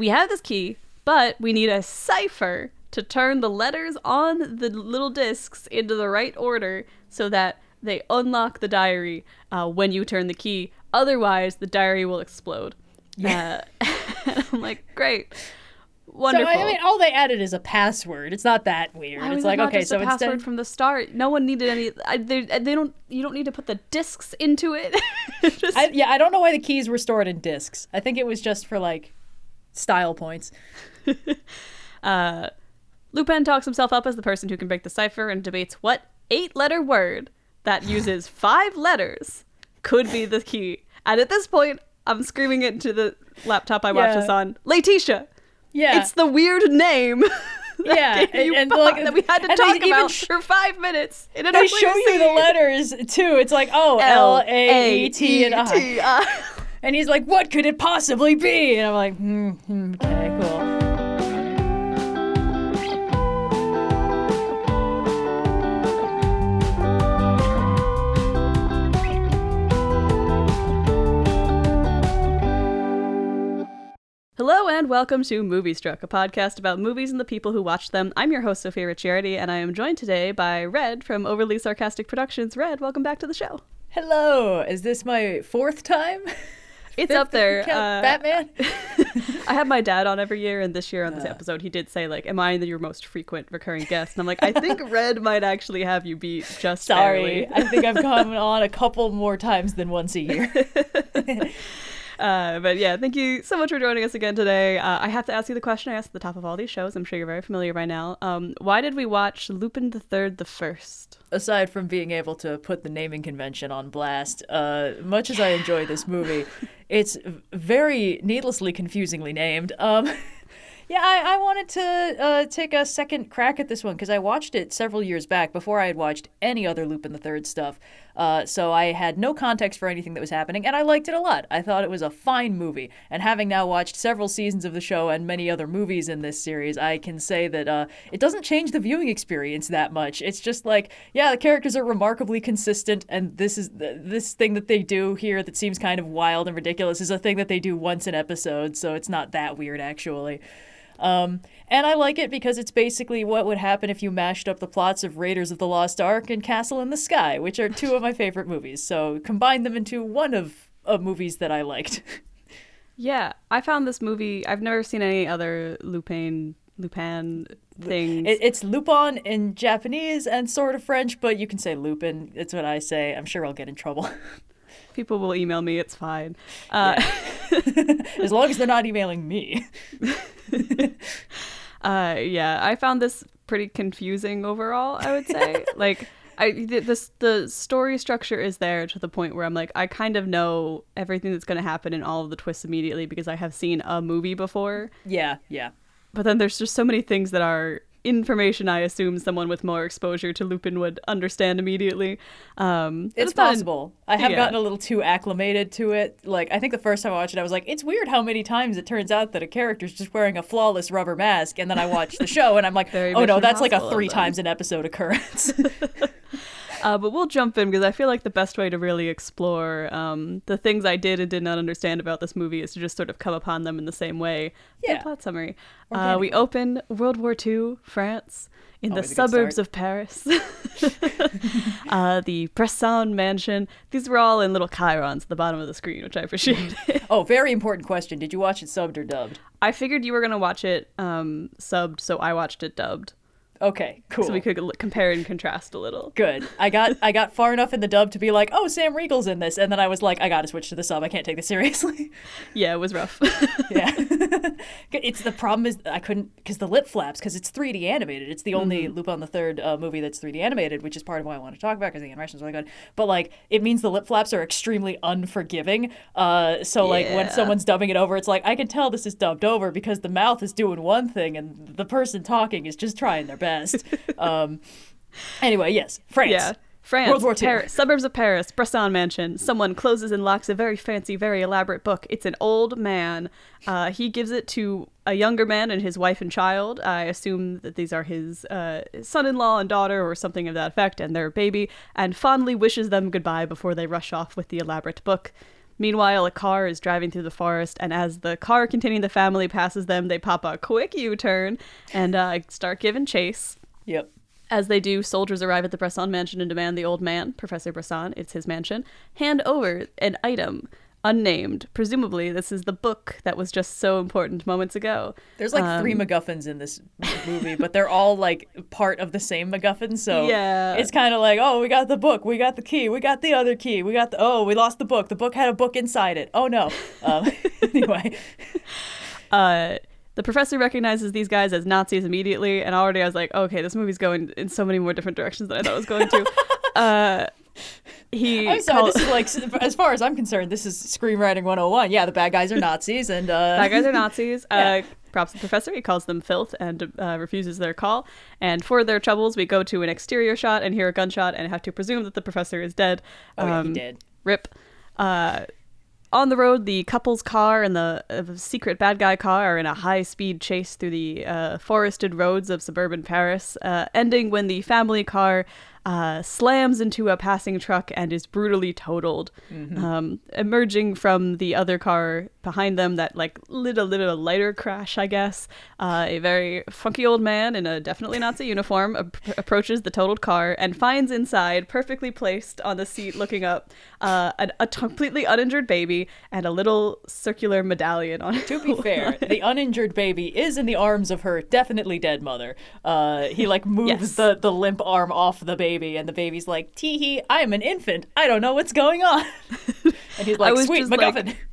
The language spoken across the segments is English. we have this key, but we need a cipher to turn the letters on the little discs into the right order so that they unlock the diary when you turn the key. Otherwise, the diary will explode. Yeah. I'm like, great. Wonderful. So, I mean, all they added is a password. It's not that weird. It's like, okay, so instead... password from the start. No one needed any... You don't need to put the discs into it. I don't know why the keys were stored in discs. I think it was just for, like, style points. Lupin talks himself up as the person who can break the cipher and debates what 8-letter word that uses 5 letters could be the key. And at this point, I'm screaming it into the laptop I watched this on. Laetitia! Yeah. It's the weird name that we had to talk about for 5 minutes. They show you the letters, too. It's like, oh, L-A-E-T and I. And he's like, what could it possibly be? And I'm like, okay, cool. Hello and welcome to Moviestruck, a podcast about movies and the people who watch them. I'm your host, Sophia Ricciardi, and I am joined today by Red from Overly Sarcastic Productions. Red, welcome back to the show. Hello. Is this my 4th time? It's 5th up there. Batman? I have my dad on every year, and this year on this episode, he did say, like, am I your most frequent recurring guest? And I'm like, I think Red might actually have you beat just barely. Sorry, I think I've come on a couple more times than once a year. But yeah, thank you so much for joining us again today. I have to ask you the question I asked at the top of all these shows. I'm sure you're very familiar by now. Why did we watch Lupin the Third the First? Aside from being able to put the naming convention on blast, much as I enjoy this movie, it's very needlessly confusingly named. I wanted to take a second crack at this one because I watched it several years back before I had watched any other Lupin the Third stuff. So I had no context for anything that was happening, and I liked it a lot. I thought it was a fine movie. And having now watched several seasons of the show and many other movies in this series, I can say that it doesn't change the viewing experience that much. It's just like, yeah, the characters are remarkably consistent, and this is this thing that they do here that seems kind of wild and ridiculous is a thing that they do once an episode, so it's not that weird, actually. And I like it because it's basically what would happen if you mashed up the plots of Raiders of the Lost Ark and Castle in the Sky, which are two of my favorite movies. So combine them into one of movies that I liked. Yeah, I found this movie, I've never seen any other Lupin things. It's Lupin in Japanese and sort of French, but you can say Lupin. It's what I say. I'm sure I'll get in trouble. People will email me. It's fine. As long as they're not emailing me. I found this pretty confusing overall, I would say. The story structure is there to the point where I'm like, I kind of know everything that's going to happen and all of the twists immediately because I have seen a movie before. Yeah, yeah. But then there's just so many things that are information I assume someone with more exposure to Lupin would understand immediately. It's possible. I have gotten a little too acclimated to it. Like, I think the first time I watched it, I was like, it's weird how many times it turns out that a character's just wearing a flawless rubber mask, and then I watched the show, and I'm like, oh no, that's like a 3 times an episode occurrence. But we'll jump in because I feel like the best way to really explore the things I did and did not understand about this movie is to just sort of come upon them in the same way. Yeah. Plot summary. We open World War II, France, in the suburbs of Paris. The Bresson mansion. These were all in little chyrons at the bottom of the screen, which I appreciate. Oh, very important question. Did you watch it subbed or dubbed? I figured you were going to watch it subbed, so I watched it dubbed. Okay, cool. So we could compare and contrast a little. Good. I got far enough in the dub to be like, oh, Sam Riegel's in this. And then I was like, I got to switch to the sub. I can't take this seriously. Yeah, it was rough. Yeah. It's the problem is I couldn't, because the lip flaps, because it's 3D animated. It's the only Lupin the Third movie that's 3D animated, which is part of why I want to talk about because the animation's really good. But like, it means the lip flaps are extremely unforgiving. When someone's dubbing it over, it's like, I can tell this is dubbed over because the mouth is doing one thing and the person talking is just trying their best. Anyway, yes, France. Yeah. France, World War II. Paris, suburbs of Paris, Bresson mansion. Someone closes and locks a very fancy, very elaborate book. It's an old man. He gives it to a younger man and his wife and child. I assume that these are his son-in-law and daughter or something of that effect and their baby, and fondly wishes them goodbye before they rush off with the elaborate book. Meanwhile, a car is driving through the forest, and as the car containing the family passes them, they pop a quick U-turn and start giving chase. Yep. As they do, soldiers arrive at the Brisson mansion and demand the old man, Professor Brisson, it's his mansion, hand over an item, unnamed. Presumably, this is the book that was just so important moments ago. There's like three MacGuffins in this movie, but they're all like part of the same MacGuffin, so yeah. It's kind of like, oh, we got the book, we got the key, we got the other key, we got the, oh, we lost the book had a book inside it, oh no. Anyway. The professor recognizes these guys as Nazis immediately, and already I was like, okay, this movie's going in so many more different directions than I thought it was going to. This is like, as far as I'm concerned, this is screenwriting 101. Yeah, the bad guys are Nazis, and yeah. Props to the professor. He calls them filth and refuses their call. And for their troubles, we go to an exterior shot and hear a gunshot and have to presume that the professor is dead. Oh, yeah, he did. Rip. On the road, the couple's car and the secret bad guy car are in a high-speed chase through the forested roads of suburban Paris, ending when the family car slams into a passing truck and is brutally totaled, emerging from the other car behind them that like lit a little lighter crash, I guess. A very funky old man in a definitely Nazi uniform approaches the totaled car and finds inside, perfectly placed on the seat looking up, a completely uninjured baby and a little circular medallion on it. To be fair, the uninjured baby is in the arms of her definitely dead mother. He like moves the limp arm off the baby, and the baby's like, tee hee, I'm an infant, I don't know what's going on. And he's like, sweet MacGuffin. Like,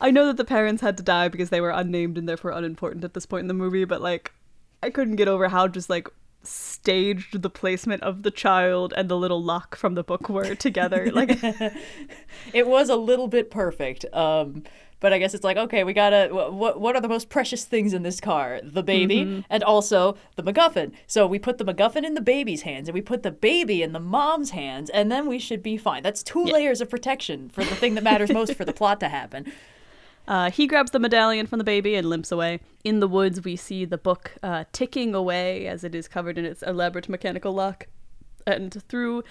I know that the parents had to die because they were unnamed and therefore unimportant at this point in the movie, but like, I couldn't get over how just like staged the placement of the child and the little lock from the book were together. Like, it was a little bit perfect. But I guess it's like, okay, we gotta, what are the most precious things in this car? The baby and also the MacGuffin. So we put the MacGuffin in the baby's hands and we put the baby in the mom's hands, and then we should be fine. That's two layers of protection for the thing that matters most for the plot to happen. He grabs the medallion from the baby and limps away. In the woods, we see the book ticking away as it is covered in its elaborate mechanical lock. And through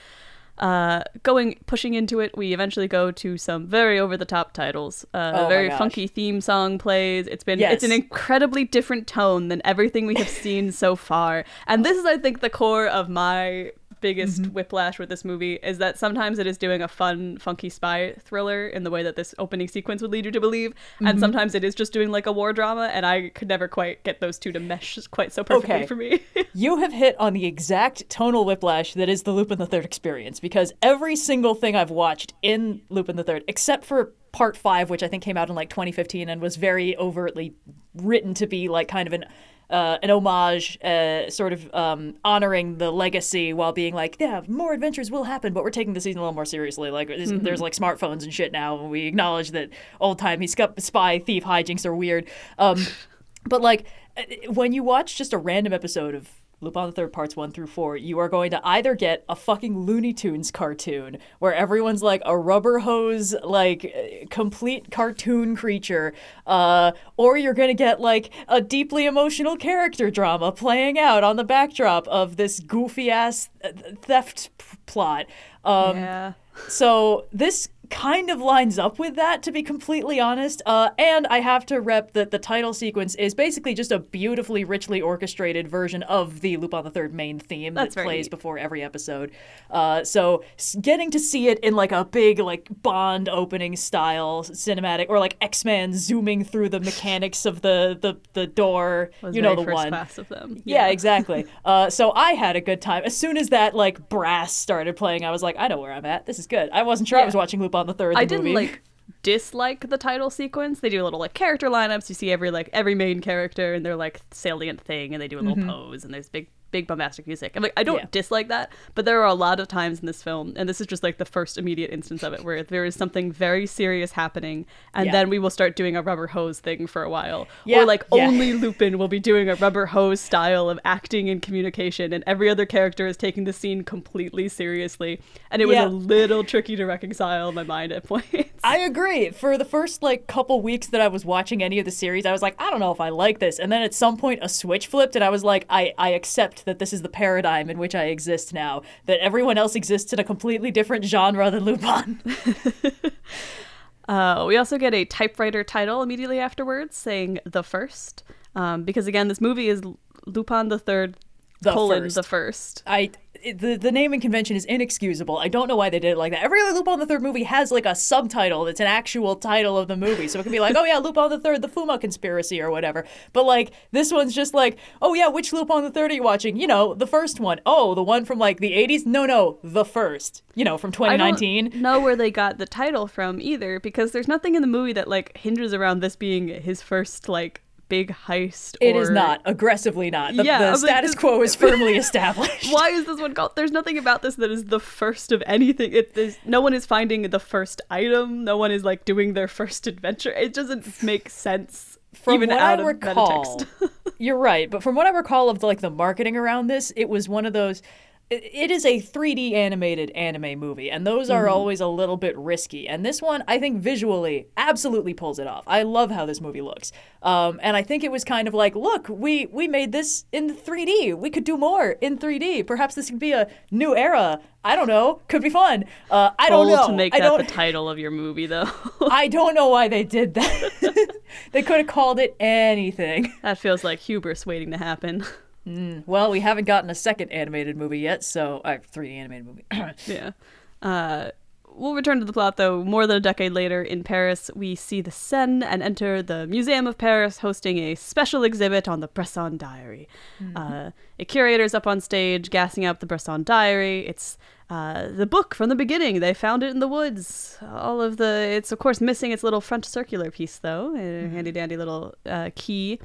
pushing into it, we eventually go to some very over-the-top titles. A very funky theme song plays. It's an incredibly different tone than everything we have seen so far. And this is, I think, the core of my biggest whiplash with this movie, is that sometimes it is doing a fun, funky spy thriller in the way that this opening sequence would lead you to believe, and sometimes it is just doing like a war drama, and I could never quite get those two to mesh quite so perfectly for me. You have hit on the exact tonal whiplash that is the Lupin the Third experience, because every single thing I've watched in Lupin the Third, except for Part 5, which I think came out in like 2015 and was very overtly written to be like kind of an homage, sort of honoring the legacy while being like, yeah, more adventures will happen, but we're taking the season a little more seriously. Like, there's like smartphones and shit now, and we acknowledge that old-timey spy, thief, hijinks are weird. But like, when you watch just a random episode of Lupin the Third Parts 1 through 4, you are going to either get a fucking Looney Tunes cartoon where everyone's like a rubber hose, like complete cartoon creature, or you're going to get like a deeply emotional character drama playing out on the backdrop of this goofy ass theft plot. So this kind of lines up with that, to be completely honest. And I have to rep that the title sequence is basically just a beautifully, richly orchestrated version of the Lupin the Third main theme that plays before every episode. So getting to see it in like a big like Bond opening style cinematic, or like X-Men zooming through the mechanics of the door, was, you know, the first one class of them. Yeah, exactly. So I had a good time. As soon as that like brass started playing, I was like, I know where I'm at. This is good. I wasn't sure I was watching Lupin on the Third. I didn't like dislike the title sequence. They do a little like character lineups. You see every main character and their like salient thing, and they do a little pose, and there's big bombastic music. I'm like, I don't dislike that, but there are a lot of times in this film, and this is just like the first immediate instance of it, where there is something very serious happening, and then we will start doing a rubber hose thing for a while, or like only Lupin will be doing a rubber hose style of acting and communication, and every other character is taking the scene completely seriously, and it was a little tricky to reconcile in my mind at points. I agree. For the first like couple weeks that I was watching any of the series, I was like, I don't know if I like this, and then at some point a switch flipped, and I was like, I accept that this is the paradigm in which I exist now, that everyone else exists in a completely different genre than Lupin. We also get a typewriter title immediately afterwards saying The First, because again, this movie is Lupin the Third, The First. The naming convention is inexcusable. I don't know why they did it like that. Every other Lupin the Third movie has like a subtitle that's an actual title of the movie. So it can be like, oh yeah, Lupin the Third, the Fuma Conspiracy or whatever. But like this one's just like, oh yeah, which Lupin the Third are you watching? You know, the first one. Oh, the one from like the 80s? No, the first. You know, from 2019. I don't know where they got the title from either, because there's nothing in the movie that like hinges around this being his first like big heist. It is not. Aggressively not. The status quo is firmly established. Why is this one called? There's nothing about this that is the first of anything. No one is finding the first item. No one is like doing their first adventure. It doesn't make sense. From even what out I of recall, metatext. You're right. But from what I recall of like the marketing around this, it was one of those. It is a 3D animated anime movie, and those are always a little bit risky. And this one, I think visually, absolutely pulls it off. I love how this movie looks. And I think it was kind of like, look, we made this in 3D. We could do more in 3D. Perhaps this could be a new era. I don't know. Could be fun. I don't know. To make that the title of your movie, though. I don't know why they did that. They could have called it anything. That feels like hubris waiting to happen. Well, we haven't gotten a second animated movie yet, so 3D animated movie. Yeah. We'll return to the plot, though. More than a decade later in Paris, we see the Seine and enter the Museum of Paris, hosting a special exhibit on the Bresson Diary. A curator's up on stage, gassing up the Bresson Diary. It's the book from the beginning. They found it in the woods. It's of course missing its little front circular piece, though. A handy dandy little key.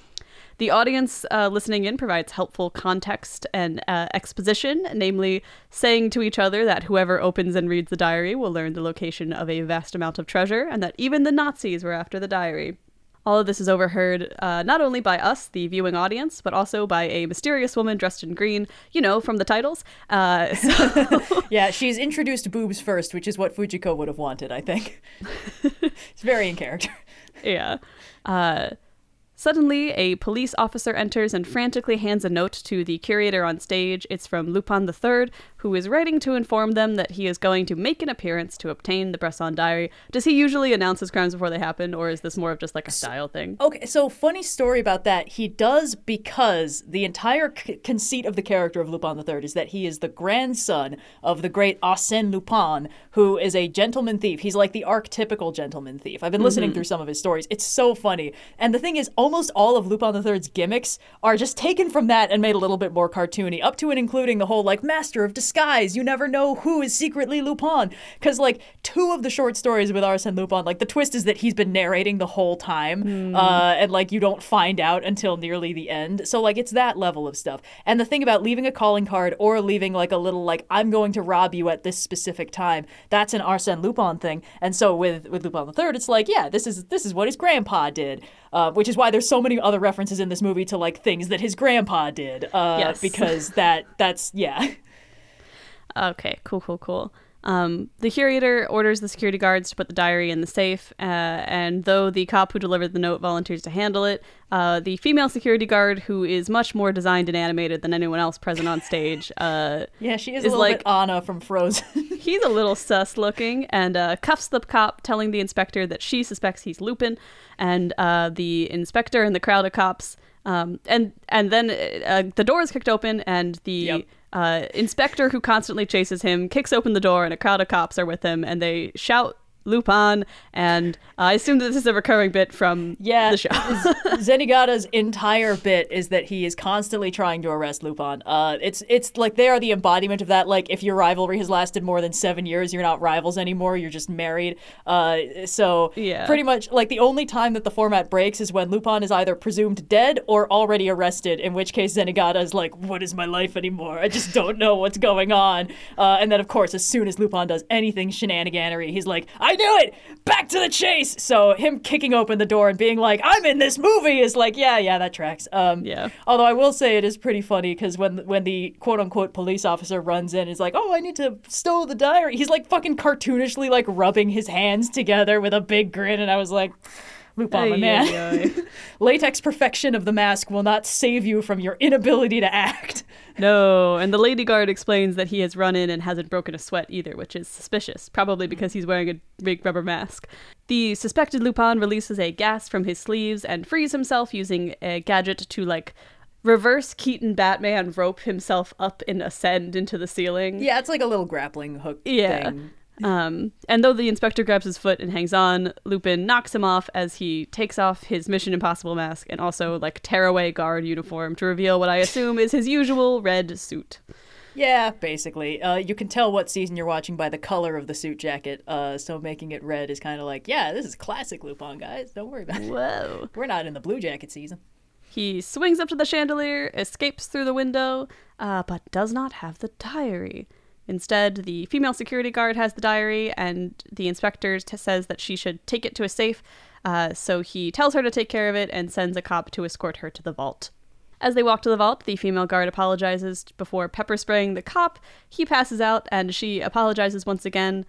The audience listening in provides helpful context and exposition, namely saying to each other that whoever opens and reads the diary will learn the location of a vast amount of treasure, and that even the Nazis were after the diary. All of this is overheard not only by us, the viewing audience, but also by a mysterious woman dressed in green, you know, from the titles. Yeah, she's introduced boobs first, which is what Fujiko would have wanted, I think. It's very in character. Yeah. Suddenly, a police officer enters and frantically hands a note to the curator on stage. It's from Lupin the Third, who is writing to inform them that he is going to make an appearance to obtain the Bresson Diary. Does he usually announce his crimes before they happen, or is this more of just like a style thing? Okay, so funny story about that. He does, because the entire conceit of the character of Lupin the Third is that he is the grandson of the great Arsène Lupin, who is a gentleman thief. He's like the archetypical gentleman thief. I've been listening through some of his stories. It's so funny. And the thing is, almost all of Lupin III's gimmicks are just taken from that and made a little bit more cartoony, up to and including the whole, like, master of disguise. You never know who is secretly Lupin. Because, like, two of the short stories with Arsène Lupin, like, the twist is that he's been narrating the whole time. And, like, you don't find out until nearly the end. So, like, it's that level of stuff. And the thing about leaving a calling card or leaving, like, a little, like, I'm going to rob you at this specific time, that's an Arsène Lupin thing. And so with Lupin III, it's like, yeah, this is what his grandpa did, which is why there's so many other references in this movie to like things that his grandpa did, yes. Because that's yeah. Okay, cool. The curator orders the security guards to put the diary in the safe, and though the cop who delivered the note volunteers to handle it, the female security guard, who is much more designed and animated than anyone else present on stage, yeah, she is a little like, bit Anna from Frozen. He's a little sus looking, and cuffs the cop, telling the inspector that she suspects he's Lupin, and the inspector and the crowd of cops, and then the door is kicked open, and the inspector who constantly chases him kicks open the door, and a crowd of cops are with him, and they shout Lupin, and I assume that this is a recurring bit from the show. Zenigata's entire bit is that he is constantly trying to arrest Lupin. It's like they are the embodiment of that, like if your rivalry has lasted more than 7 years, you're not rivals anymore, you're just married. Pretty much like the only time that the format breaks is when Lupin is either presumed dead or already arrested, in which case Zenigata is like, what is my life anymore? I just don't know what's going on. And then of course, as soon as Lupin does anything shenaniganery, he's like, I knew it! Back to the chase! So him kicking open the door and being like, I'm in this movie, is like, yeah, that tracks. Although I will say it is pretty funny, because when the quote-unquote police officer runs in and is like, oh, I need to stow the diary, he's like fucking cartoonishly like rubbing his hands together with a big grin, and I was like, Lupin, my man. Latex perfection of the mask will not save you from your inability to act. No, and the lady guard explains that he has run in and hasn't broken a sweat either, which is suspicious, probably because he's wearing a big rubber mask. The suspected Lupin releases a gas from his sleeves and frees himself using a gadget to, like, reverse Keaton Batman rope himself up and ascend into the ceiling. Yeah, it's like a little grappling hook thing. And though the inspector grabs his foot and hangs on, Lupin knocks him off as he takes off his Mission Impossible mask and also, like, tearaway guard uniform to reveal what I assume is his usual red suit. Yeah, basically. You can tell what season you're watching by the color of the suit jacket, so making it red is kind of like, yeah, this is classic Lupin, guys. Don't worry about it. Whoa. We're not in the blue jacket season. He swings up to the chandelier, escapes through the window, but does not have the diary. Instead, the female security guard has the diary, and the inspector says that she should take it to a safe, so he tells her to take care of it and sends a cop to escort her to the vault. As they walk to the vault, the female guard apologizes before pepper spraying the cop. He passes out, and she apologizes once again.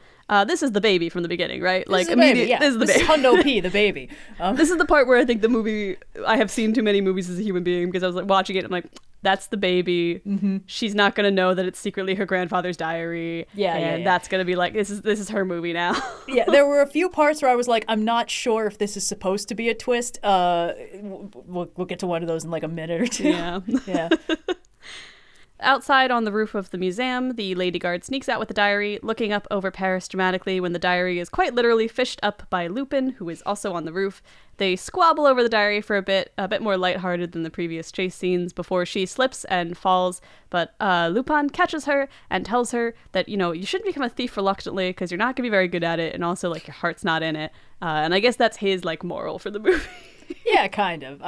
This is the baby from the beginning, right? This is the baby, yeah. This is the baby. This is Hundo P, the baby. This is the part where I think the movie, I have seen too many movies as a human being, because I was like watching it, I'm like, that's the baby. Mm-hmm. She's not going to know that it's secretly her grandfather's diary. Yeah, and that's going to be like, this is her movie now. Yeah, there were a few parts where I was like, I'm not sure if this is supposed to be a twist. We'll get to one of those in like a minute or two. Yeah. Outside on the roof of the museum, the lady guard sneaks out with the diary, looking up over Paris dramatically when the diary is quite literally fished up by Lupin, who is also on the roof. They squabble over the diary for a bit more lighthearted than the previous chase scenes before she slips and falls, but Lupin catches her and tells her that, you know, you shouldn't become a thief reluctantly because you're not going to be very good at it, and also, like, your heart's not in it. And I guess that's his, like, moral for the movie. Yeah, kind of.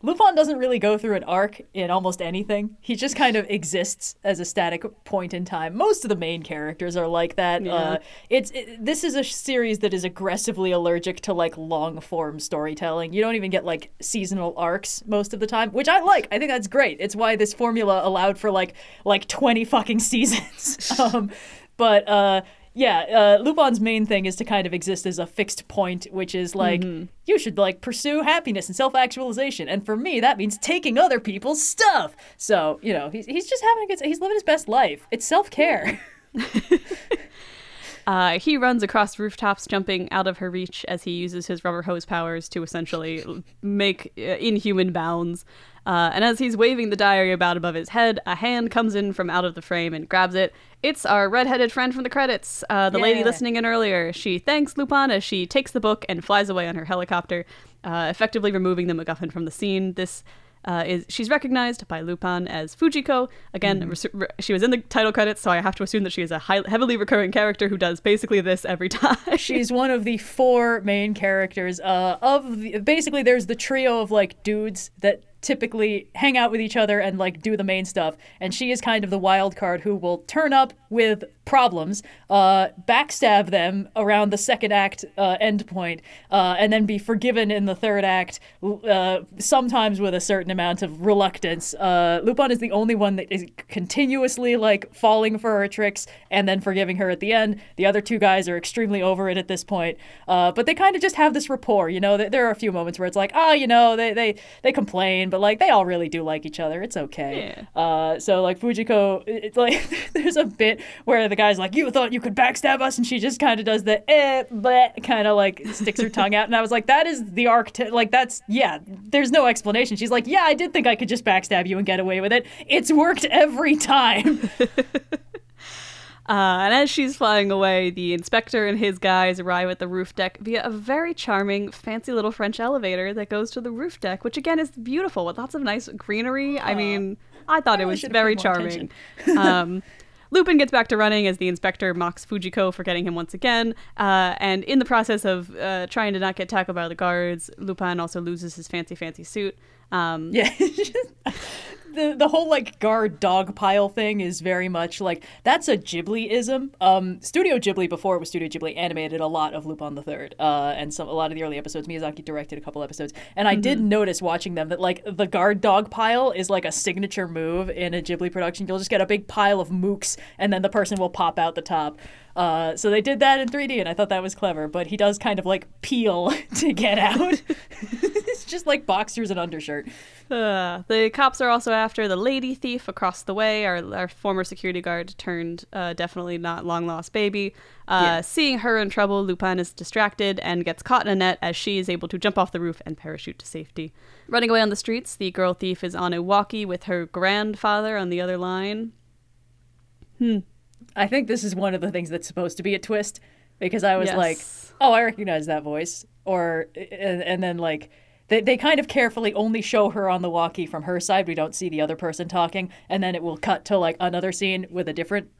Lupin doesn't really go through an arc in almost anything. He just kind of exists as a static point in time. Most of the main characters are like that. Yeah. This is a series that is aggressively allergic to, like, long-form storytelling. You don't even get, like, seasonal arcs most of the time, which I like. I think that's great. It's why this formula allowed for, like 20 fucking seasons. Lupin's main thing is to kind of exist as a fixed point, which is like, you should like pursue happiness and self-actualization. And for me, that means taking other people's stuff. So, you know, he's just having he's living his best life. It's self-care. He runs across rooftops, jumping out of her reach as he uses his rubber hose powers to essentially make inhuman bounds. And as he's waving the diary about above his head, a hand comes in from out of the frame and grabs it. It's our redheaded friend from the credits, the lady listening in earlier. She thanks Lupin as she takes the book and flies away on her helicopter, effectively removing the MacGuffin from the scene. She's recognized by Lupin as Fujiko. Again, she was in the title credits, so I have to assume that she is a heavily recurring character who does basically this every time. She's one of the four main characters. Basically, there's the trio of like dudes that typically hang out with each other and like do the main stuff, and she is kind of the wild card who will turn up with problems, backstab them around the second act end point, and then be forgiven in the third act, sometimes with a certain amount of reluctance. Lupin is the only one that is continuously like falling for her tricks and then forgiving her at the end. The other two guys are extremely over it at this point, but they kind of just have this rapport, you know. There are a few moments where it's like, oh, you know, they complain, but like they all really do like each other. It's okay. Yeah. So like Fujiko, it's like there's a bit where the guy's like, you thought you could backstab us, and she just kind of does the bleh, kind of like sticks her tongue out, and I was like, that is the arc. There's no explanation. She's like, yeah, I did think I could just backstab you and get away with it. It's worked every time. And as she's flying away, the inspector and his guys arrive at the roof deck via a very charming, fancy little French elevator that goes to the roof deck, which again is beautiful with lots of nice greenery. I mean, I thought it was very charming. Lupin gets back to running as the inspector mocks Fujiko for getting him once again. And in the process of trying to not get tackled by the guards, Lupin also loses his fancy suit. the whole like guard dog pile thing is very much like that's a Ghibli-ism. Studio Ghibli, before it was Studio Ghibli, animated a lot of Lupin the Third, and a lot of the early episodes. Miyazaki directed a couple episodes, and I did notice watching them that like the guard dog pile is like a signature move in a Ghibli production. You'll just get a big pile of mooks, and then the person will pop out the top. So they did that in 3D, and I thought that was clever, but he does kind of, like, peel to get out. It's just like boxers and undershirt. The cops are also after the lady thief across the way, our former security guard turned definitely not long-lost baby. Yeah. Seeing her in trouble, Lupin is distracted and gets caught in a net as she is able to jump off the roof and parachute to safety. Running away on the streets, the girl thief is on a walkie with her grandfather on the other line. I think this is one of the things that's supposed to be a twist, because I was like, oh, I recognize that voice. And then like they kind of carefully only show her on the walkie from her side. We don't see the other person talking. And then it will cut to like another scene with a different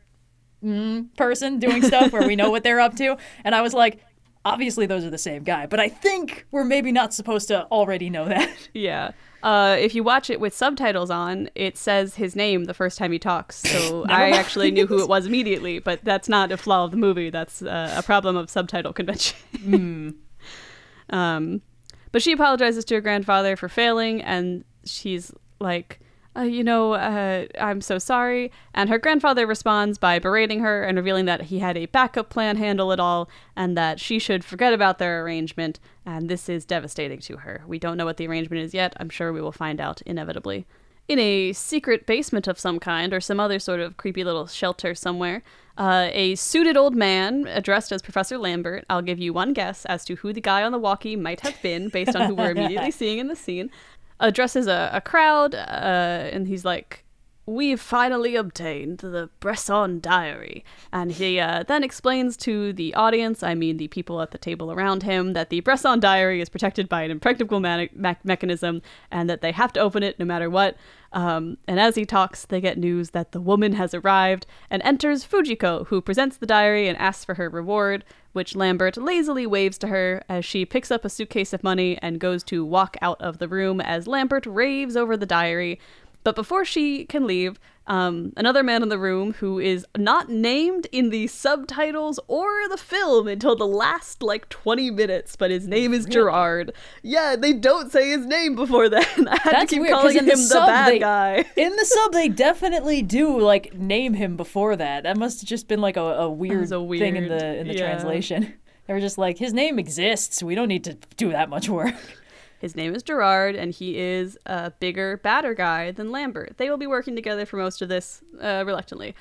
person doing stuff where we know what they're up to. And I was like, obviously those are the same guy, but I think we're maybe not supposed to already know that. Yeah. If you watch it with subtitles on, it says his name the first time he talks. So I actually knew who it was immediately, but that's not a flaw of the movie. That's a problem of subtitle convention. But she apologizes to her grandfather for failing, and she's like, I'm so sorry. And her grandfather responds by berating her and revealing that he had a backup plan handle it all and that she should forget about their arrangement. And this is devastating to her. We don't know what the arrangement is yet. I'm sure we will find out inevitably. In a secret basement of some kind or some other sort of creepy little shelter somewhere, a suited old man addressed as Professor Lambert. I'll give you one guess as to who the guy on the walkie might have been based on who we're immediately seeing in the scene. Addresses a crowd, and he's like, "We've finally obtained the Bresson diary." And he then explains to the audience, I mean the people at the table around him, that the Bresson diary is protected by an impregnable mechanism and that they have to open it no matter what. And as he talks, they get news that the woman has arrived and enters Fujiko, who presents the diary and asks for her reward, which Lambert lazily waves to her as she picks up a suitcase of money and goes to walk out of the room as Lambert raves over the diary. But before she can leave, another man in the room who is not named in the subtitles or the film until the last, 20 minutes, but his name is Gerard. Yeah, they don't say his name before then. I had to keep calling him the bad guy. In the sub, they definitely do, name him before that. That must have just been, a weird thing in the translation. They were just like, his name exists. We don't need to do that much work. His name is Gerard, and he is a bigger, badder guy than Lambert. They will be working together for most of this, reluctantly.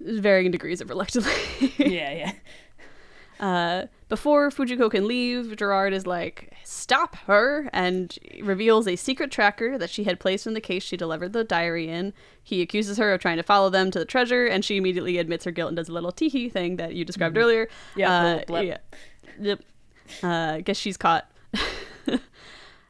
Varying degrees of reluctantly. Before Fujiko can leave, Gerard is like, "Stop her," and reveals a secret tracker that she had placed in the case she delivered the diary in. He accuses her of trying to follow them to the treasure, and she immediately admits her guilt and does a little tee-hee thing that you described earlier. Guess she's caught.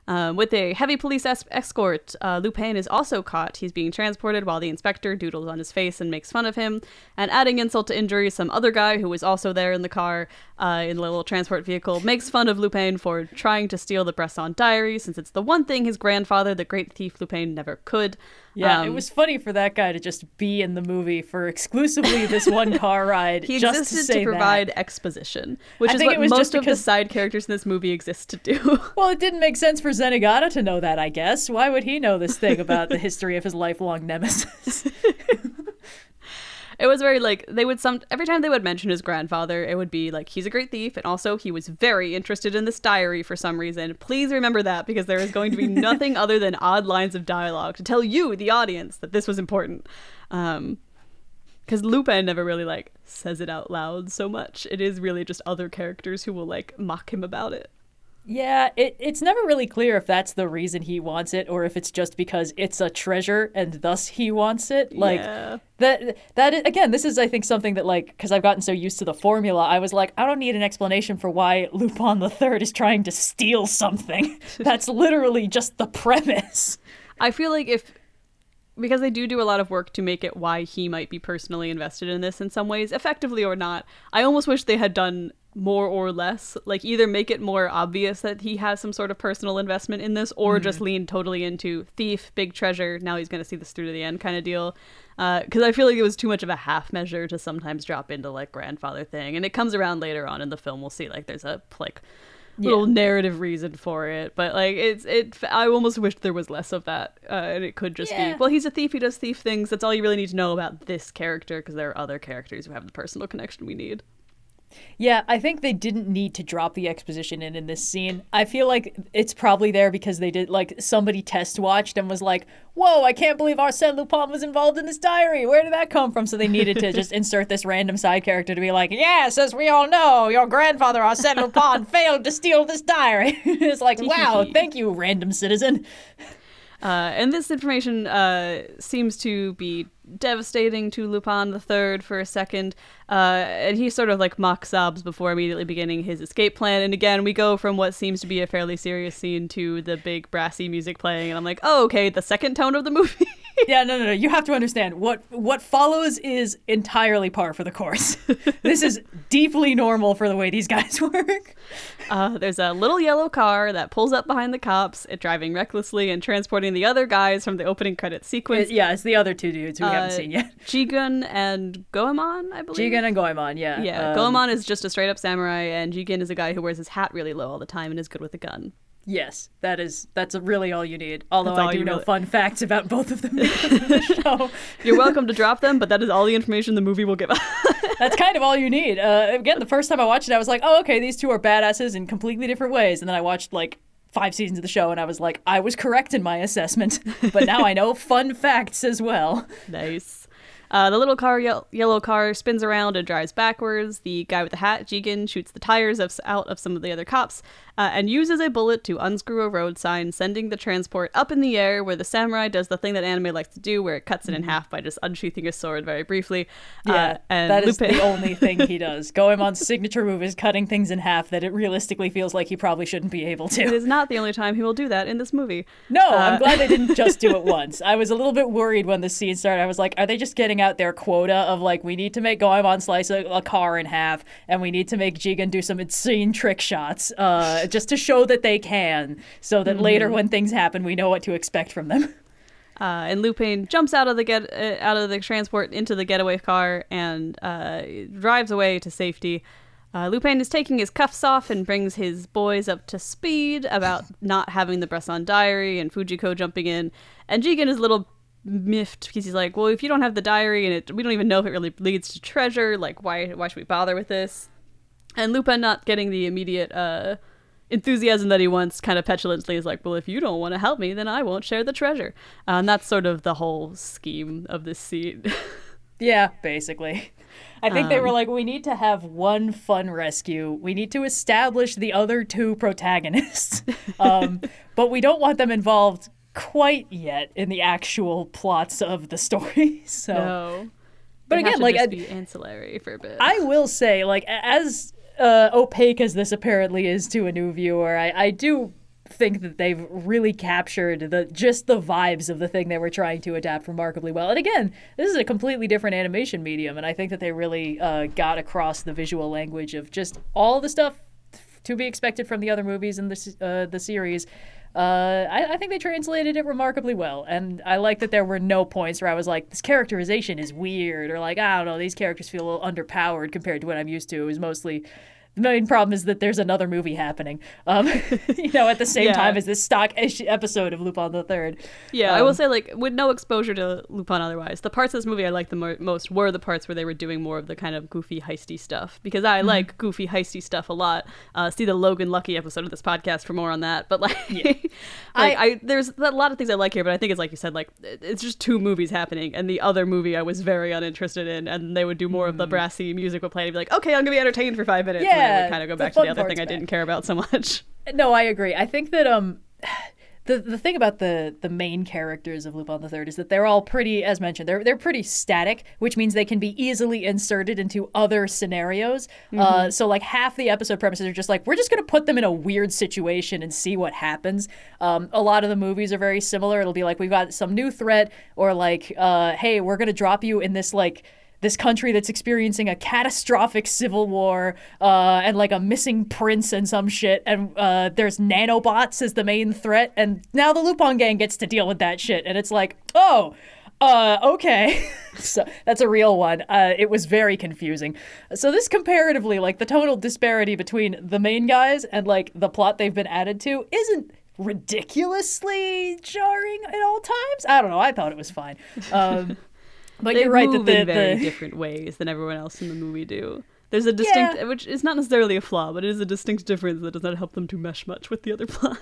With a heavy police escort, Lupin is also caught. He's being transported while the inspector doodles on his face and makes fun of him. And adding insult to injury, some other guy who was also there in the car, in the little transport vehicle, makes fun of Lupin for trying to steal the Bresson diary, since it's the one thing his grandfather, the great thief Lupin, never could. Yeah, it was funny for that guy to just be in the movie for exclusively this one car ride. He just existed to provide exposition, which is what most of the side characters in this movie exist to do. Well, it didn't make sense for Zenigata to know that, I guess. Why would he know this thing about the history of his lifelong nemesis? It was very they would every time they would mention his grandfather, it would be he's a great thief, and also he was very interested in this diary for some reason. Please remember that, because there is going to be nothing other than odd lines of dialogue to tell you, the audience, that this was important. Because Lupin never really says it out loud so much. It is really just other characters who will mock him about it. Yeah, it's never really clear if that's the reason he wants it or if it's just because it's a treasure and thus he wants it. That again, this is, I think, something that, because I've gotten so used to the formula, I was I don't need an explanation for why Lupin the Third is trying to steal something. That's literally just the premise. I feel because they do a lot of work to make it why he might be personally invested in this in some ways, effectively or not, I almost wish they had done more or less. Like, either make it more obvious that he has some sort of personal investment in this, or just lean totally into thief, big treasure, now he's going to see this through to the end kind of deal. Because I feel like it was too much of a half measure to sometimes drop into, like, grandfather thing. And it comes around later on in the film. We'll see, like, there's a, like, little narrative reason for it. But, like, I almost wish there was less of that. And it could just be, well, he's a thief. He does thief things. That's all you really need to know about this character, because there are other characters who have the personal connection we need. Yeah, I think they didn't need to drop the exposition in this scene. I feel like it's probably there because they did, like, somebody test watched and was like, whoa, I can't believe Arsène Lupin was involved in this diary. Where did that come from? So they needed to just insert this random side character to be like, yes, as we all know, your grandfather Arsène Lupin failed to steal this diary. It's like, wow, thank you, random citizen. And this information seems to be devastating to Lupin the Third for a second. And he sort of, like, mock sobs before immediately beginning his escape plan. And again, we go from what seems to be a fairly serious scene to the big brassy music playing. And I'm like, oh, okay, the second tone of the movie. Yeah, no. You have to understand, what follows is entirely par for the course. This is deeply normal for the way these guys work. There's a little yellow car that pulls up behind the cops, driving recklessly and transporting the other guys from the opening credit sequence. It's the other two dudes who we haven't seen yet. Jigen and Goemon, I believe. Jigen and Goemon, yeah. Yeah, Goemon is just a straight-up samurai, and Jigen is a guy who wears his hat really low all the time and is good with a gun. Yes, that's really all you need. Although I do know fun facts about both of them in the show. You're welcome to drop them, but that is all the information the movie will give us. That's kind of all you need. Again, the first time I watched it, I was like, oh, okay, these two are badasses in completely different ways. And then I watched, like, 5 seasons of the show, and I was like, I was correct in my assessment. But now I know fun facts as well. Nice. The little car, yellow car, spins around and drives backwards. The guy with the hat, Jigen, shoots the tires out of some of the other cops and uses a bullet to unscrew a road sign, sending the transport up in the air, where the samurai does the thing that anime likes to do, where it cuts it in half by just unsheathing his sword very briefly. And that is Lupin. The only thing he does. Goemon's signature move is cutting things in half that it realistically feels like he probably shouldn't be able to. It is not the only time he will do that in this movie. No, I'm glad they didn't just do it once. I was a little bit worried when the scene started. I was like, are they just getting out their quota of, like, we need to make Goemon slice a car in half, and we need to make Jigen do some insane trick shots just to show that they can, so that later when things happen we know what to expect from them. And Lupin jumps out of the transport into the getaway car and drives away to safety. Lupin is taking his cuffs off and brings his boys up to speed about not having the Bresson diary and Fujiko jumping in, and Jigen is a little miffed because he's like, well, if you don't have the diary and we don't even know if it really leads to treasure, like, why should we bother with this? And Lupin, not getting the immediate enthusiasm that he wants, kind of petulantly is like, well, if you don't want to help me, then I won't share the treasure. And that's sort of the whole scheme of this scene. Yeah, basically. I think they were like, we need to have one fun rescue. We need to establish the other two protagonists. But we don't want them involved quite yet in the actual plots of the story. So no. But again, like, I'd be ancillary for a bit. I will say, like, as opaque as this apparently is to a new viewer, I do think that they've really captured the vibes of the thing they were trying to adapt remarkably well. And again, this is a completely different animation medium, and I think that they really got across the visual language of just all the stuff to be expected from the other movies in the series. I think they translated it remarkably well, and I like that there were no points where I was like, this characterization is weird, or like, I don't know, these characters feel a little underpowered compared to what I'm used to. It was mostly, the main problem is that there's another movie happening, at the same time as this stock episode of Lupin the Third. Yeah, I will say, like, with no exposure to Lupin otherwise, the parts of this movie I liked the most were the parts where they were doing more of the kind of goofy, heisty stuff, because I like goofy, heisty stuff a lot. See the Logan Lucky episode of this podcast for more on that. But, like, there's a lot of things I like here, but I think it's, like you said, like, it's just two movies happening, and the other movie I was very uninterested in, and they would do more of the brassy music would play, and be like, okay, I'm gonna be entertained for 5 minutes. Yeah. I would kind of go back to the other thing I didn't care about so much. No, I agree. I think that the thing about the main characters of Lupin the Third is that they're all pretty, as mentioned, they're pretty static, which means they can be easily inserted into other scenarios. So, like, half the episode premises are just like, we're just going to put them in a weird situation and see what happens. A lot of the movies are very similar. It'll be like, we've got some new threat, or like, hey, we're going to drop you in this, like, this country that's experiencing a catastrophic civil war and like a missing prince and some shit, and there's nanobots as the main threat, and now the Lupin gang gets to deal with that shit, and it's like, oh, okay. So that's a real one. It was very confusing. So this comparatively, like the total disparity between the main guys and like the plot they've been added to isn't ridiculously jarring at all times. I don't know. I thought it was fine. But you're right that they're very different ways than everyone else in the movie do. There's a distinct, which is not necessarily a flaw, but it is a distinct difference that does not help them to mesh much with the other plot.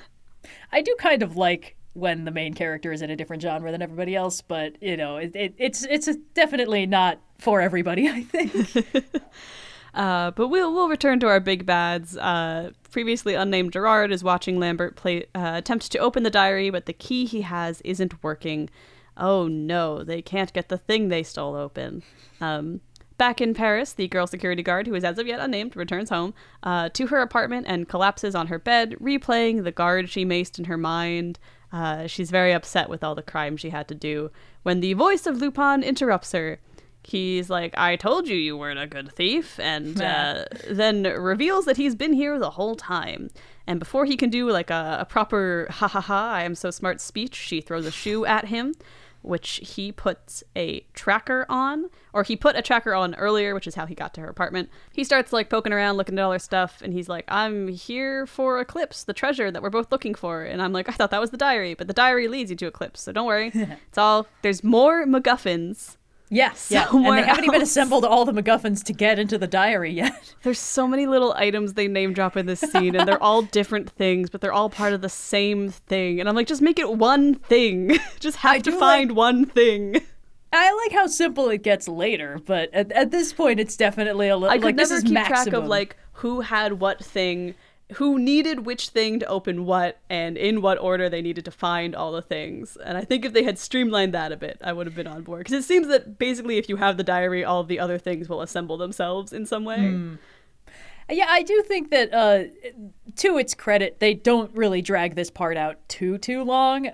I do kind of like when the main character is in a different genre than everybody else, but you know, it's definitely not for everybody, I think. But we'll return to our big bads. Previously unnamed Gerard is watching Lambert attempt to open the diary, but the key he has isn't working. Oh no, they can't get the thing they stole open. Back in Paris, the girl security guard, who is as of yet unnamed, returns home to her apartment and collapses on her bed, replaying the guard she maced in her mind. She's very upset with all the crime she had to do when the voice of Lupin interrupts her. He's like, I told you you weren't a good thief, and then reveals that he's been here the whole time. And before he can do like a proper ha-ha-ha, I am so smart speech, she throws a shoe at him, which he puts a tracker on, or he put a tracker on earlier, which is how he got to her apartment. He starts like poking around, looking at all her stuff, and he's like, I'm here for Eclipse, the treasure that we're both looking for. And I'm like, I thought that was the diary, but the diary leads you to Eclipse, so don't worry. It's all, there's more MacGuffins. Yes, yeah. And they haven't even assembled all the MacGuffins to get into the diary yet. There's so many little items they name drop in this scene, and they're all different things, but they're all part of the same thing. And I'm like, just make it one thing. Just have to find one thing. I like how simple it gets later, but at this point, it's definitely a little. I could like, never keep maximum. Track of like who had what thing, who needed which thing to open what, and in what order they needed to find all the things. And I think if they had streamlined that a bit, I would have been on board. Because it seems that basically if you have the diary, all of the other things will assemble themselves in some way. Mm. Yeah, I do think that, to its credit, they don't really drag this part out too long.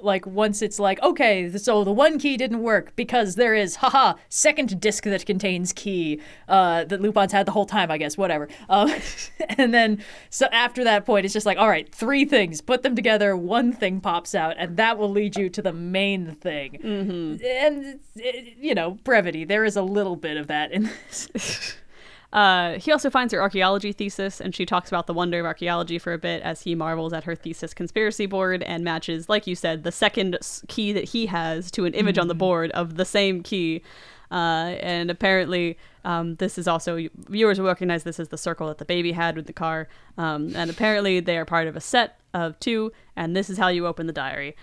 Like, once it's like, okay, so the one key didn't work because there is, second disc that contains key that Lupin's had the whole time, I guess, whatever. And then, so after that point, it's just like, all right, three things, put them together, one thing pops out, and that will lead you to the main thing. Mm-hmm. And, you know, brevity, there is a little bit of that in this. He also finds her archaeology thesis, and she talks about the wonder of archaeology for a bit as he marvels at her thesis conspiracy board and matches, like you said, the second key that he has to an image on the board of the same key. And apparently this is also, viewers will recognize this as the circle that the baby had with the car. And apparently they are part of a set of two, and this is how you open the diary.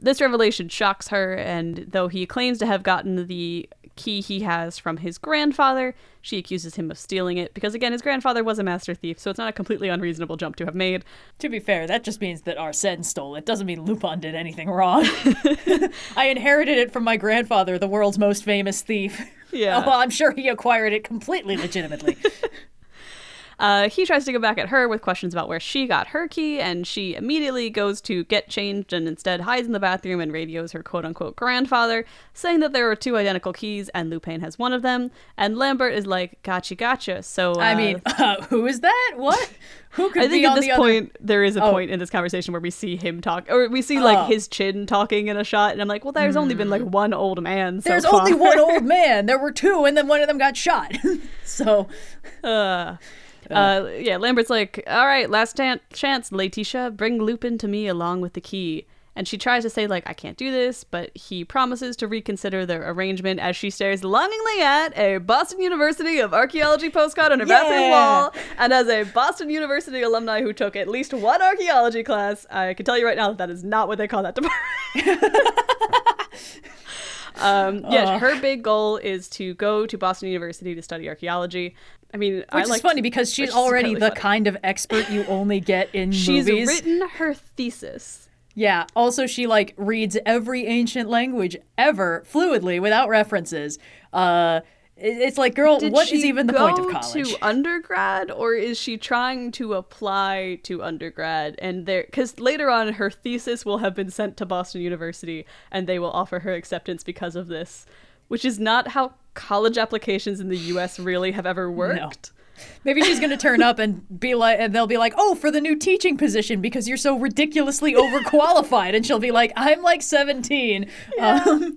This revelation shocks her, and though he claims to have gotten the key he has from his grandfather, she accuses him of stealing it, because again, his grandfather was a master thief, so it's not a completely unreasonable jump to have made. To be fair, that just means that Arsène stole it. Doesn't mean Lupin did anything wrong. I inherited it from my grandfather, the world's most famous thief. Yeah. Well, I'm sure he acquired it completely legitimately. He tries to go back at her with questions about where she got her key, and she immediately goes to get changed and instead hides in the bathroom and radios her quote-unquote grandfather, saying that there are two identical keys and Lupin has one of them. And Lambert is like, gotcha. So I mean, who is that? What? Who could I think be at this point, other... there is a point in this conversation where we see him talk, or we see like his chin talking in a shot, and I'm like, well, there's only been like one old man so far. Only one old man. There were two, and then one of them got shot. So... yeah, Lambert's like, all right, last chance, Laetitia, bring Lupin to me along with the key. And she tries to say, like, I can't do this, but he promises to reconsider their arrangement as she stares longingly at a Boston University of Archaeology postcard on her bathroom wall. And as a Boston University alumni who took at least one archaeology class, I can tell you right now that is not what they call that department. Her big goal is to go to Boston University to study archaeology. I mean, is funny because she's already the kind of expert you only get in movies. She's written her thesis. Yeah. Also, she like reads every ancient language ever fluidly without references. It's like, girl, what is even the point of college? Did she go to undergrad, or is she trying to apply to undergrad? And there, because later on, her thesis will have been sent to Boston University, and they will offer her acceptance because of this. which is not how college applications in the U.S. really have ever worked. No. Maybe she's going to turn up and be like, and they'll be like, oh, for the new teaching position because you're so ridiculously overqualified. And she'll be like, I'm like 17. Yeah.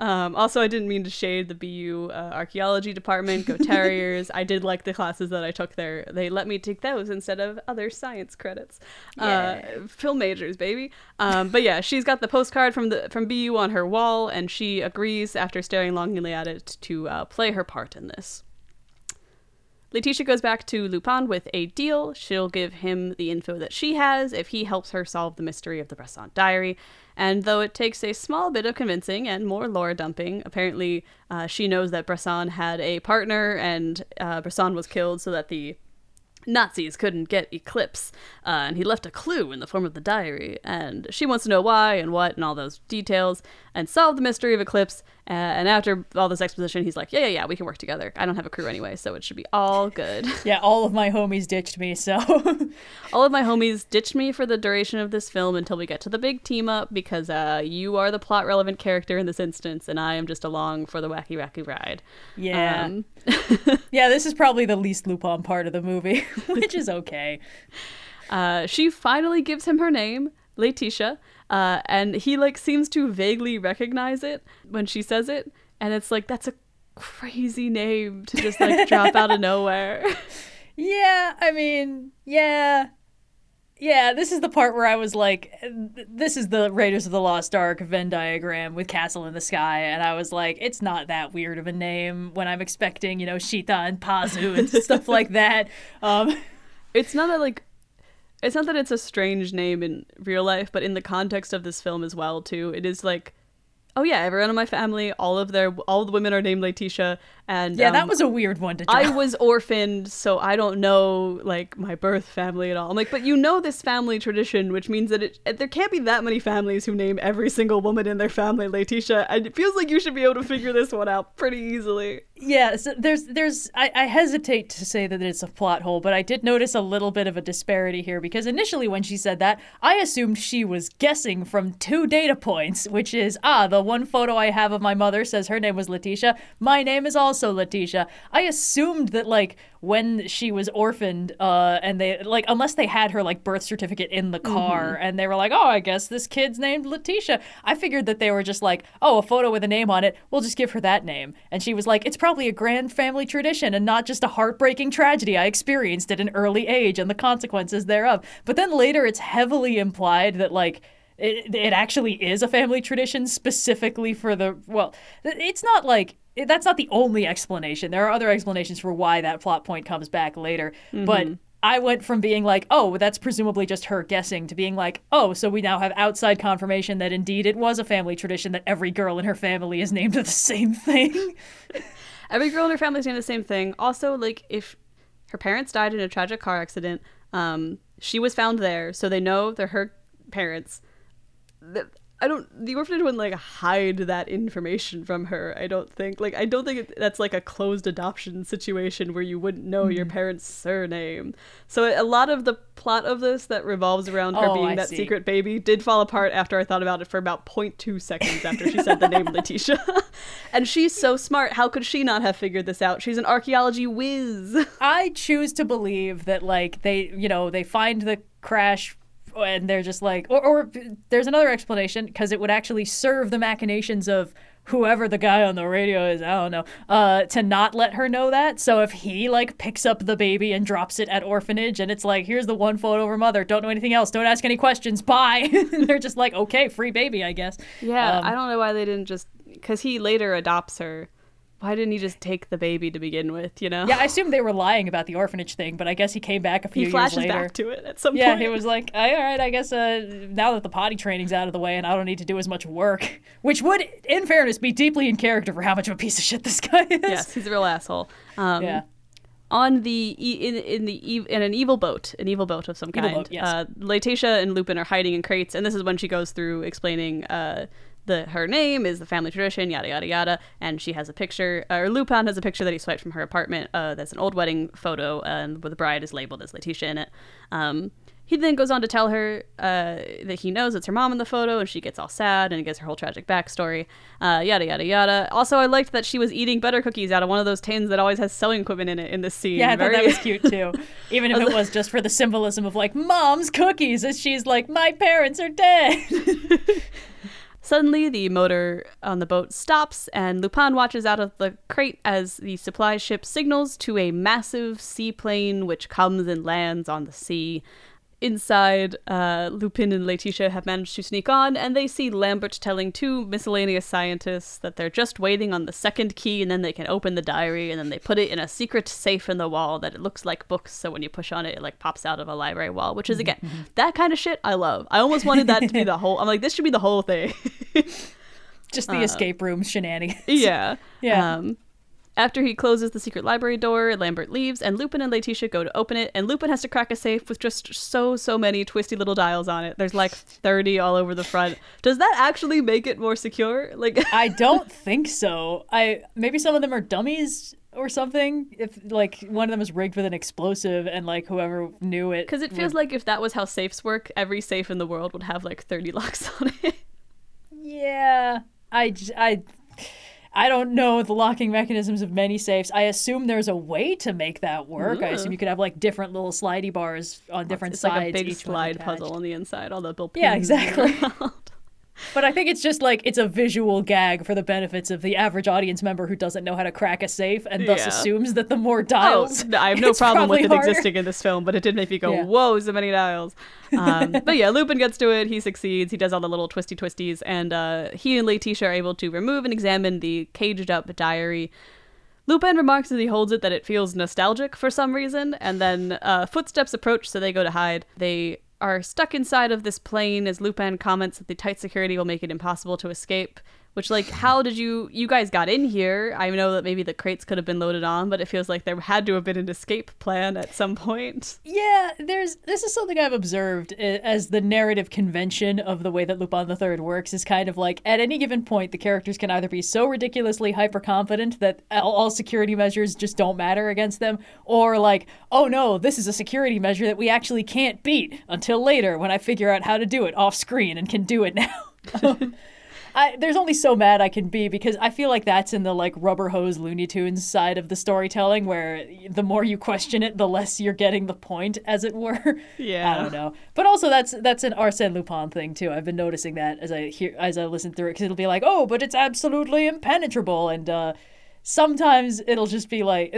Also, I didn't mean to shade the BU archaeology department. Go Terriers. I did like the classes that I took there. They let me take those instead of other science credits. Film majors, baby. But yeah, she's got the postcard from BU on her wall, and she agrees after staring longingly at it to play her part in this. Letitia goes back to Lupin with a deal. She'll give him the info that she has if he helps her solve the mystery of the Bressant diary. And though it takes a small bit of convincing and more lore dumping, apparently she knows that Bressant had a partner and Bressant was killed so that the Nazis couldn't get Eclipse. And he left a clue in the form of the diary. And she wants to know why and what and all those details and solve the mystery of Eclipse. And after all this exposition, he's like, yeah, we can work together. I don't have a crew anyway, so it should be all good. Yeah, all of my homies ditched me, so. All of my homies ditched me for the duration of this film until we get to the big team up, because you are the plot-relevant character in this instance, and I am just along for the wacky ride. Yeah. Yeah, this is probably the least Lupin part of the movie, which is okay. She finally gives him her name, Letitia. And he seems to vaguely recognize it when she says it, and it's like, that's a crazy name to just drop out of nowhere. Yeah, I mean, yeah. This is the part where I was like, this is the Raiders of the Lost Ark Venn diagram with Castle in the Sky, and I was like, it's not that weird of a name when I'm expecting, Sheeta and Pazu and stuff like that. It's not a It's not that it's a strange name in real life, but in the context of this film as well, too. It is like, oh yeah, everyone in my family, all the women are named Letitia, and yeah, that was a weird one to. Draw. I was orphaned, so I don't know my birth family at all. I'm like, but this family tradition, which means that there can't be that many families who name every single woman in their family Letitia, and it feels like you should be able to figure this one out pretty easily. Yeah, so there's. I hesitate to say that it's a plot hole, but I did notice a little bit of a disparity here because initially when she said that, I assumed she was guessing from two data points, which is, the one photo I have of my mother says her name was Letitia. My name is also Letitia. I assumed that, when she was orphaned, and they, unless they had her, birth certificate in the car, mm-hmm. and they were like, oh, I guess this kid's named Letitia. I figured that they were just like, oh, a photo with a name on it, we'll just give her that name. And she was like, it's probably a grand family tradition and not just a heartbreaking tragedy I experienced at an early age and the consequences thereof. But then later it's heavily implied that it actually is a family tradition specifically for the, well, it's not that's not the only explanation. There are other explanations for why that plot point comes back later. Mm-hmm. But I went from being like, oh, that's presumably just her guessing, to being like, oh, so we now have outside confirmation that indeed it was a family tradition that every girl in her family is named the same thing. Every girl in her family is named the same thing. Also, if her parents died in a tragic car accident, she was found there, so they know they're her parents. The orphanage wouldn't hide that information from her. I don't think. I don't think that's a closed adoption situation where you wouldn't know your parents' surname. So a lot of the plot of this that revolves around her being that secret baby did fall apart after I thought about it for about 0.2 seconds after she said the name Letitia. And she's so smart. How could she not have figured this out? She's an archaeology whiz. I choose to believe that they find the crash. And they're just or there's another explanation, because it would actually serve the machinations of whoever the guy on the radio is, I don't know, to not let her know that. So if he picks up the baby and drops it at orphanage and it's here's the one photo of her mother, don't know anything else, don't ask any questions, bye. And they're just okay, free baby, I guess. Yeah, I don't know why they didn't just, because he later adopts her. Why didn't he just take the baby to begin with, Yeah, I assumed they were lying about the orphanage thing, but I guess he came back a few years later. He flashes back to it at some point. Yeah, he was like, all right, I guess now that the potty training's out of the way and I don't need to do as much work, which would, in fairness, be deeply in character for how much of a piece of shit this guy is. Yes, he's a real asshole. Yeah. On the in an evil boat of some kind. Evil boat, yes. Letitia and Lupin are hiding in crates, and this is when she goes through explaining her name is the family tradition, yada, yada, yada. And she has a picture, or Lupin has a picture that he swiped from her apartment. That's an old wedding photo, and the bride is labeled as Letitia in it. He then goes on to tell her that he knows it's her mom in the photo, and she gets all sad and gets her whole tragic backstory, yada, yada, yada. Also, I liked that she was eating butter cookies out of one of those tins that always has sewing equipment in it in this scene. Yeah, I thought that was cute, too. Even if it was just for the symbolism of, like, mom's cookies, as she's like, my parents are dead. Suddenly, the motor on the boat stops, and Lupin watches out of the crate as the supply ship signals to a massive seaplane which comes and lands on the sea. Inside, Lupin and Laetitia have managed to sneak on, and they see Lambert telling two miscellaneous scientists that they're just waiting on the second key, and then they can open the diary, and then they put it in a secret safe in the wall that it looks like books, so when you push on it, it like pops out of a library wall, which is, again, that kind of shit I love. I almost wanted that to be the whole... I'm like, this should be the whole thing. Just the escape room shenanigans. Yeah. Yeah. After he closes the secret library door, Lambert leaves, and Lupin and Laetitia go to open it, and Lupin has to crack a safe with just so many twisty little dials on it. There's like 30 all over the front. Does that actually make it more secure? Like, I don't think so. Maybe some of them are dummies or something. If like one of them is rigged with an explosive, and like whoever knew it, because it feels like if that was how safes work, every safe in the world would have like 30 locks on it. Yeah, I don't know the locking mechanisms of many safes. I assume there's a way to make that work. Ooh. I assume you could have like different little slidey bars on different sides. It's like a big slide puzzle on the inside. All the little pins. Yeah, exactly. But I think it's just like it's a visual gag for the benefits of the average audience member who doesn't know how to crack a safe and thus assumes that the more dials. I have no problem with it existing in this film, but it did make me go, whoa, so many dials. But yeah, Lupin gets to it. He succeeds. He does all the little twisties. And he and Laetitia are able to remove and examine the caged up diary. Lupin remarks as he holds it that it feels nostalgic for some reason. And then footsteps approach, so they go to hide. They are stuck inside of this plane as Lupin comments that the tight security will make it impossible to escape, which, like, how did you guys got in here? I know that maybe the crates could have been loaded on, but it feels like there had to have been an escape plan at some point. Yeah, this is something I've observed as the narrative convention of the way that Lupin the Third works is kind of like, at any given point, the characters can either be so ridiculously hyper-confident that all security measures just don't matter against them, or like, oh no, this is a security measure that we actually can't beat until later when I figure out how to do it off screen and can do it now. There's only so mad I can be, because I feel like that's in the like rubber hose Looney Tunes side of the storytelling, where the more you question it, the less you're getting the point, as it were. Yeah. I don't know. But also that's an Arsène Lupin thing too. I've been noticing that as I listen through it, because it'll be like, oh, but it's absolutely impenetrable, and sometimes it'll just be like.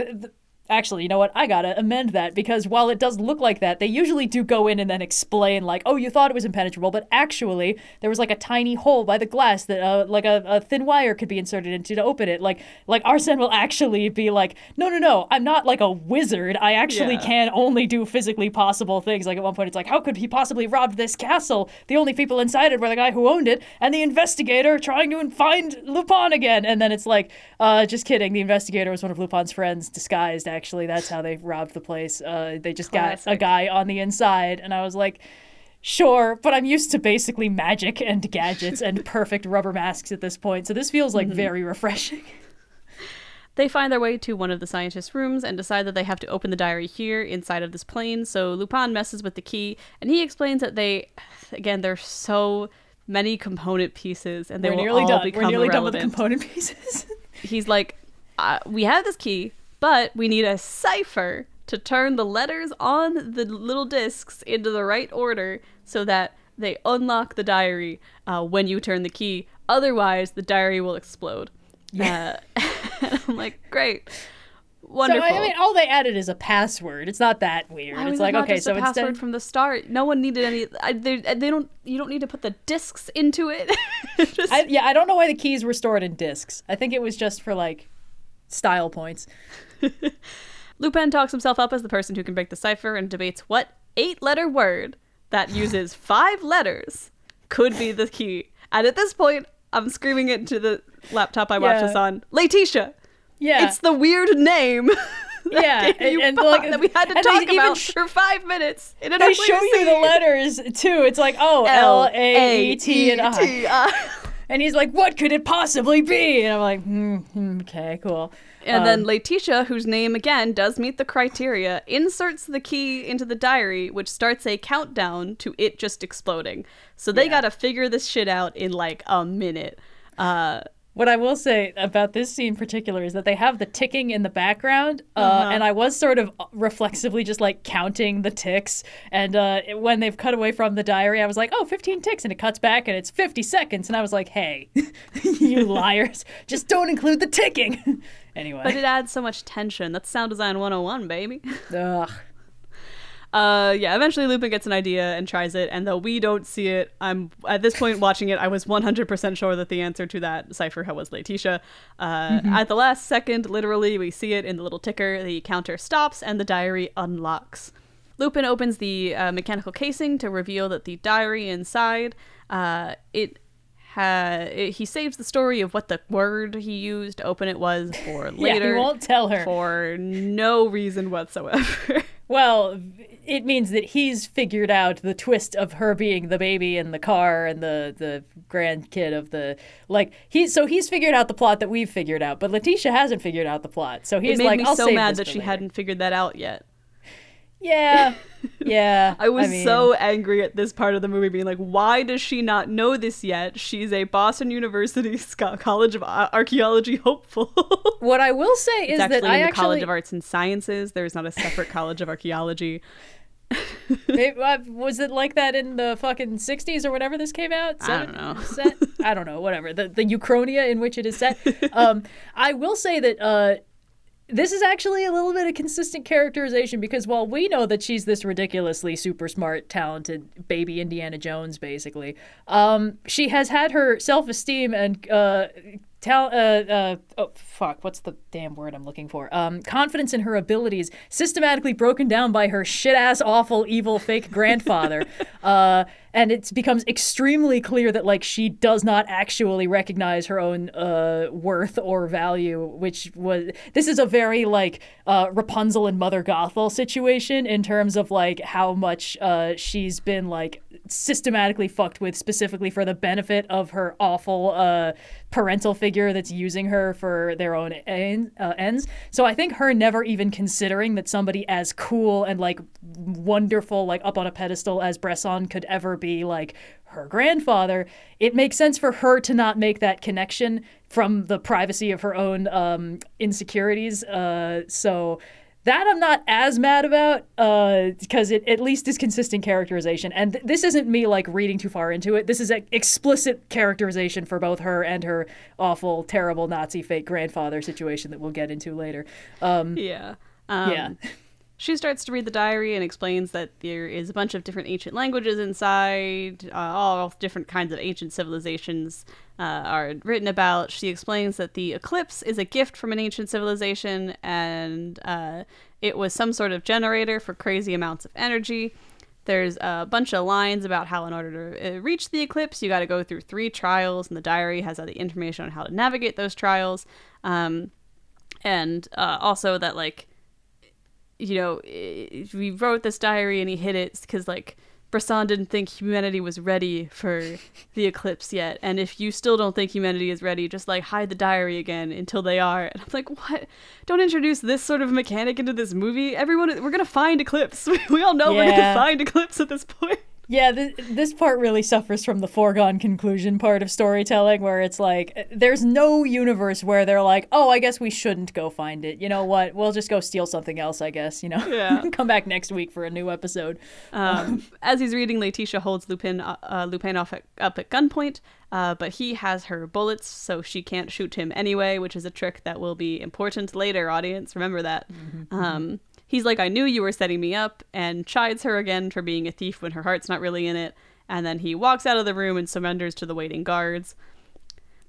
Actually, you know what? I gotta amend that, because while it does look like that, they usually do go in and then explain, like, oh, you thought it was impenetrable, but actually there was like a tiny hole by the glass that like a thin wire could be inserted into to open it. Like Arsène will actually be like, no, I'm not like a wizard. I actually can only do physically possible things. Like at one point it's like, how could he possibly rob this castle? The only people inside it were the guy who owned it and the investigator trying to find Lupin again. And then it's like, just kidding. The investigator was one of Lupin's friends disguised. Actually, that's how they robbed the place. They just got a guy on the inside, and I was like, sure, but I'm used to basically magic and gadgets and perfect rubber masks at this point, so this feels like very refreshing. They find their way to one of the scientists' rooms and decide that they have to open the diary here inside of this plane, so Lupin messes with the key, and he explains that there's so many component pieces, and they will all become irrelevant. We're nearly done with the component pieces. He's like, we have this key, but we need a cipher to turn the letters on the little discs into the right order so that they unlock the diary when you turn the key. Otherwise, the diary will explode. Yeah. I'm like, great. Wonderful. So, I mean, all they added is a password. It's not that weird. It's like, okay, so instead... password from the start. No one needed any... You don't need to put the discs into it. I don't know why the keys were stored in discs. I think it was just for, like... style points. Lupin talks himself up as the person who can break the cipher and debates what 8-letter word that uses 5 letters could be the key. And at this point, I'm screaming it into the laptop I watched this on. Laetitia! Yeah. It's the weird name that we had to talk about for 5 minutes. They show you the letters, too. It's like, oh, L-A-T-T-I. And he's like, what could it possibly be? And I'm like, okay, cool. And then Letitia, whose name again does meet the criteria, inserts the key into the diary, which starts a countdown to it just exploding. So they got to figure this shit out in like a minute. What I will say about this scene in particular is that they have the ticking in the background, and I was sort of reflexively just, like, counting the ticks, and when they've cut away from the diary, I was like, oh, 15 ticks, and it cuts back, and it's 50 seconds, and I was like, hey, you liars, just don't include the ticking. Anyway. But it adds so much tension. That's sound design 101, baby. Ugh. Eventually Lupin gets an idea and tries it, and though we don't see it, I'm at this point watching it, I was 100% sure that the answer to that cipher was Letitia. At the last second, literally, we see it in the little ticker, the counter stops, and the diary unlocks. Lupin opens the mechanical casing to reveal that the diary inside, he saves the story of what the word he used to open it was for later. Yeah, he won't tell her. For no reason whatsoever. Well, it means that he's figured out the twist of her being the baby in the car and the grandkid of the, like, he's figured out the plot that we've figured out, but Letitia hasn't figured out the plot. So he's like, I'll save this for later. It made me so mad that she hadn't figured that out yet. Yeah. Yeah. I mean, so angry at this part of the movie being like, why does she not know this yet? She's a Boston University College of Archaeology hopeful. What I will say is that the College of Arts and Sciences. There's not a separate College of Archaeology. Was it like that in the fucking 60s or whatever this came out? I don't know. Whatever. The Uchronia in which it is set. I will say that... this is actually a little bit of consistent characterization because while we know that she's this ridiculously super smart, talented baby Indiana Jones, basically, she has had her self-esteem and confidence in her abilities systematically broken down by her shit-ass, awful, evil, fake grandfather. And it becomes extremely clear that, like, she does not actually recognize her own worth or value, which was... This is a very, like, Rapunzel and Mother Gothel situation in terms of, like, how much she's been, like, systematically fucked with specifically for the benefit of her awful parental figure that's using her for their own ends. So I think her never even considering that somebody as cool and, like, wonderful, like, up on a pedestal as Bresson could ever be, like her grandfather, it makes sense for her to not make that connection from the privacy of her own insecurities. So that I'm not as mad about because it at least is consistent characterization. And this isn't me like reading too far into it. This is an explicit characterization for both her and her awful, terrible Nazi fake grandfather situation that we'll get into later. She starts to read the diary and explains that there is a bunch of different ancient languages inside. All different kinds of ancient civilizations are written about. She explains that the eclipse is a gift from an ancient civilization, and it was some sort of generator for crazy amounts of energy. There's a bunch of lines about how in order to reach the eclipse, you got to go through 3 trials, and the diary has all the information on how to navigate those trials. Also that, like, you know, we wrote this diary and he hid it because, like, Bresson didn't think humanity was ready for the eclipse yet. And if you still don't think humanity is ready, just, like, hide the diary again until they are. And I'm like, what? Don't introduce this sort of mechanic into this movie. Everyone, we're going to find eclipse. We all know we're going to find eclipse at this point. Yeah, this part really suffers from the foregone conclusion part of storytelling where it's like, there's no universe where they're like, oh, I guess we shouldn't go find it. You know what? We'll just go steal something else, I guess, you know? Yeah. Come back next week for a new episode. As he's reading, Letitia holds Lupin up at gunpoint, but he has her bullets, so she can't shoot him anyway, which is a trick that will be important later, audience. Remember that. Mm-hmm. He's like, I knew you were setting me up, and chides her again for being a thief when her heart's not really in it. And then he walks out of the room and surrenders to the waiting guards.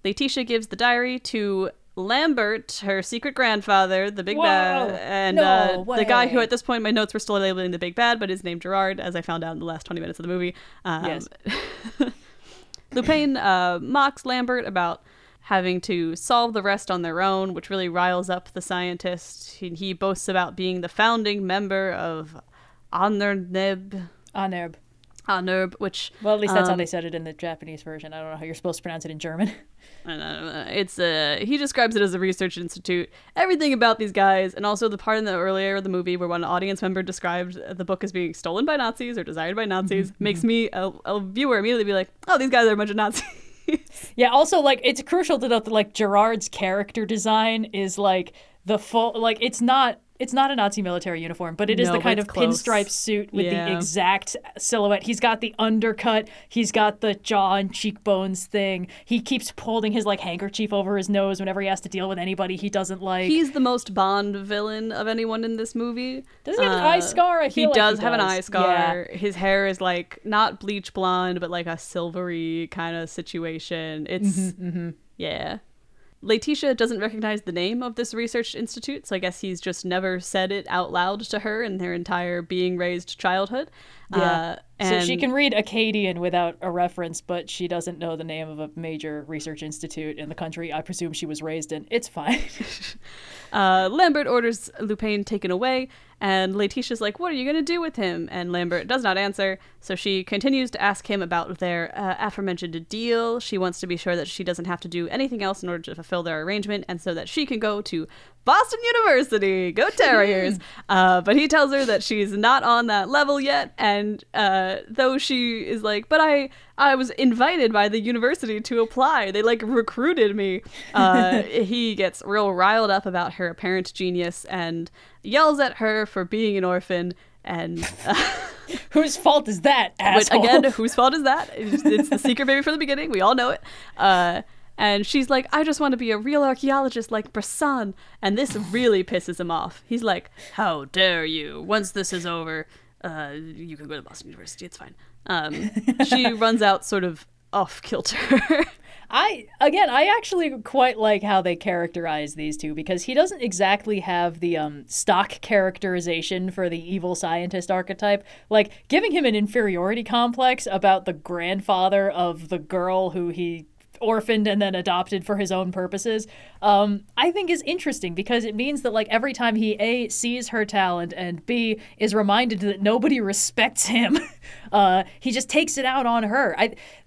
Letitia gives the diary to Lambert, her secret grandfather, the big bad, and the guy who at this point my notes were still labeling the big bad, but is named Gerard, as I found out in the last 20 minutes of the movie. Yes. Lupin mocks Lambert about having to solve the rest on their own, which really riles up the scientist. He boasts about being the founding member of Anerb. Anerb, which... Well, at least that's how they said it in the Japanese version. I don't know how you're supposed to pronounce it in German. He describes it as a research institute. Everything about these guys, and also the part in the earlier the movie where one audience member described the book as being stolen by Nazis or desired by Nazis, mm-hmm. makes me, a viewer, immediately be like, oh, these guys are a bunch of Nazis. Yeah, also, like, it's crucial to note that, like, Gerard's character design is, like, the full... Like, it's not a Nazi military uniform, but it is the kind of close. Pinstripe suit with the exact silhouette. He's got the undercut. He's got the jaw and cheekbones thing. He keeps holding his, like, handkerchief over his nose whenever he has to deal with anybody he doesn't like. He's the most Bond villain of anyone in this movie. Doesn't he have an eye scar? He does have an eye scar. Yeah. His hair is, like, not bleach blonde, but, like, a silvery kind of situation. It's... Mm-hmm, mm-hmm. Yeah. Letitia doesn't recognize the name of this research institute, so I guess he's just never said it out loud to her in their entire being raised childhood. Yeah. So she can read Akkadian without a reference, but she doesn't know the name of a major research institute in the country I presume she was raised in. It's fine. Lambert orders Lupin taken away, and Laetitia's like, what are you going to do with him? And Lambert does not answer, so she continues to ask him about their aforementioned deal. She wants to be sure that she doesn't have to do anything else in order to fulfill their arrangement, and so that she can go to Boston University, go Terriers. But he tells her that she's not on that level yet, and though she is like, but I was invited by the university to apply, they like recruited me, he gets real riled up about her apparent genius and yells at her for being an orphan. And whose fault is that, asshole? Again, whose fault is that? It's the secret baby from the beginning, we all know it. And she's like, I just want to be a real archaeologist like Brisson. And this really pisses him off. He's like, how dare you? Once this is over, you can go to Boston University. It's fine. She runs out sort of off kilter. I actually quite like how they characterize these two, because he doesn't exactly have the stock characterization for the evil scientist archetype. Like, giving him an inferiority complex about the grandfather of the girl who he orphaned and then adopted for his own purposes, I think is interesting, because it means that, like, every time he A, sees her talent, and B, is reminded that nobody respects him, he just takes it out on her.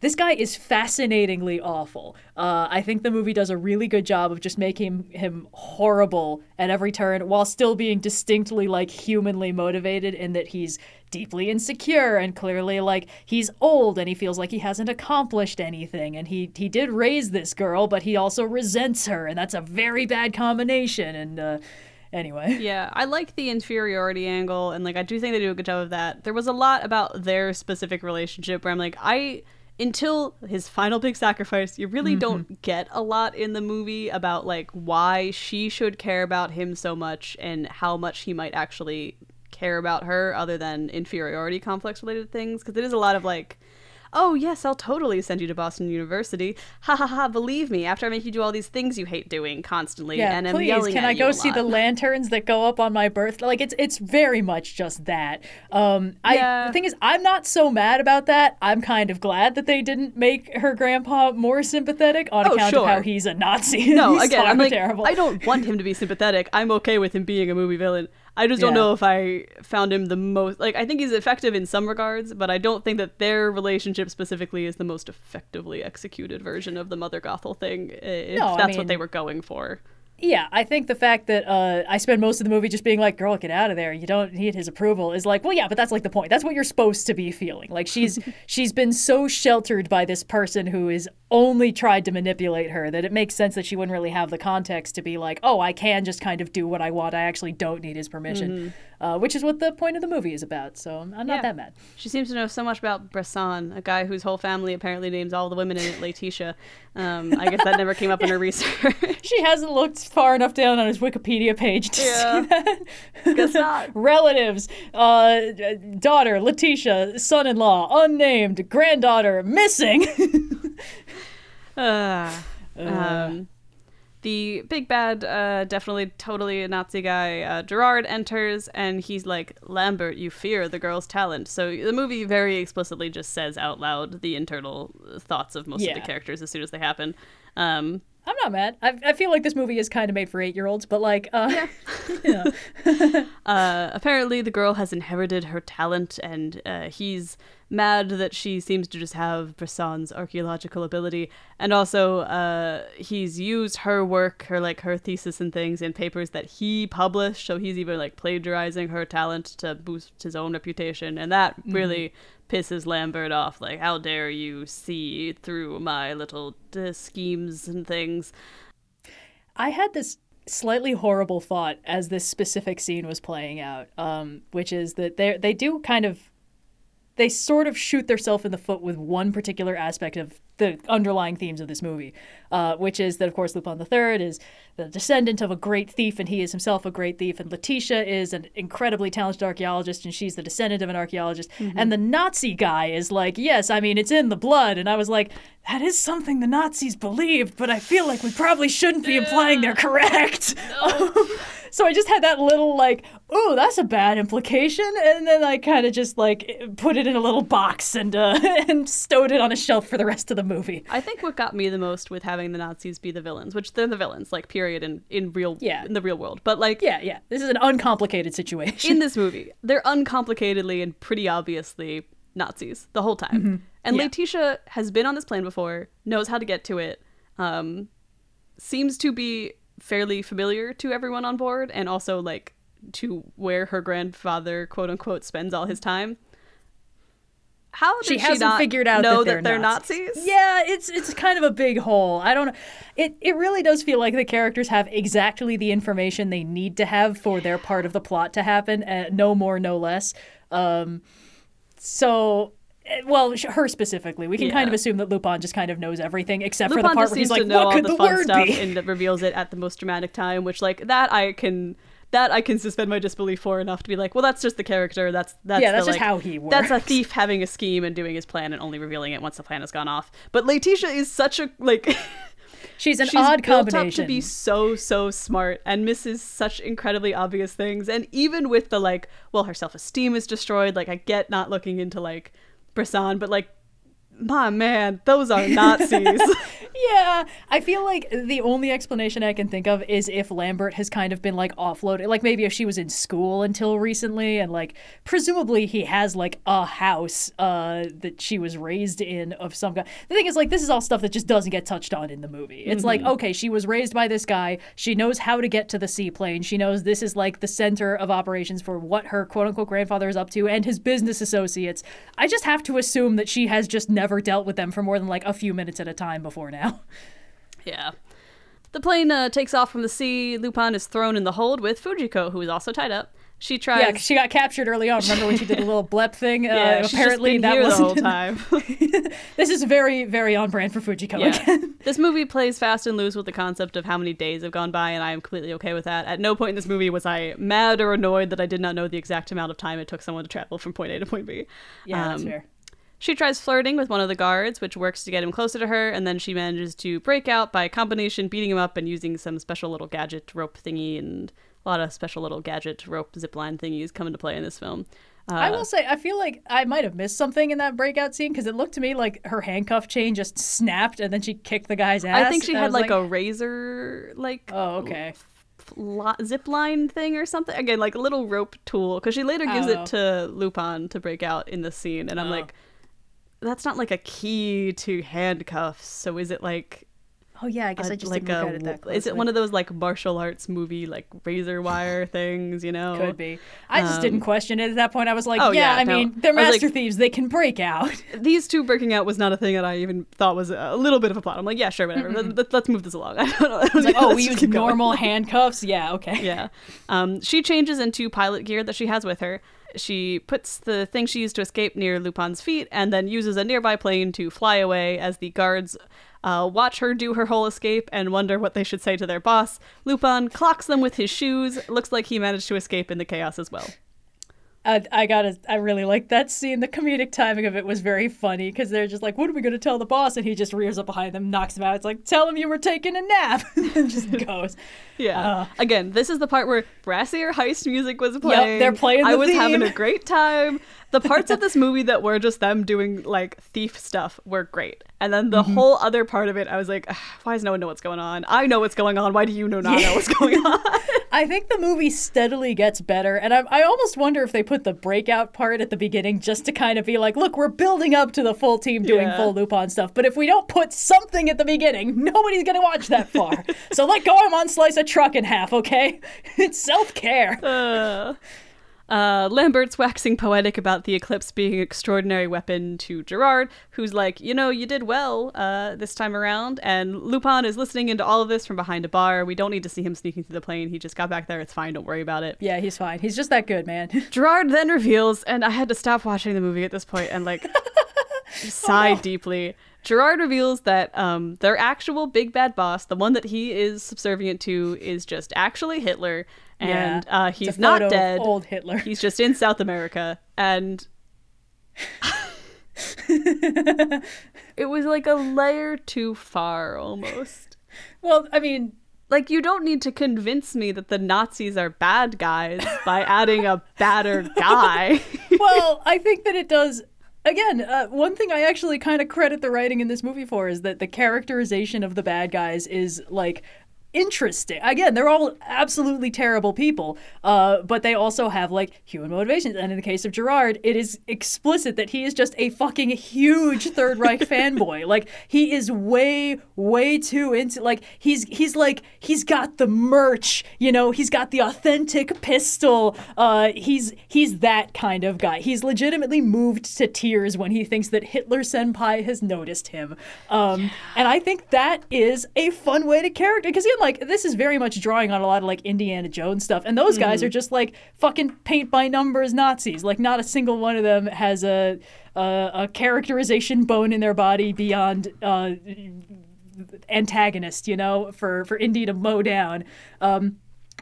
This guy is fascinatingly awful. I think the movie does a really good job of just making him horrible at every turn, while still being distinctly, like, humanly motivated, in that he's deeply insecure, and clearly, like, he's old and he feels like he hasn't accomplished anything, and he did raise this girl, but he also resents her, and that's a very bad combination. And anyway, yeah, I like the inferiority angle, and like, I do think they do a good job of that. There was a lot about their specific relationship where I'm like, until his final big sacrifice, you really mm-hmm. don't get a lot in the movie about like why she should care about him so much and how much he might actually care about her, other than inferiority complex related things, because it is a lot of like, oh yes, I'll totally send you to Boston University, ha ha ha, believe me, after I make you do all these things you hate doing constantly, yeah, and I'm please, yelling can at I you go see lot. The lanterns that go up on my birth, like, it's very much just that. The thing is, I'm not so mad about that. I'm kind of glad that they didn't make her grandpa more sympathetic on account of how he's a Nazi. No, again, I'm like, terrible. I don't want him to be sympathetic. I'm okay with him being a movie villain. I just don't know if I found him the most... Like, I think he's effective in some regards, but I don't think that their relationship specifically is the most effectively executed version of the Mother Gothel thing, if that's what they were going for. Yeah, I think the fact that I spend most of the movie just being like, girl, get out of there, you don't need his approval, is like, well, yeah, but that's like the point. That's what you're supposed to be feeling. Like, she's been so sheltered by this person who is only tried to manipulate her that it makes sense that she wouldn't really have the context to be like, oh, I can just kind of do what I want. I actually don't need his permission, mm-hmm. Which is what the point of the movie is about. So I'm not that mad. She seems to know so much about Brisson, a guy whose whole family apparently names all the women in it Letitia. I guess that never came up in her research. She hasn't looked far enough down on his Wikipedia page to see that. Guess not. Relatives, daughter, Letitia, son-in-law, unnamed, granddaughter, missing. The big bad, definitely totally a Nazi guy, Gerard, enters, and he's like, Lambert, you fear the girl's talent. So the movie very explicitly just says out loud the internal thoughts of most of the characters as soon as they happen. I'm not mad. I feel like this movie is kind of made for 8-year-olds, but like, apparently the girl has inherited her talent, and he's mad that she seems to just have Brissan's archaeological ability, and also he's used her work, her thesis and things in papers that he published, so he's even plagiarizing her talent to boost his own reputation, and that really pisses Lambert off. How dare you see through my little schemes and things. I had this slightly horrible thought as this specific scene was playing out, which is that they do kind of, they sort of shoot themselves in the foot with one particular aspect of the underlying themes of this movie, which is that, of course, Lupin the Third is the descendant of a great thief, and he is himself a great thief, and Letitia is an incredibly talented archaeologist, and she's the descendant of an archaeologist, and the Nazi guy is yes, I mean, it's in the blood, and I was like, that is something the Nazis believed, but I feel like we probably shouldn't be implying they're correct. No. So I just had that little oh, that's a bad implication, and then I kind of just put it in a little box and stowed it on a shelf for the rest of the movie. I think what got me the most with having the Nazis be the villains, which they're the villains, period, in the real world, but this is an uncomplicated situation. In this movie, they're uncomplicatedly and pretty obviously Nazis the whole time. And Letitia has been on this plane before, knows how to get to it, seems to be fairly familiar to everyone on board, and also to where her grandfather, quote unquote, spends all his time. How did she not figured out know that they're Nazis? Yeah, it's kind of a big hole. I don't know. It really does feel like the characters have exactly the information they need to have for their part of the plot to happen, no more, no less. Well, her specifically. We can kind of assume that Lupin just kind of knows everything, except Lupin for the part where he's what could the word be? Lupin just seems to know all the fun stuff and reveals it at the most dramatic time, which, that I can suspend my disbelief for enough to be like, well, that's just the character. That's just how he works. That's a thief having a scheme and doing his plan and only revealing it once the plan has gone off. But Letitia is such a, she's odd combination. She's built up to be so smart and misses such incredibly obvious things. And even with the, her self-esteem is destroyed, I get not looking into, Brissan, but my man, those are Nazis. Yeah, I feel like the only explanation I can think of is if Lambert has kind of been offloaded, maybe if she was in school until recently, and presumably he has a house that she was raised in of some kind. The thing is this is all stuff that just doesn't get touched on in the movie. It's okay, she was raised by this guy, she knows how to get to the seaplane, she knows this is the center of operations for what her quote unquote grandfather is up to and his business associates. I just have to assume that she has just never dealt with them for more than a few minutes at a time before now. Yeah. The plane takes off from the sea. Lupin is thrown in the hold with Fujiko, who is also tied up. She tries. Yeah, she got captured early on. Remember when she did a little blep thing? Yeah, apparently that was the whole time. This is very, very on brand for Fujiko again. This movie plays fast and loose with the concept of how many days have gone by, and I am completely okay with that. At no point in this movie was I mad or annoyed that I did not know the exact amount of time it took someone to travel from point A to point B. Yeah, that's fair. She tries flirting with one of the guards, which works to get him closer to her, and then she manages to break out by a combination, beating him up and using some special little gadget rope thingy, and a lot of special little gadget rope zipline thingies come into play in this film. I will say, I feel like I might have missed something in that breakout scene, because it looked to me like her handcuff chain just snapped and then she kicked the guy's ass. I think she had a razor, oh, okay, zip line thing or something. Again, a little rope tool, because she later gives it to Lupin to break out in this scene, and I'm that's not a key to handcuffs, so is it oh yeah, I guess I just didn't look at it that closely. Is it one of those martial arts movie razor wire things, you know? Could be. I just didn't question it at that point. I was mean, they're master thieves, they can break out. These two breaking out was not a thing that I even thought was a little bit of a plot. I'm yeah, sure, whatever. Let's move this along. I don't know. It's we use normal handcuffs? Yeah, okay. Yeah. She changes into pilot gear that she has with her. She puts the thing she used to escape near Lupin's feet and then uses a nearby plane to fly away as the guards watch her do her whole escape and wonder what they should say to their boss. Lupin clocks them with his shoes. Looks like he managed to escape in the chaos as well. I really like that scene. The comedic timing of it was very funny because they're just what are we going to tell the boss? And he just rears up behind them, knocks them out. It's tell him you were taking a nap. And just goes. Yeah. Again, this is the part where brassier heist music was playing. Yep, they're playing the theme. I was having a great time. The parts of this movie that were just them doing like thief stuff were great. And then the whole other part of it, I was like, why does no one know what's going on? I know what's going on. Why do you not know what's going on? I think the movie steadily gets better. And I almost wonder if they put the breakout part at the beginning just to kind of be like, look, we're building up to the full team doing full Lupin stuff. But if we don't put something at the beginning, nobody's going to watch that far. So let Goemon slice a truck in half, okay? It's self-care. Lambert's waxing poetic about the eclipse being an extraordinary weapon to Gerard, who's like, you know, you did well this time around. And Lupin is listening into all of this from behind a bar. We don't need to see him sneaking through the plane. He just got back there. It's fine. Don't worry about it. Yeah, he's fine. He's just that good, man. Gerard then reveals, and I had to stop watching the movie at this point and like sigh deeply. Gerard reveals that their actual big bad boss, the one that he is subservient to, is just actually Hitler. And he's not dead. Old Hitler. He's just in South America. And it was like a layer too far almost. Well, I mean, like, you don't need to convince me that the Nazis are bad guys by adding a badder guy. Well, I think that it does. Again, one thing I actually kind of credit the writing in this movie for is that the characterization of the bad guys is like interesting. Again, they're all absolutely terrible people, but they also have like human motivations. And in the case of Gerard, it is explicit that he is just a fucking huge Third Reich fanboy. Like, he is way too into, like, he's like, he's got the merch, you know, he's got the authentic pistol. He's that kind of guy. He's legitimately moved to tears when he thinks that Hitler Senpai has noticed him. And I think that is a fun way to character, because he like, this is very much drawing on a lot of like Indiana Jones stuff, and those guys are just like fucking paint by numbers Nazis. Like, not a single one of them has a characterization bone in their body beyond antagonist, you know, for Indy to mow down,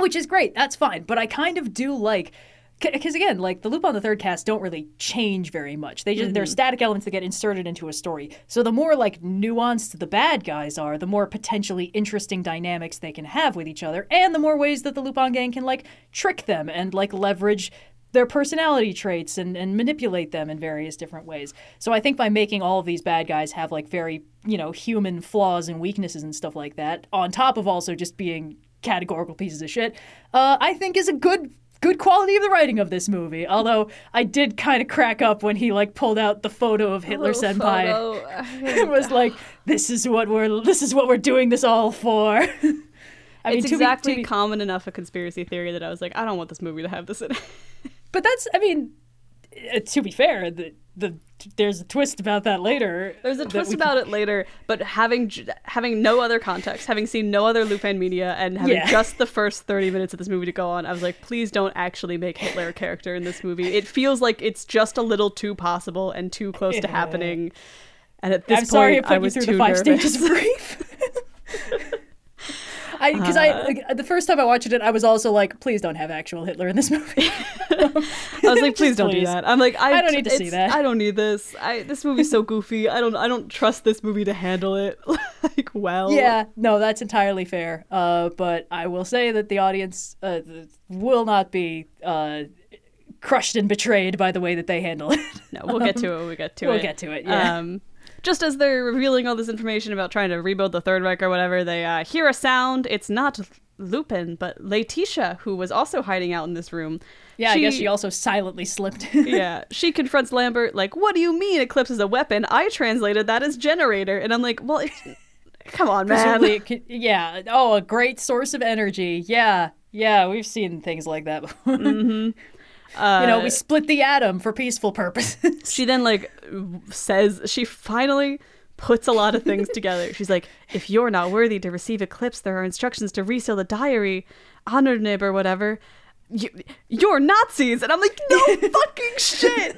which is great. That's fine. But I kind of do like, because again, like, the Lupin the Third cast don't really change very much. They just they're static elements that get inserted into a story. So the more like nuanced the bad guys are, the more potentially interesting dynamics they can have with each other, and the more ways that the Lupin gang can like trick them and like leverage their personality traits and manipulate them in various different ways. So I think by making all of these bad guys have like very, you know, human flaws and weaknesses and stuff like that, on top of also just being categorical pieces of shit, I think is a good quality of the writing of this movie. Although I did kind of crack up when he like pulled out the photo of Hitler Senpai. It was like, this is what we're doing this all for. I mean, it's exactly common enough a conspiracy theory that I was like, I don't want this movie to have this in it. But that's, I mean, to be fair, there's a twist about that later. There's a twist about it later, but having no other context, having seen no other Lupin media, and having just the first 30 minutes of this movie to go on, I was like, please don't actually make Hitler a character in this movie. It feels like it's just a little too possible and too close to happening. And at this point, I was too nervous. I'm sorry I put you through the 5 stages of grief. Because the first time I watched it, I was also like, please don't have actual Hitler in this movie. I was like, please don't do that. I'm like, I don't need to see that. I don't need this. This movie's so goofy. I don't trust this movie to handle it. Like, well. Yeah, no, that's entirely fair. But I will say that the audience will not be crushed and betrayed by the way that they handle it. No, we'll get to it. We'll get to it, yeah. Just as they're revealing all this information about trying to rebuild the Third Reich or whatever, they hear a sound. It's not Lupin, but Letitia, who was also hiding out in this room. Yeah, I guess she also silently slipped. Yeah, she confronts Lambert, like, what do you mean eclipse is a weapon? I translated that as generator. And I'm like, well, come on, man. Yeah, oh, a great source of energy. Yeah, we've seen things like that before. Mm-hmm. We split the atom for peaceful purposes. She then says, she finally puts a lot of things together. She's like, if you're not worthy to receive Eclipse, there are instructions to reseal the diary, Anerb or whatever. You're Nazis. And I'm like, no fucking shit.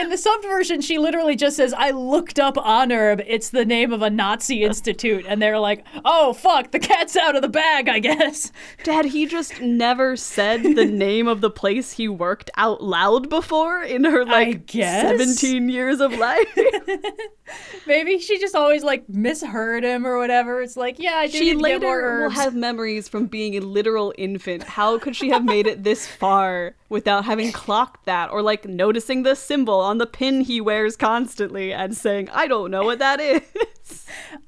In the subversion, she literally just says, I looked up Anerb. It's the name of a Nazi institute. And they're like, oh, fuck, the cat's out of the bag, I guess. Dad, he just never said the name of the place he worked out loud before in her, 17 years of life. Maybe she just always, misheard him or whatever. It's like, yeah, I did get more herbs. She later will have memories from being a literal infant. How could she have made it this this far without having clocked that, or like noticing the symbol on the pin he wears constantly and saying, I don't know what that is.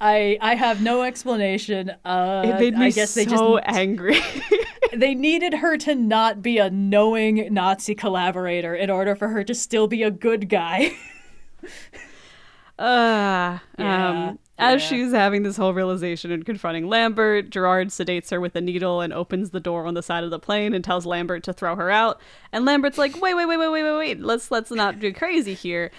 I have no explanation. It made me so angry. They needed her to not be a knowing Nazi collaborator in order for her to still be a good guy. As she's having this whole realization and confronting Lambert, Gerard sedates her with a needle and opens the door on the side of the plane and tells Lambert to throw her out. And Lambert's like, wait, let's not do crazy here.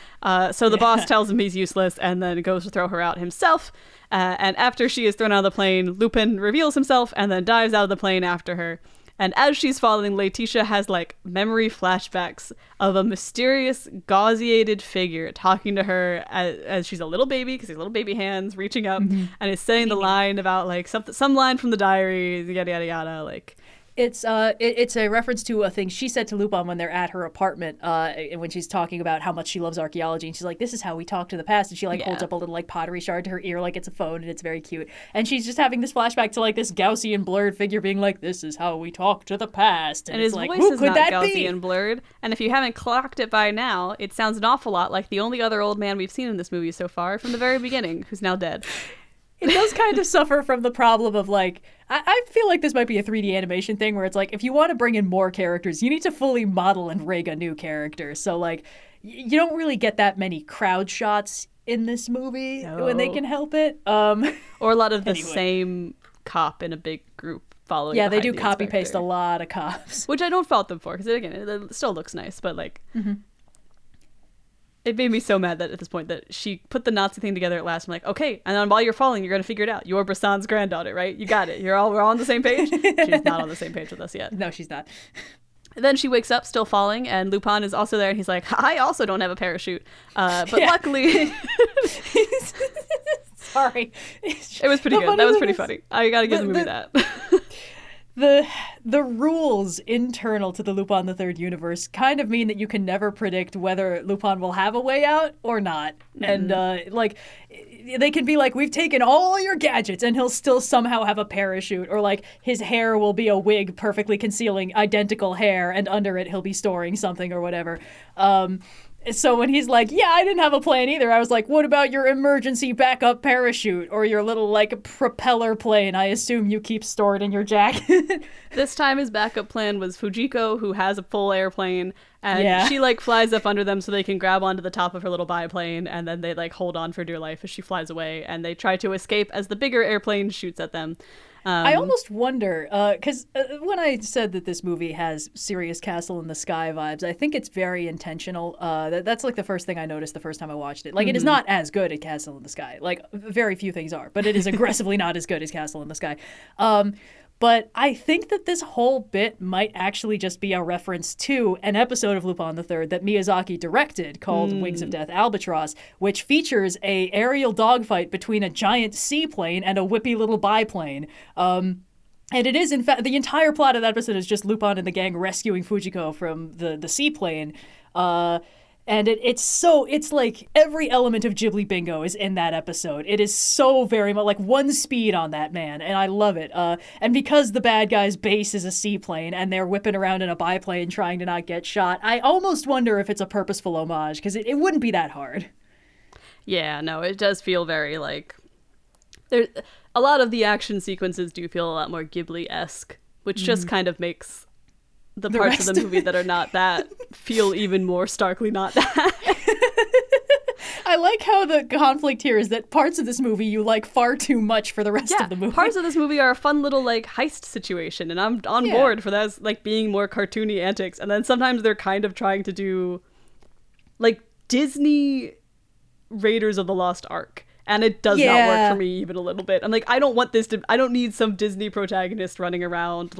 So the boss tells him he's useless and then goes to throw her out himself. And after she is thrown out of the plane, Lupin reveals himself and then dives out of the plane after her. And as she's falling, Laetitia has, like, memory flashbacks of a mysterious, gauzeated figure talking to her as she's a little baby, because he's little baby hands, reaching up, mm-hmm. and is saying the line about, like, some line from the diary, yada, yada, yada, like... It's a reference to a thing she said to Lupin when they're at her apartment, and when she's talking about how much she loves archaeology, and she's like, this is how we talk to the past, and she holds up a little pottery shard to her ear like it's a phone, and it's very cute. And she's just having this flashback to this Gaussian blurred figure being like, this is how we talk to the past, and it's like, who could that be? His voice is not Gaussian blurred, and if you haven't clocked it by now, it sounds an awful lot like the only other old man we've seen in this movie so far from the very beginning, who's now dead. It does kind of suffer from the problem of, I feel like this might be a 3D animation thing where it's if you want to bring in more characters, you need to fully model and rig a new character. So, you don't really get that many crowd shots in this movie when they can help it. Or a lot of the same cop in a big group following. Yeah, they do copy-paste a lot of cops. Which I don't fault them for, because, again, it still looks nice, but, Mm-hmm. It made me so mad that at this point that she put the Nazi thing together at last. I'm like, okay, and then while you're falling, you're going to figure it out. You're Brisson's granddaughter, right? You got it. We're all on the same page? She's not on the same page with us yet. No, she's not. And then she wakes up still falling, and Lupin is also there, and he's like, I also don't have a parachute. But luckily... Sorry. It was pretty good. That was pretty funny. I got to give the movie that. The rules internal to the Lupin the Third universe kind of mean that you can never predict whether Lupin will have a way out or not. Mm-hmm. And, they can be we've taken all your gadgets, and he'll still somehow have a parachute. Or, his hair will be a wig perfectly concealing identical hair, and under it he'll be storing something or whatever. So when he's like, yeah, I didn't have a plan either. I was like, what about your emergency backup parachute or your little, propeller plane I assume you keep stored in your jacket? This time his backup plan was Fujiko, who has a full airplane, and she, flies up under them so they can grab onto the top of her little biplane, and then they, hold on for dear life as she flies away, and they try to escape as the bigger airplane shoots at them. I almost wonder, because when I said that this movie has serious Castle in the Sky vibes, I think it's very intentional. That's the first thing I noticed the first time I watched it. It is not as good as Castle in the Sky. Very few things are, but it is aggressively not as good as Castle in the Sky. But I think that this whole bit might actually just be a reference to an episode of Lupin the Third that Miyazaki directed called Wings of Death Albatross, which features a aerial dogfight between a giant seaplane and a whippy little biplane. And it is, in fact, the entire plot of that episode is just Lupin and the gang rescuing Fujiko from the seaplane. And it's every element of Ghibli bingo is in that episode. It is so very much one speed on that man, and I love it. And because the bad guy's base is a seaplane and they're whipping around in a biplane trying to not get shot, I almost wonder if it's a purposeful homage, because it wouldn't be that hard. Yeah, no, it does feel very there. A lot of the action sequences do feel a lot more Ghibli-esque, which just kind of makes the parts of the movie that are not that feel even more starkly not that. I like how the conflict here is that parts of this movie you like far too much for the rest of the movie. Parts of this movie are a fun little heist situation, and I'm on board for those being more cartoony antics. And then sometimes they're kind of trying to do Disney Raiders of the Lost Ark. And it does not work for me even a little bit. I'm like, I don't want this to... I don't need some Disney protagonist running around.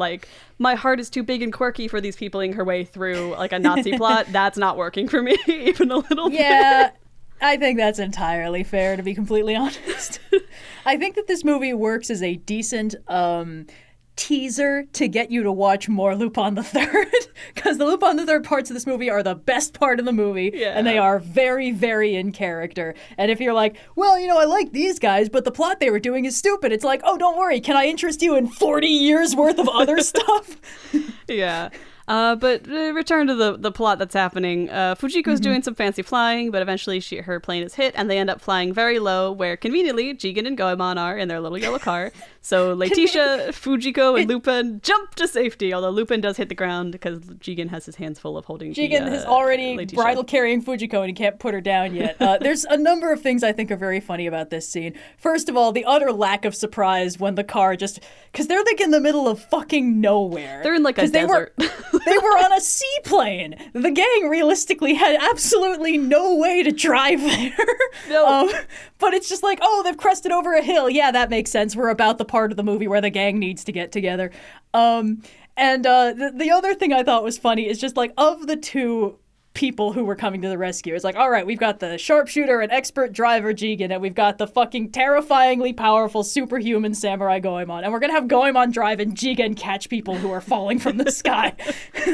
My heart is too big and quirky for these peopling her way through, a Nazi plot. That's not working for me even a little bit. Yeah. I think that's entirely fair, to be completely honest. I think that this movie works as a decent... teaser to get you to watch more Lupin the Third, because the Lupin the Third parts of this movie are the best part of the movie, and they are very, very in character. And if you're like, well, I like these guys, but the plot they were doing is stupid, it's like, oh, don't worry, can I interest you in 40 years worth of other stuff? Yeah. But return to the plot that's happening. Fujiko's doing some fancy flying, but eventually her plane is hit, and they end up flying very low, where conveniently Jigen and Goemon are in their little yellow car. So Laetitia, Fujiko, and Lupin jump to safety, although Lupin does hit the ground because Jigen has his hands full of holding Jigen is already bridle carrying Fujiko, and he can't put her down yet. There's a number of things I think are very funny about this scene. First of all, the utter lack of surprise when the car just... Because they're like in the middle of fucking nowhere. They're in like a desert. They were on a seaplane. The gang realistically had absolutely no way to drive there. No. But it's just like, oh, they've crested over a hill. Yeah, that makes sense. We're about the part of the movie where the gang needs to get together. And the other thing I thought was funny is just like, of the two people who were coming to the rescue, it's like, all right, we've got the sharpshooter and expert driver Jigen, and we've got the fucking terrifyingly powerful superhuman samurai Goemon, and we're gonna have Goemon drive and Jigen catch people who are falling from the sky. He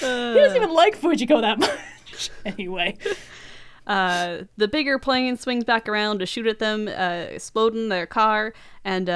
doesn't even like Fujiko that much. Anyway. The bigger plane swings back around to shoot at them, exploding their car, and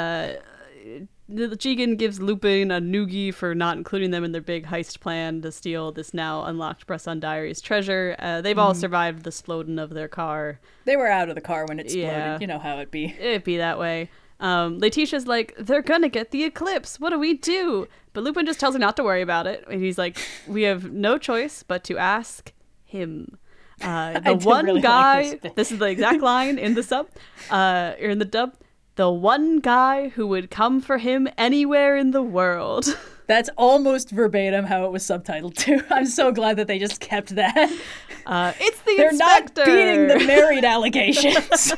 Jigen gives Lupin a noogie for not including them in their big heist plan to steal this now unlocked Brisson Diaries treasure. They've all survived the exploding of their car. They were out of the car when it exploded. Yeah. You know how it'd be. It'd be that way. Laetitia's like, they're gonna get the eclipse. What do we do? But Lupin just tells her not to worry about it. And he's like, we have no choice but to ask him. The one really guy, like this is the exact line in the sub, or in the dub, the one guy who would come for him anywhere in the world. That's almost verbatim how it was subtitled too. I'm so glad that they just kept that. It's the inspector. They're not beating the married allegations.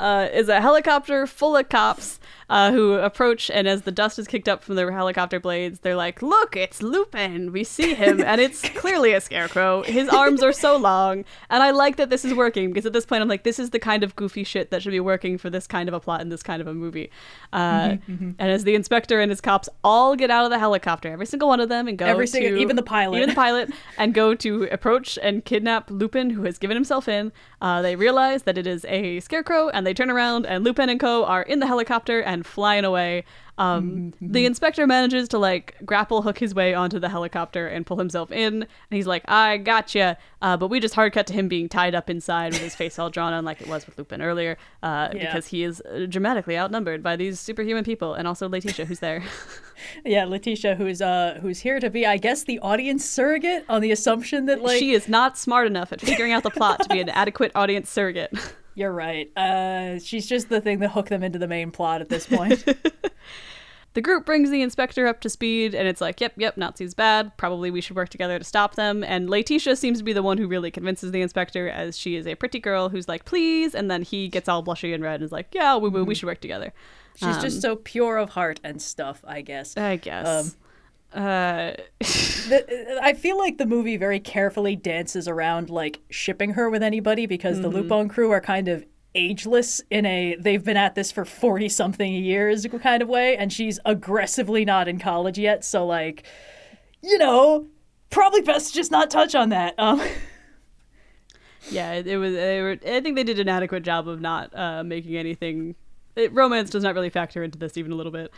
Is a helicopter full of cops who approach, and as the dust is kicked up from their helicopter blades, they're like, look, it's Lupin, we see him, and it's clearly a scarecrow. His arms are so long, and I like that this is working, because at this point I'm like, this is the kind of goofy shit that should be working for this kind of a plot in this kind of a movie. And as the inspector and his cops all get out of the helicopter, every single one of them, and go even the pilot, and go to approach and kidnap Lupin, who has given himself in, they realize that it is a scarecrow, and they turn around, and Lupin and co. are in the helicopter and flying away. The inspector manages to like grapple hook his way onto the helicopter and pull himself in, and he's like, I gotcha. But we just hard cut to him being tied up inside with his face all drawn on like it was with Lupin earlier, because he is dramatically outnumbered by these superhuman people, and also Laetitia, who's there. Yeah, Laetitia, who's here to be, I guess, the audience surrogate, on the assumption that like she is not smart enough at figuring out the plot to be an adequate audience surrogate. You're right. She's just the thing that hooked them into the main plot at this point. The group brings the inspector up to speed, and it's like, yep, Nazis bad. Probably we should work together to stop them. And Laetitia seems to be the one who really convinces the inspector, as she is a pretty girl who's like, please. And then he gets all blushy and red and is like, yeah, woo-woo, we should work together. She's just so pure of heart and stuff, I guess. I feel like the movie very carefully dances around like shipping her with anybody, because the Lupin crew are kind of ageless in a they've been at this for 40 something years kind of way, and she's aggressively not in college yet, so like, you know, probably best just not touch on that. Yeah, it was I think they did an adequate job of not making anything romance does not really factor into this even a little bit.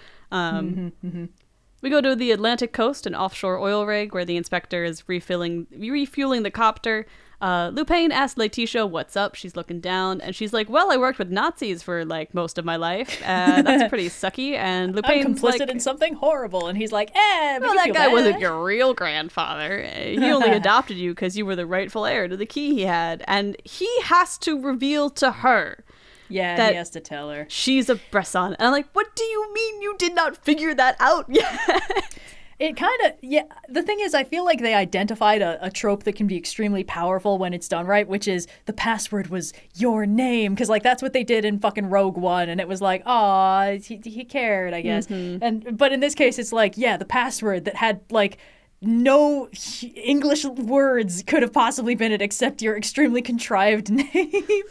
We go to the Atlantic coast, an offshore oil rig, where the inspector is refueling the copter. Lupin asks Laetitia what's up. She's looking down, and she's like, well, I worked with Nazis for like most of my life. That's pretty sucky. And Lupin's complicit in something horrible. And he's like, well, that guy wasn't your real grandfather. He only adopted you because you were the rightful heir to the key he had. And he has to reveal to her. Yeah, he has to tell her. She's a Brisson. And I'm like, what do you mean you did not figure that out yet? It kind of, the thing is, I feel like they identified a trope that can be extremely powerful when it's done right, which is the password was your name. Because, like, that's what they did in fucking Rogue One. And it was like, aw, he cared, I guess. But in this case, it's like, the password that had, like, no English words could have possibly been it except your extremely contrived name.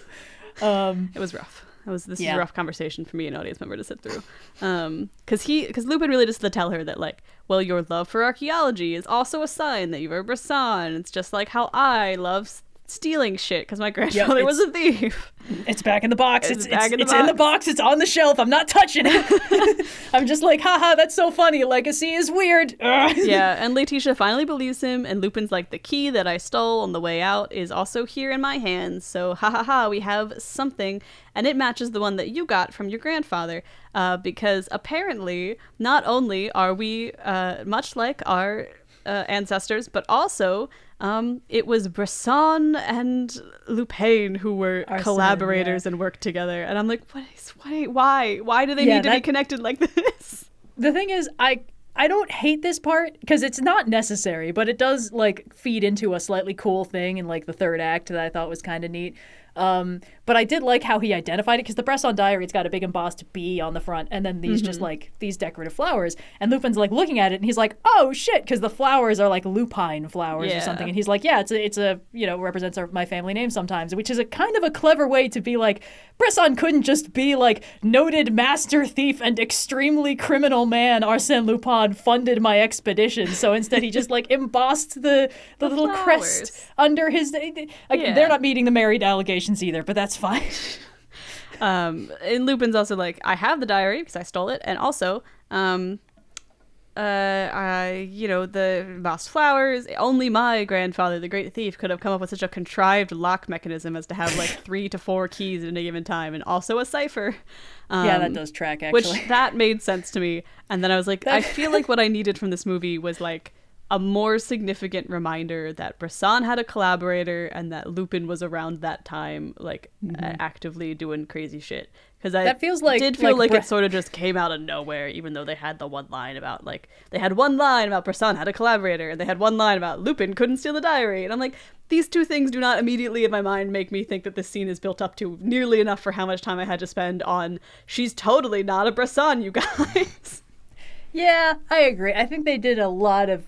It was rough. This is a rough conversation for me and audience member to sit through, because Lupin really just to tell her that like, well, your love for archaeology is also a sign that you are a Brisson. It's just like how I love stealing shit because my grandfather was a thief. It's back in the box. It's in the box. It's on the shelf. I'm not touching it. I'm just like, haha, that's so funny. Legacy is weird. Yeah, and Letitia finally believes him, and Lupin's like, the key that I stole on the way out is also here in my hands. So, ha ha ha, we have something, and it matches the one that you got from your grandfather. Because apparently, not only are we much like our ancestors, but also it was Brisson and Lupin who were Arsène, collaborators and worked together. And I'm like, why do they need to be connected like this? The thing is, I don't hate this part because it's not necessary, but it does like feed into a slightly cool thing in like the third act that I thought was kind of neat. But I did like how he identified it, because the Bresson diary's got a big embossed B on the front, and then these just like these decorative flowers, and Lupin's like looking at it and he's like, oh shit, because the flowers are like lupine flowers or something, and he's like, yeah, it's a you know, represents my family name sometimes, which is a kind of a clever way to be like, Bresson couldn't just be like, noted master thief and extremely criminal man Arsène Lupin funded my expedition, so instead he just like embossed the little flowers. Crest under his they're not meeting the married allegation either, but that's fine. And Lupin's also like, I have the diary because I stole it, and also the lost flowers, only my grandfather, the great thief, could have come up with such a contrived lock mechanism as to have like 3 to 4 keys at any given time, and also a cipher. That does track, actually. Which that made sense to me, and then I was like, I feel like what I needed from this movie was like a more significant reminder that Brisson had a collaborator and that Lupin was around that time, like actively doing crazy shit. Because it sort of just came out of nowhere, even though they had one line about Brisson had a collaborator, and they had one line about Lupin couldn't steal the diary. And I'm like, these two things do not immediately in my mind make me think that this scene is built up to nearly enough for how much time I had to spend on, she's totally not a Brisson, you guys. Yeah, I agree. I think they did a lot of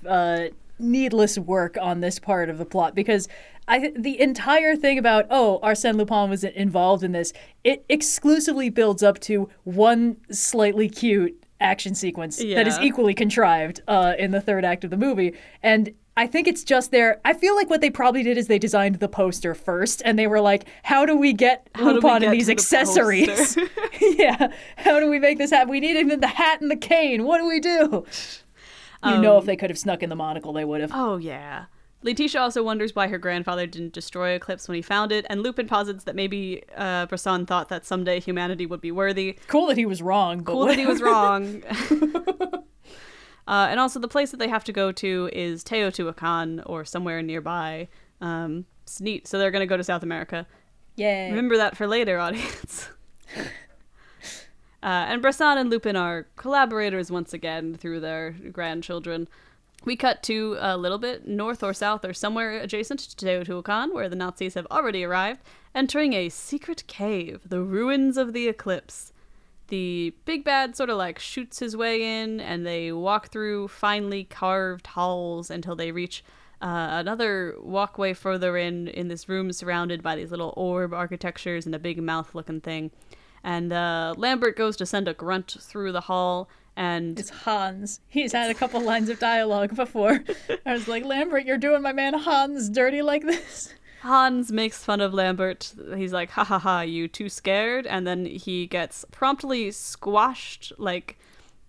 needless work on this part of the plot, because the entire thing about, oh, Arsène Lupin was involved in this, it exclusively builds up to one slightly cute action sequence that is equally contrived in the third act of the movie. And I think it's just there. I feel like what they probably did is they designed the poster first, and they were like, how do we get Lupin in these accessories? How do we make this happen? We need him in the hat and the cane. What do we do? You know, if they could have snuck in the monocle, they would have. Oh, yeah. Letitia also wonders why her grandfather didn't destroy Eclipse when he found it, and Lupin posits that maybe Brisson thought that someday humanity would be worthy. Cool that he was wrong. And also the place that they have to go to is Teotihuacan or somewhere nearby. It's neat. So they're going to go to South America. Yay. Remember that for later, audience. And Brisson and Lupin are collaborators once again through their grandchildren. We cut to a little bit north or south or somewhere adjacent to Teotihuacan, where the Nazis have already arrived, entering a secret cave, the ruins of the Eclipse. The big bad sort of like shoots his way in, and they walk through finely carved halls until they reach another walkway further in this room surrounded by these little orb architectures and a big mouth looking thing. And Lambert goes to send a grunt through the hall, and it's Hans. He's had a couple lines of dialogue before. I was like, Lambert, you're doing my man Hans dirty like this. Hans makes fun of Lambert. He's like, ha ha ha, you too scared? And then he gets promptly squashed, like,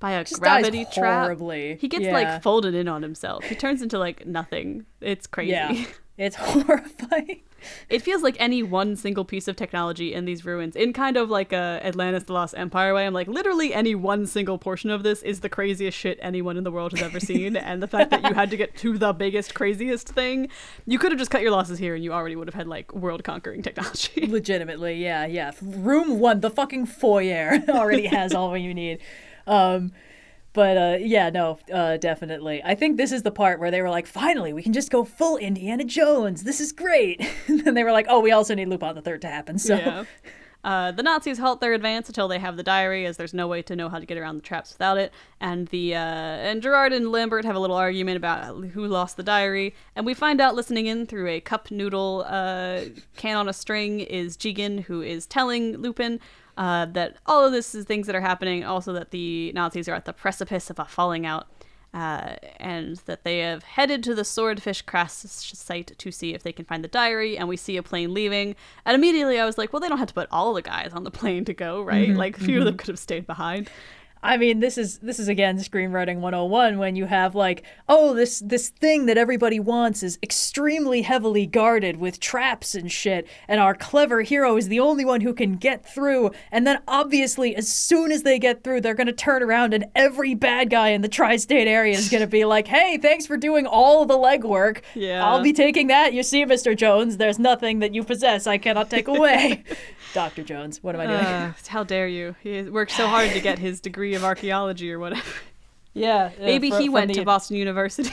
by a gravity trap. Horribly. He gets, like, folded in on himself. He turns into, like, nothing. It's crazy. Yeah. It's horrifying. It feels like any one single piece of technology in these ruins, in kind of like a Atlantis the Lost Empire way. I'm like, literally any one single portion of this is the craziest shit anyone in the world has ever seen. And the fact that you had to get to the biggest, craziest thing, you could have just cut your losses here and you already would have had like world-conquering technology. Legitimately, yeah. Room 1, the fucking foyer, already has all you need. But definitely. I think this is the part where they were like, finally, we can just go full Indiana Jones. This is great. And then they were like, oh, we also need Lupin the Third to happen. So the Nazis halt their advance until they have the diary, as there's no way to know how to get around the traps without it. And and Gerard and Lambert have a little argument about who lost the diary. And we find out, listening in through a cup noodle can on a string, is Jigen, who is telling Lupin that all of this is things that are happening, also that the Nazis are at the precipice of a falling out. and that they have headed to the Swordfish Crest site to see if they can find the diary, and we see a plane leaving. And immediately I was like, well, they don't have to put all the guys on the plane to go, right? Mm-hmm, like, few of them could have stayed behind. I mean, this is again screenwriting 101 when you have like, oh, this thing that everybody wants is extremely heavily guarded with traps and shit, and our clever hero is the only one who can get through, and then obviously as soon as they get through, they're going to turn around and every bad guy in the tri-state area is going to be like, hey, thanks for doing all the legwork. Yeah. I'll be taking that. You see, Mr. Jones, there's nothing that you possess I cannot take away. Dr. Jones, what am I doing? How dare you? He worked so hard to get his degree of archaeology or whatever. Yeah. Maybe he went to Boston University.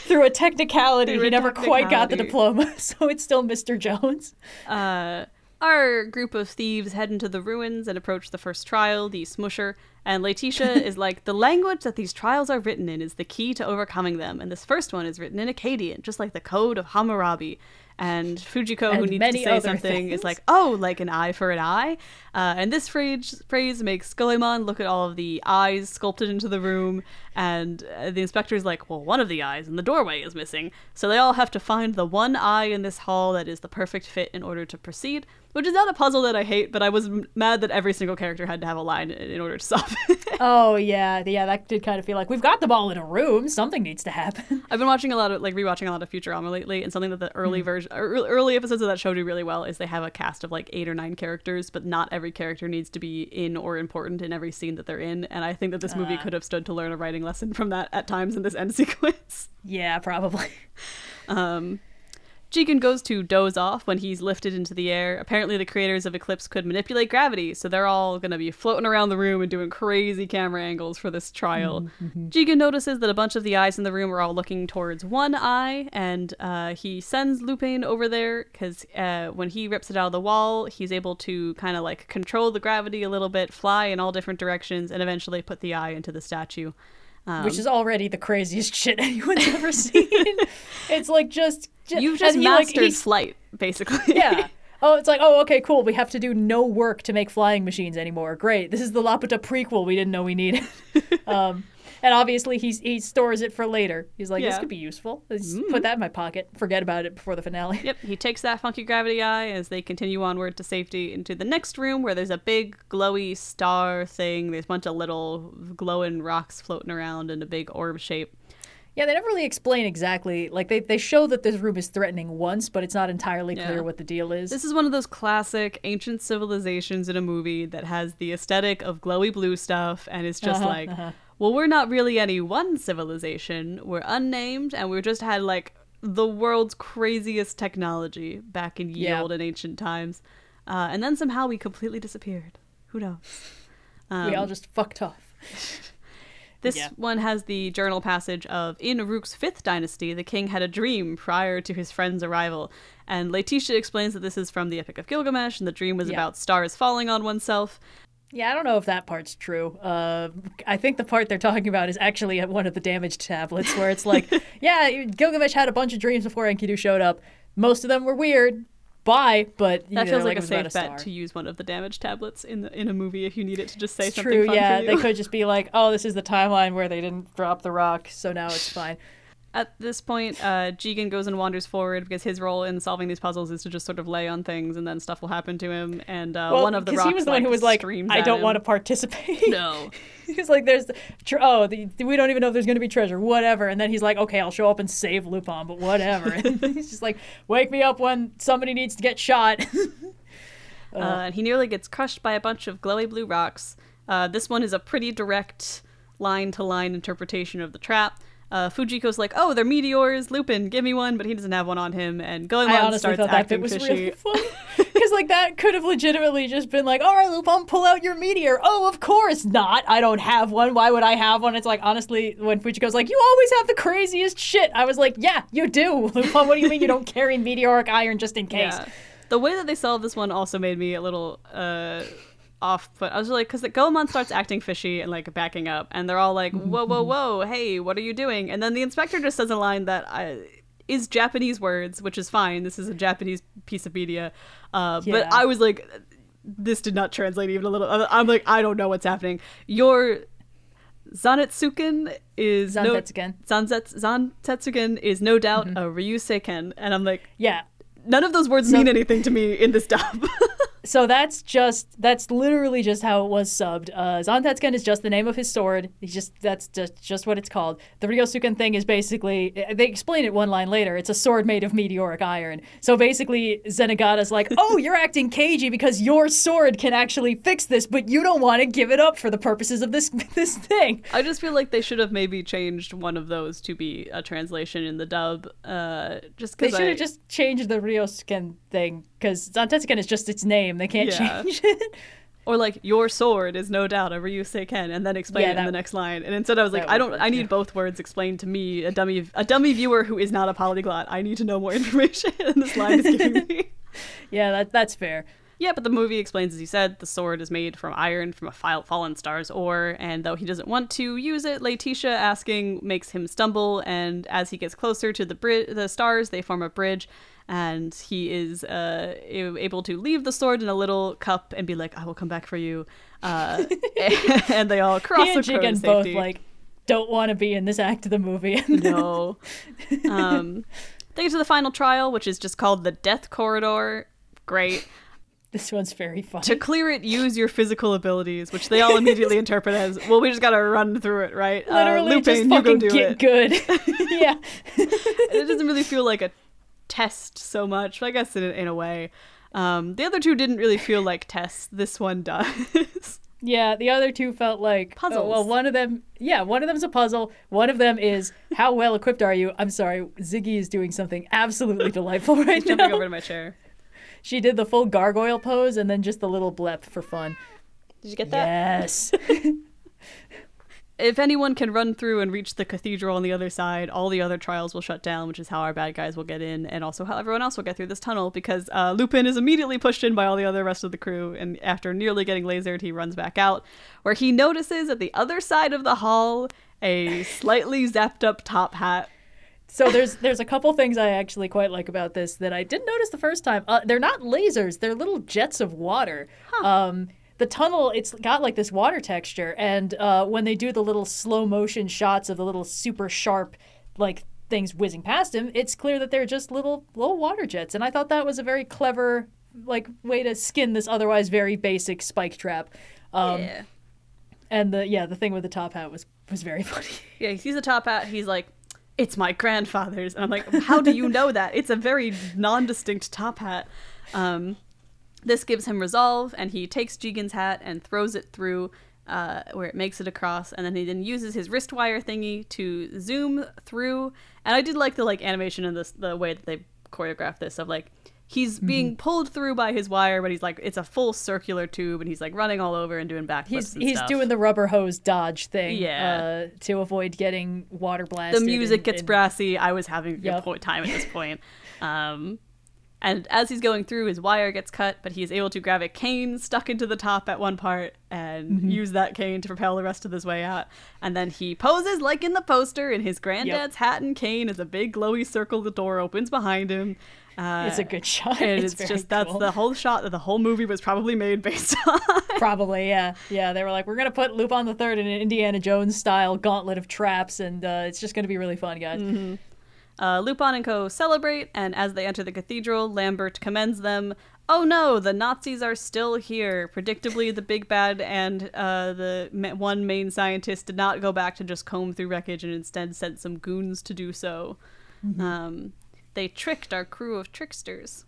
Through a technicality, he never quite got the diploma, so it's still Mr. Jones. Our group of thieves head into the ruins and approach the first trial, the Smusher, and Laetitia is like, the language that these trials are written in is the key to overcoming them, and this first one is written in Akkadian, just like the Code of Hammurabi. And Fujiko, and who needs to say something, is like, oh, like an eye for an eye. And this phrase makes Goemon look at all of the eyes sculpted into the room. And the inspector's like, well, one of the eyes in the doorway is missing. So they all have to find the one eye in this hall that is the perfect fit in order to proceed. Which is not a puzzle that I hate, but I was mad that every single character had to have a line in order to solve it. Oh, yeah. Yeah, that did kind of feel like, we've got them all in a room. Something needs to happen. I've been watching a lot of, like, rewatching a lot of Futurama lately, and something that the early episodes of that show do really well is they have a cast of, like, 8 or 9 characters, but not every character needs to be in or important in every scene that they're in. And I think that this movie could have stood to learn a writing lesson from that at times in this end sequence. Yeah, probably. Jigen goes to doze off when he's lifted into the air. Apparently the creators of Eclipse could manipulate gravity, so they're all going to be floating around the room and doing crazy camera angles for this trial. Mm-hmm. Jigen notices that a bunch of the eyes in the room are all looking towards one eye, and he sends Lupin over there because when he rips it out of the wall, he's able to kind of like control the gravity a little bit, fly in all different directions, and eventually put the eye into the statue. Which is already the craziest shit anyone's ever seen. It's like just you've just mastered flight, basically. Yeah. Oh, it's like, oh, okay, cool. We have to do no work to make flying machines anymore. Great. This is the Laputa prequel we didn't know we needed. And obviously he stores it for later. He's like, this could be useful. Let's put that in my pocket. Forget about it before the finale. Yep. He takes that funky gravity eye as they continue onward to safety into the next room where there's a big glowy star thing. There's a bunch of little glowing rocks floating around in a big orb shape. Yeah, they never really explain exactly. Like, they show that this room is threatening once, but it's not entirely clear what the deal is. This is one of those classic ancient civilizations in a movie that has the aesthetic of glowy blue stuff, and it's just well, we're not really any one civilization. We're unnamed, and we just had, like, the world's craziest technology back in old and ancient times. And then somehow we completely disappeared. Who knows? We all just fucked off. This one has the journal passage of, in Rook's 5th dynasty, the king had a dream prior to his friend's arrival. And Laetitia explains that this is from the Epic of Gilgamesh, and the dream was about stars falling on oneself. Yeah, I don't know if that part's true. I think the part they're talking about is actually at one of the damaged tablets, where it's like, yeah, Gilgamesh had a bunch of dreams before Enkidu showed up. Most of them were weird. Bye, but that feels like a safe bet to use one of the damaged tablets in a movie if you need it to just say something. True, yeah, they could just be like, "Oh, this is the timeline where they didn't drop the rock, so now it's fine." At this point, Jigen goes and wanders forward because his role in solving these puzzles is to just sort of lay on things and then stuff will happen to him. And one of the rocks, he was the one who was like, "I don't want to participate." No, he's like, "There's we don't even know if there's going to be treasure, whatever." And then he's like, "Okay, I'll show up and save Lupin, but whatever." And he's just like, "Wake me up when somebody needs to get shot." And he nearly gets crushed by a bunch of glowy blue rocks. This one is a pretty direct line-to-line interpretation of the trap. Fujiko's like, oh, they're meteors, Lupin, give me one, but he doesn't have one on him, and Goemon starts acting fishy. I honestly thought that bit was really funny, because like, that could have legitimately just been like, all right, Lupin, pull out your meteor. Oh, of course not, I don't have one, why would I have one? It's like, honestly, when Fujiko's like, you always have the craziest shit, I was like, yeah, you do, Lupin, what do you mean you don't carry meteoric iron just in case? Yeah. The way that they solved this one also made me a little, off, but I was like, because Goemon starts acting fishy and like backing up, and they're all like, whoa, whoa, whoa, hey, what are you doing? And then the inspector just says a line that is Japanese words, which is fine. This is a Japanese piece of media, but I was like, this did not translate even a little. I'm like, I don't know what's happening. Your Zantetsuken is no doubt a Ryuseiken. And I'm like, yeah, none of those words mean anything to me in this dub. So that's literally just how it was subbed. Zantetsuken is just the name of his sword. That's just what it's called. The Ryusuken thing is basically, they explain it one line later, it's a sword made of meteoric iron. So basically Zenigata's like, oh, you're acting cagey because your sword can actually fix this, but you don't want to give it up for the purposes of this thing. I just feel like they should have maybe changed one of those to be a translation in the dub. They should have just changed the Ryusuken thing, because Zantetsuken is just its name. They can't change it. Or like, your sword is no doubt a Ryuseiken, and then explain it in the next line. And instead I was like, I need both words explained to me, a dummy viewer who is not a polyglot. I need to know more information than this line is giving me. Yeah, that's fair. Yeah, but the movie explains, as you said, the sword is made from iron from a fallen star's ore, and though he doesn't want to use it, Laetitia asking makes him stumble, and as he gets closer to the stars, they form a bridge, and he is able to leave the sword in a little cup and be like, I will come back for you. And they all cross the road to safety. Both, like, don't want to be in this act of the movie. No. They get to the final trial, which is just called the Death Corridor. Great. This one's very fun. To clear it, use your physical abilities, which they all immediately interpret as, well, we just got to run through it, right? Literally, Lupin, just fucking get good. Yeah. It doesn't really feel like a test so much. I guess in a way. The other two didn't really feel like tests. This one does. Yeah, the other two felt like puzzles. Oh, well, one of them's a puzzle. One of them is, how well equipped are you? I'm sorry, Ziggy is doing something absolutely delightful right now. Jumping over to my chair. She did the full gargoyle pose and then just the little blep for fun. Did you get that? Yes. If anyone can run through and reach the cathedral on the other side, all the other trials will shut down, which is how our bad guys will get in, and also how everyone else will get through this tunnel, because Lupin is immediately pushed in by all the other rest of the crew, and after nearly getting lasered, he runs back out, where he notices at the other side of the hall a slightly zapped up top hat. So there's a couple things I actually quite like about this that I didn't notice the first time. They're not lasers. They're little jets of water. Huh. The tunnel, it's got like this water texture. And when they do the little slow motion shots of the little super sharp like things whizzing past him, it's clear that they're just little water jets. And I thought that was a very clever like way to skin this otherwise very basic spike trap. Yeah. And the thing with the top hat was very funny. Yeah, he sees the top hat. He's like, it's my grandfather's. And I'm like, how do you know that? It's a very non-distinct top hat. This gives him resolve, and he takes Jigen's hat and throws it through where it makes it across. And then he uses his wrist wire thingy to zoom through. And I did like the like animation and the way that they choreographed this of like, he's being pulled through by his wire, but he's like, it's a full circular tube, and he's like running all over and doing backflips. He's doing the rubber hose dodge thing, to avoid getting water blasted. The music gets brassy. I was having a good time at this point. And as he's going through, his wire gets cut, but he is able to grab a cane stuck into the top at one part and use that cane to propel the rest of his way out. And then he poses like in the poster in his granddad's hat and cane as a big glowy circle. The door opens behind him. It's a good shot. And it's just cool. That's the whole shot that the whole movie was probably made based on. Probably, yeah. Yeah, they were like, we're going to put Lupin the Third in an Indiana Jones style gauntlet of traps, and it's just going to be really fun, guys. Mm-hmm. Lupin and co celebrate, and as they enter the cathedral, Lambert commends them. Oh no, the Nazis are still here. Predictably, the big bad and the one main scientist did not go back to just comb through wreckage and instead sent some goons to do so. Mm-hmm. They tricked our crew of tricksters.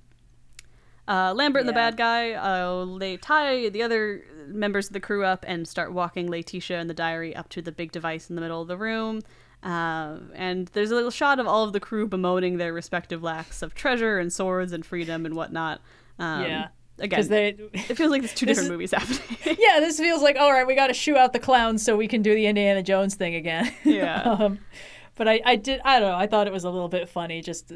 Lambert and the bad guy, they tie the other members of the crew up and start walking Laetitia and the diary up to the big device in the middle of the room. And there's a little shot of all of the crew bemoaning their respective lacks of treasure and swords and freedom and whatnot. Again, it feels like there's two different movies happening. Yeah, this feels like, all right, we got to shoo out the clowns so we can do the Indiana Jones thing again. Yeah. But I don't know, I thought it was a little bit funny, just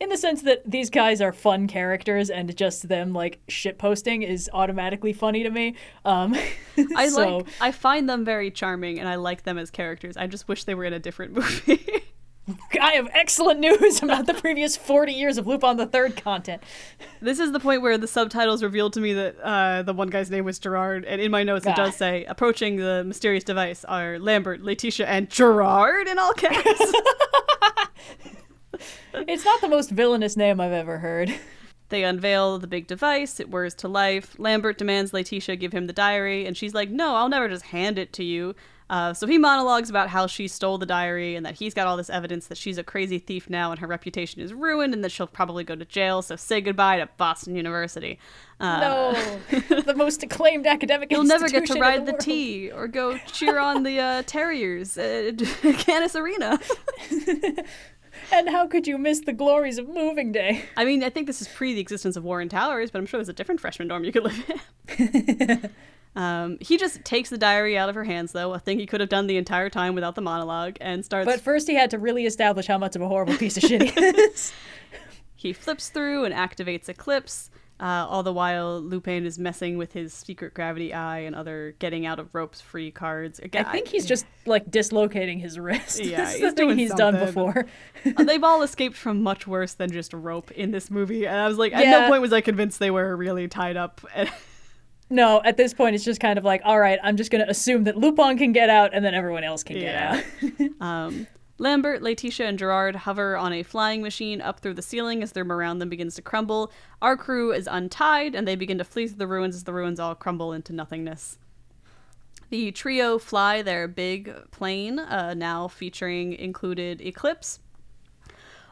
in the sense that these guys are fun characters, and just them, like, shitposting is automatically funny to me. I find them very charming, and I like them as characters. I just wish they were in a different movie. I have excellent news about the previous 40 years of Lupin the Third content. This is the point where the subtitles revealed to me that the one guy's name was Gerard, and in my notes it does say, approaching the mysterious device are Lambert, Letitia, and Gerard in all caps. It's not the most villainous name I've ever heard. They unveil the big device, it whirs to life. Lambert demands Letitia give him the diary, and she's like, no, I'll never just hand it to you. So he monologues about how she stole the diary and that he's got all this evidence that she's a crazy thief now and her reputation is ruined and that she'll probably go to jail, so say goodbye to Boston University. No, the most acclaimed academic institution in the world. You'll never get to ride the T or go cheer on the Terriers at Canis Arena. And how could you miss the glories of moving day? I mean, I think this is pre the existence of Warren Towers, but I'm sure there's a different freshman dorm you could live in. He just takes the diary out of her hands, though, a thing he could have done the entire time without the monologue, and starts... But first he had to really establish how much of a horrible piece of shit he is. He flips through and activates Eclipse, all the while Lupin is messing with his secret gravity eye and other getting out of ropes free cards. I think he's just, like, dislocating his wrist. Yeah, this is the thing he's done before. They've all escaped from much worse than just rope in this movie, and I was like, at no point was I convinced they were really tied up. No, at this point, it's just kind of like, all right, I'm just going to assume that Lupin can get out and then everyone else can get out. Lambert, Letitia, and Gerard hover on a flying machine up through the ceiling as their Mirandum begins to crumble. Our crew is untied, and they begin to flee through the ruins as the ruins all crumble into nothingness. The trio fly their big plane, now featuring included Eclipse,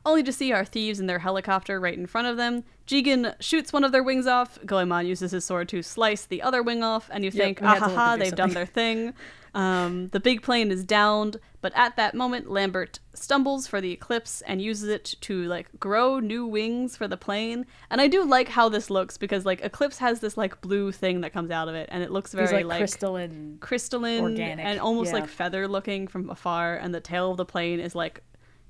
only to see our thieves in their helicopter right in front of them. Jigen shoots one of their wings off. Goemon uses his sword to slice the other wing off, and you think, they've done their thing. The big plane is downed, but at that moment, Lambert stumbles for the Eclipse and uses it to, grow new wings for the plane. And I do like how this looks, because, Eclipse has this, blue thing that comes out of it, and it looks very, crystalline. Crystalline. Organic. And almost, feather-looking from afar, and the tail of the plane is,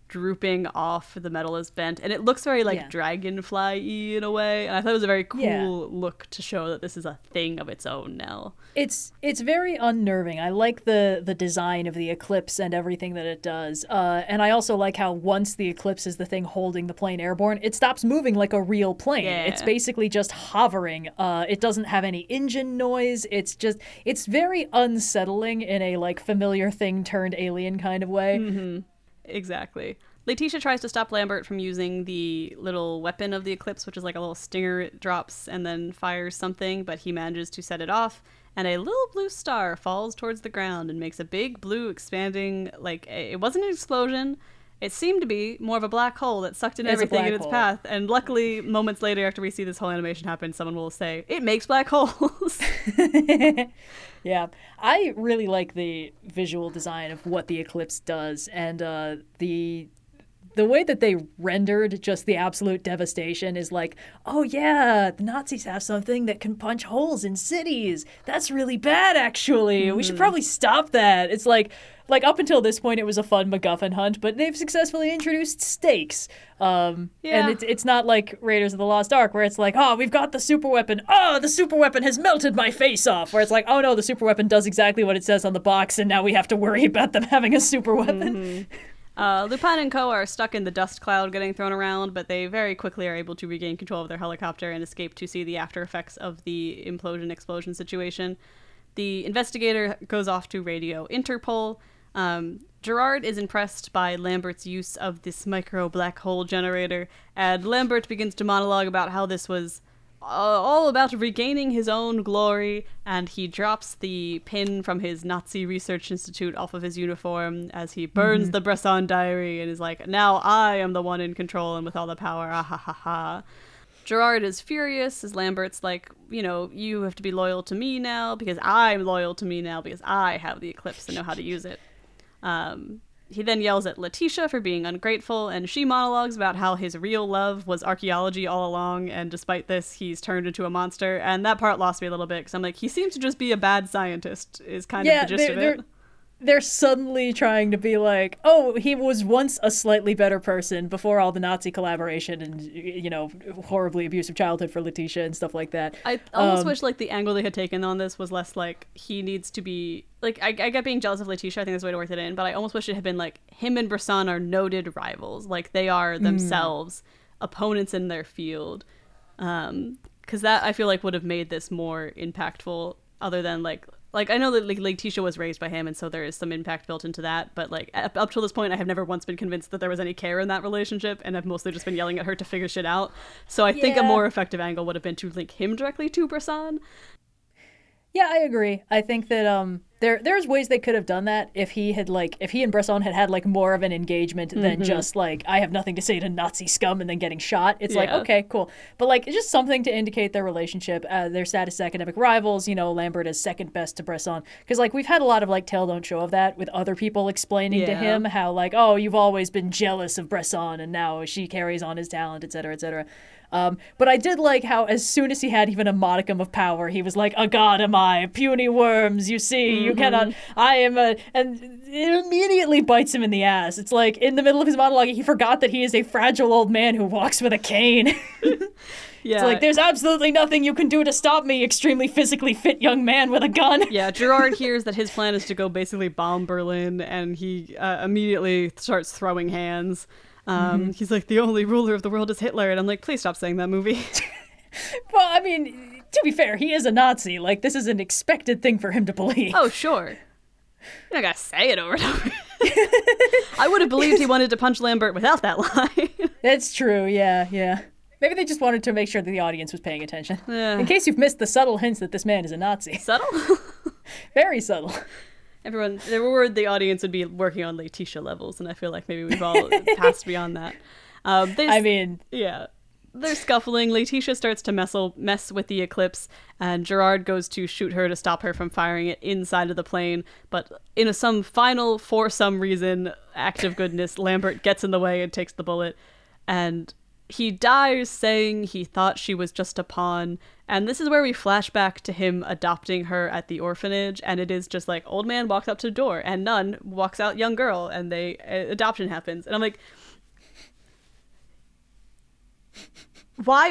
drooping off, the metal is bent, and it looks very dragonfly-y in a way, and I thought it was a very cool look to show that this is a thing of its own now. It's very unnerving. I like the design of the Eclipse and everything that it does, and I also like how once the Eclipse is the thing holding the plane airborne, it stops moving like a real plane. It's basically just hovering. It doesn't have any engine noise. It's very unsettling in a familiar thing turned alien kind of way. Mm-hmm. Exactly. Letitia tries to stop Lambert from using the little weapon of the Eclipse, which is a little stinger it drops and then fires something, but he manages to set it off, and a little blue star falls towards the ground and makes a big blue expanding, it wasn't an explosion, it seemed to be more of a black hole that sucked in everything in its path, and luckily, moments later after we see this whole animation happen, someone will say, it makes black holes! Yeah, I really like the visual design of what the Eclipse does, and the way that they rendered just the absolute devastation is the Nazis have something that can punch holes in cities. That's really bad, actually. Mm. We should probably stop that. It's up until this point, it was a fun MacGuffin hunt, but they've successfully introduced stakes. And it's not like Raiders of the Lost Ark, where it's we've got the superweapon. Oh, the superweapon has melted my face off. Where it's oh, no, the superweapon does exactly what it says on the box, and now we have to worry about them having a superweapon. Mm-hmm. Lupin and co are stuck in the dust cloud getting thrown around, but they very quickly are able to regain control of their helicopter and escape to see the after effects of the implosion-explosion situation. The investigator goes off to radio Interpol. Gerard is impressed by Lambert's use of this micro black hole generator, and Lambert begins to monologue about how this was all about regaining his own glory, and he drops the pin from his Nazi research institute off of his uniform as he burns the Bresson diary and is now I am the one in control and with all the power, ah ha ha ha. Gerard is furious as Lambert's you have to be loyal to me now because I'm loyal to me now because I have the Eclipse and know how to use it. He then yells at Letitia for being ungrateful, and she monologues about how his real love was archaeology all along, and despite this, he's turned into a monster. And that part lost me a little bit, because I'm he seems to just be a bad scientist, is kind of the gist of it. they're suddenly trying to be like, oh, he was once a slightly better person before all the Nazi collaboration and, you know, horribly abusive childhood for Letitia and stuff like that. I almost wish, like, the angle they had taken on this was less, like, he needs to be... Like, I get being jealous of Letitia. I think that's the way to work it in. But I almost wish it had been, like, him and Brisson are noted rivals. Like, they are themselves opponents in their field. Because that, I feel like, would have made this more impactful other than, like... Like, I know that, like, Letitia was raised by him, and so there is some impact built into that. But, like, up till this point, I have never once been convinced that there was any care in that relationship, and I've mostly just been yelling at her to figure shit out. So I think a more effective angle would have been to link him directly to Brisson. Yeah, I agree. I think that there's ways they could have done that if he had, like, if he and Brisson had had, like, more of an engagement than just, like, I have nothing to say to Nazi scum and then getting shot. It's like, okay, cool. But, like, it's just something to indicate their relationship. Their status as academic rivals, you know, Lambert is second best to Brisson. Because, like, we've had a lot of, like, tell don't show of that with other people explaining to him how, like, oh, you've always been jealous of Brisson and now she carries on his talent, et cetera, et cetera. But I did like how as soon as he had even a modicum of power, he was like, a god am I, puny worms, you see, you cannot, I am a, and it immediately bites him in the ass. It's like, in the middle of his monologue, he forgot that he is a fragile old man who walks with a cane. It's like, there's absolutely nothing you can do to stop me, extremely physically fit young man with a gun. Yeah, Gerard hears that his plan is to go basically bomb Berlin, and he immediately starts throwing hands. He's like, the only ruler of the world is Hitler, and I'm like, please stop saying that movie. Well, I mean, to be fair, he is a Nazi. Like, this is an expected thing for him to believe. Oh, sure. I gotta say it over and over. I would have believed he wanted to punch Lambert without that line. That's true, yeah. Maybe they just wanted to make sure that the audience was paying attention. Yeah. In case you've missed the subtle hints that this man is a Nazi. Subtle? Very subtle. Everyone, the word the audience would be working on Letitia levels, and I feel like maybe we've all passed beyond that. They're scuffling. Letitia starts to mess with the eclipse, and Gerard goes to shoot her to stop her from firing it inside of the plane. But in some final, for some reason, act of goodness, Lambert gets in the way and takes the bullet, and he dies saying he thought she was just a pawn. And this is where we flash back to him adopting her at the orphanage. And it is just like, old man walks up to the door and nun walks out young girl and adoption happens. And I'm like, why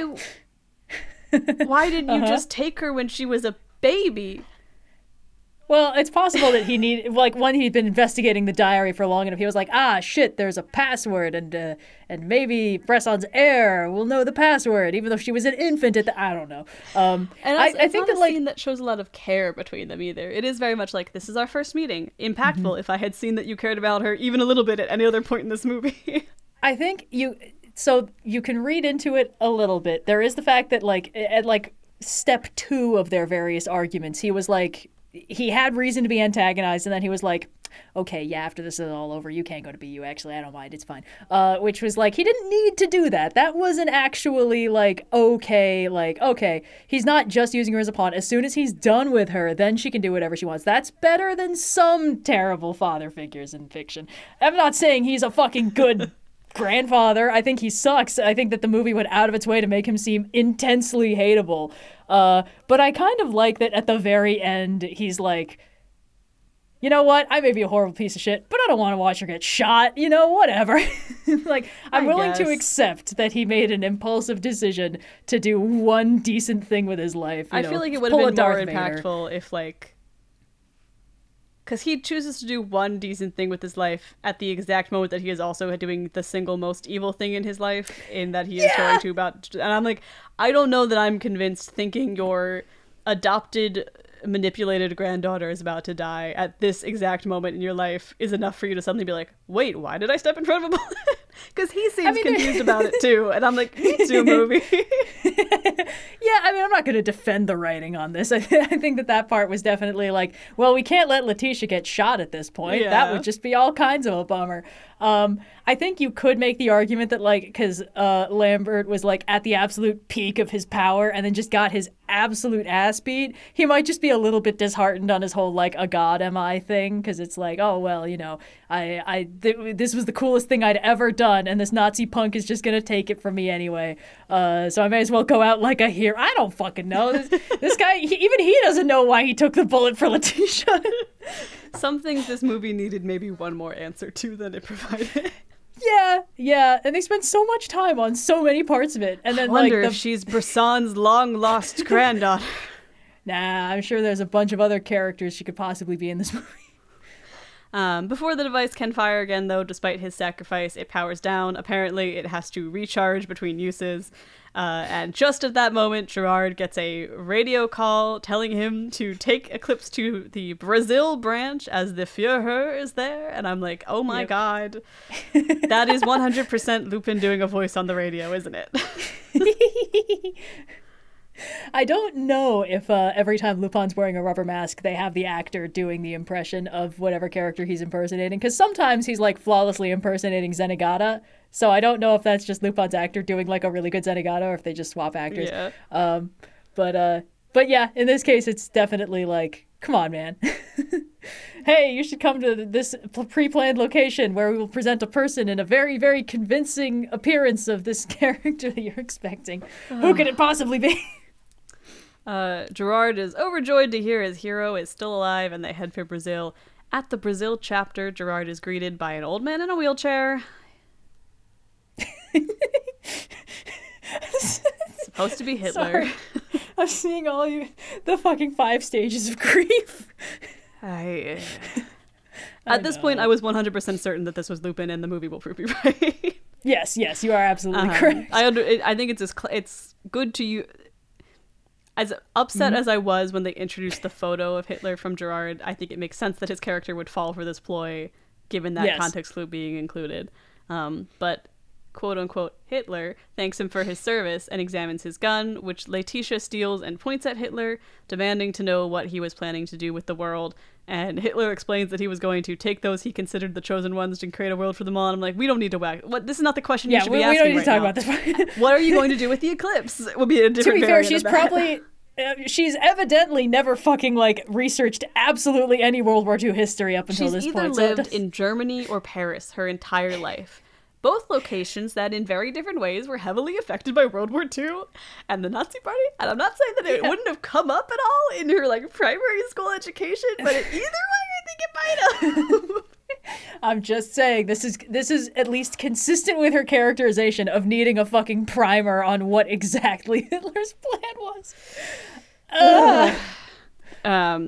didn't you just take her when she was a baby? Well, it's possible that he needed, like, when he'd been investigating the diary for long enough, he was like, ah, shit, there's a password, and maybe Bresson's heir will know the password, even though she was an infant at the, I don't know. And also, I think that, like, it's not a scene that shows a lot of care between them either. It is very much like, this is our first meeting. Impactful if I had seen that you cared about her even a little bit at any other point in this movie. I think you can read into it a little bit. There is the fact that, like, at, like, step 2 of their various arguments, he was like, he had reason to be antagonized, and then he was like, okay, yeah, after this is all over, you can't go to BU, actually, I don't mind, it's fine. Which was like, he didn't need to do that. That wasn't actually okay. He's not just using her as a pawn. As soon as he's done with her, then she can do whatever she wants. That's better than some terrible father figures in fiction. I'm not saying he's a fucking good grandfather. I think he sucks. I think that the movie went out of its way to make him seem intensely hateable. But I kind of like that at the very end, he's like, you know what? I may be a horrible piece of shit, but I don't want to watch her get shot. You know, whatever. Like, I'm willing to accept that he made an impulsive decision to do one decent thing with his life. I feel like it would have been more impactful if, like, because he chooses to do one decent thing with his life at the exact moment that he is also doing the single most evil thing in his life, in that he is going to about... And I'm like, I don't know that I'm convinced thinking your adopted, manipulated granddaughter is about to die at this exact moment in your life is enough for you to suddenly be like, wait, why did I step in front of a bullet? Because he seems confused about it too. And I'm like, me too, movie. Yeah, I mean, I'm not going to defend the writing on this. I think that part was definitely like, well, we can't let Letitia get shot at this point. Yeah. That would just be all kinds of a bummer. I think you could make the argument that, like, because Lambert was, like, at the absolute peak of his power and then just got his absolute ass beat, he might just be a little bit disheartened on his whole, like, a god am I thing, because it's like, oh, well, you know, this was the coolest thing I'd ever done, and this Nazi punk is just going to take it from me anyway, so I may as well go out like a hero. I don't fucking know. This guy, even he doesn't know why he took the bullet for Letitia. Some things this movie needed maybe one more answer to than it provided. Yeah, and they spent so much time on so many parts of it. And then, I wonder if she's Brissanne's long-lost granddaughter. Nah, I'm sure there's a bunch of other characters she could possibly be in this movie. Before the device can fire again, though, despite his sacrifice, it powers down. Apparently, it has to recharge between uses. And just at that moment, Gerard gets a radio call telling him to take Eclipse to the Brazil branch as the Führer is there. And I'm like, oh my God, that is 100% Lupin doing a voice on the radio, isn't it? I don't know if every time Lupin's wearing a rubber mask, they have the actor doing the impression of whatever character he's impersonating. Because sometimes he's like flawlessly impersonating Zenigata. So I don't know if that's just Lupin's actor doing like a really good Zenigata or if they just swap actors. Yeah. But yeah, in this case, it's definitely like, come on, man. Hey, you should come to this pre-planned location where we will present a person in a very, very convincing appearance of this character that you're expecting. Who could it possibly be? Gerard is overjoyed to hear his hero is still alive and they head for Brazil. At the Brazil chapter, Gerard is greeted by an old man in a wheelchair. Supposed to be Hitler. Sorry. I'm seeing all the fucking 5 stages of grief. At this point, I was 100% certain that this was Lupin and the movie will prove you right. Yes, you are absolutely correct. I think it's it's good to you. As upset as I was when they introduced the photo of Hitler from Gerard, I think it makes sense that his character would fall for this ploy, given that context clue being included. But quote-unquote Hitler thanks him for his service and examines his gun, which Letitia steals and points at Hitler, demanding to know what he was planning to do with the world. And Hitler explains that he was going to take those he considered the chosen ones and create a world for them all. And I'm like, we don't need to this is not the question you should be asking right now. Yeah, we don't need to talk about this. What are you going to do with the eclipse? It would be a different variant. To be fair, she's probably... she's evidently never fucking researched absolutely any World War II history up until this point. She's either lived in Germany or Paris her entire life. Both locations that in very different ways were heavily affected by World War II and the Nazi Party. And I'm not saying that it wouldn't have come up at all in her primary school education, but either way, I think it might have. I'm just saying this is at least consistent with her characterization of needing a fucking primer on what exactly Hitler's plan was.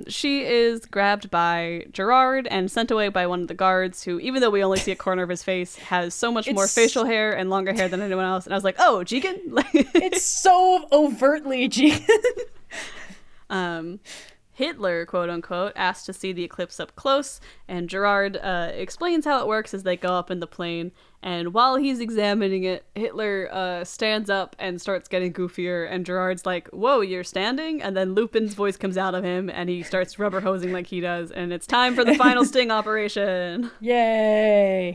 She is grabbed by Gerard and sent away by one of the guards who, even though we only see a corner of his face, has so much more facial hair and longer hair than anyone else. And I was like, oh, Jigen? It's so overtly Jigen. Hitler, quote unquote, asked to see the eclipse up close. And Gerard explains how it works as they go up in the plane. And while he's examining it, Hitler stands up and starts getting goofier. And Gerard's like, whoa, you're standing? And then Lupin's voice comes out of him and he starts rubber hosing like he does. And it's time for the final sting operation. Yay.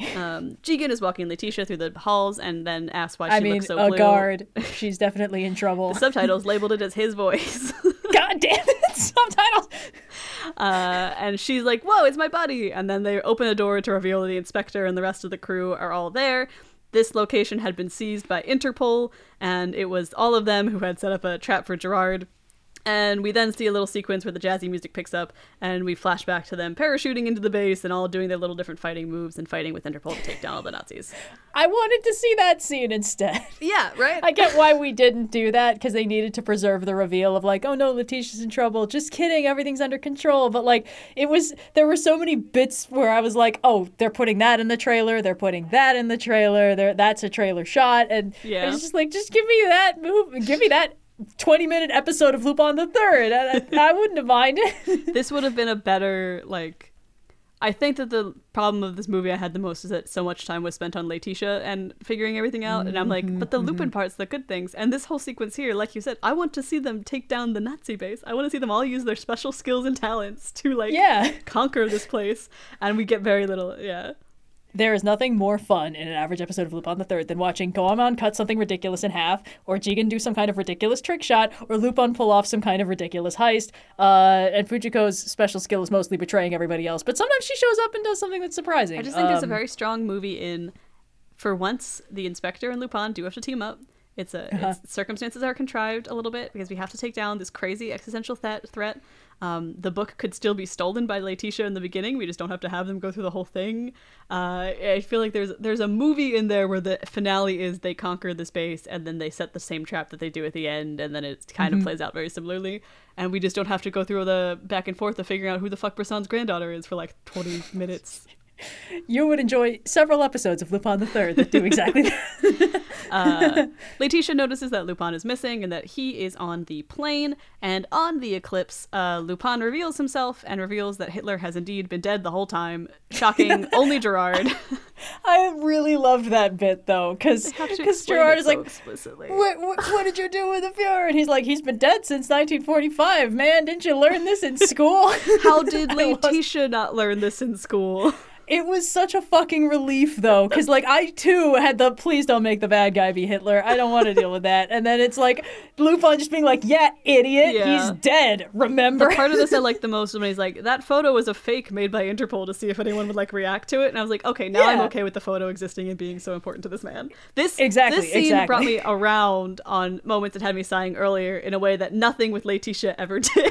Jigen is walking Letitia through the halls and then asks why she looks so blue. I mean, a guard. She's definitely in trouble. The subtitles labeled it as his voice. God damn it, subtitles. And she's like, whoa, it's my body. And then they open a door to reveal the inspector and the rest of the crew are all there. This location had been seized by Interpol, and it was all of them who had set up a trap for Gerard. And we then see a little sequence where the jazzy music picks up, and we flash back to them parachuting into the base and all doing their little different fighting moves and fighting with Interpol to take down all the Nazis. I wanted to see that scene instead. Yeah, right? I get why we didn't do that, because they needed to preserve the reveal of oh no, Letitia's in trouble. Just kidding, everything's under control. But there were so many bits where I was like, oh, they're putting that in the trailer, they're putting that in the trailer, that's a trailer shot. And yeah. It's just like, just give me that move, give me that 20-minute episode of Lupin the Third. I wouldn't have minded. This would have been a better, I think that the problem of this movie I had the most is that so much time was spent on Letitia and figuring everything out, and I'm like, but the Lupin part's the good things, and this whole sequence here, like you said, I want to see them take down the Nazi base. I want to see them all use their special skills and talents to, conquer this place, and we get very little, yeah. There is nothing more fun in an average episode of Lupin the Third than watching Goemon cut something ridiculous in half, or Jigen do some kind of ridiculous trick shot, or Lupin pull off some kind of ridiculous heist. And Fujiko's special skill is mostly betraying everybody else, but sometimes she shows up and does something that's surprising. I just think there's a very strong movie in, for once, the inspector and Lupin do have to team up. Circumstances are contrived a little bit because we have to take down this crazy existential threat. The book could still be stolen by Letitia in the beginning. We just don't have to have them go through the whole thing. I feel like there's a movie in there where the finale is they conquer the space and then they set the same trap that they do at the end, and then it kind of plays out very similarly. And we just don't have to go through the back and forth of figuring out who the fuck Brissanne's granddaughter is for like 20 minutes. You would enjoy several episodes of Lupin the Third that do exactly that. Letitia notices that Lupin is missing and that he is on the plane, and on the eclipse, Lupin reveals himself and reveals that Hitler has indeed been dead the whole time. Shocking, only Gerard. I really loved that bit, though, because Gerard is so like, what did you do with the Fuhrer? And he's like, he's been dead since 1945, man. Didn't you learn this in school? How did Letitia not learn this in school? It was such a fucking relief, though, because, like, I, too, had the, please don't make the bad guy be Hitler. I don't want to deal with that. And then it's, like, Lupin just being like, yeah, idiot, he's dead, remember? The part of this I liked the most when he's like, that photo was a fake made by Interpol to see if anyone would, like, react to it. And I was like, okay, now I'm okay with the photo existing and being so important to this man. This scene brought me around on moments that had me sighing earlier in a way that nothing with Letitia ever did.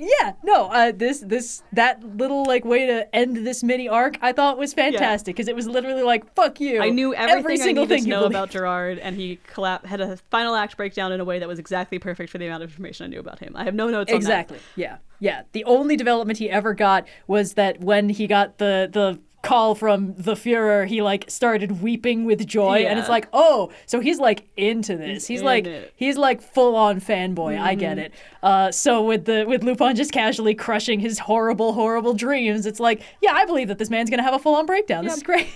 Yeah, no, that little, like, way to end this mini arc, I thought was fantastic, because it was literally like, fuck you. I knew everything I needed to know about Gerard, and he had a final act breakdown in a way that was exactly perfect for the amount of information I knew about him. I have no notes on that. Yeah. The only development he ever got was that when he got the call from the Fuhrer, he, like, started weeping with joy, and it's like, oh, so he's, like, into this. He's full-on fanboy. I get it. So with Lupin just casually crushing his horrible, horrible dreams, it's like, yeah, I believe that this man's gonna have a full-on breakdown. This is great.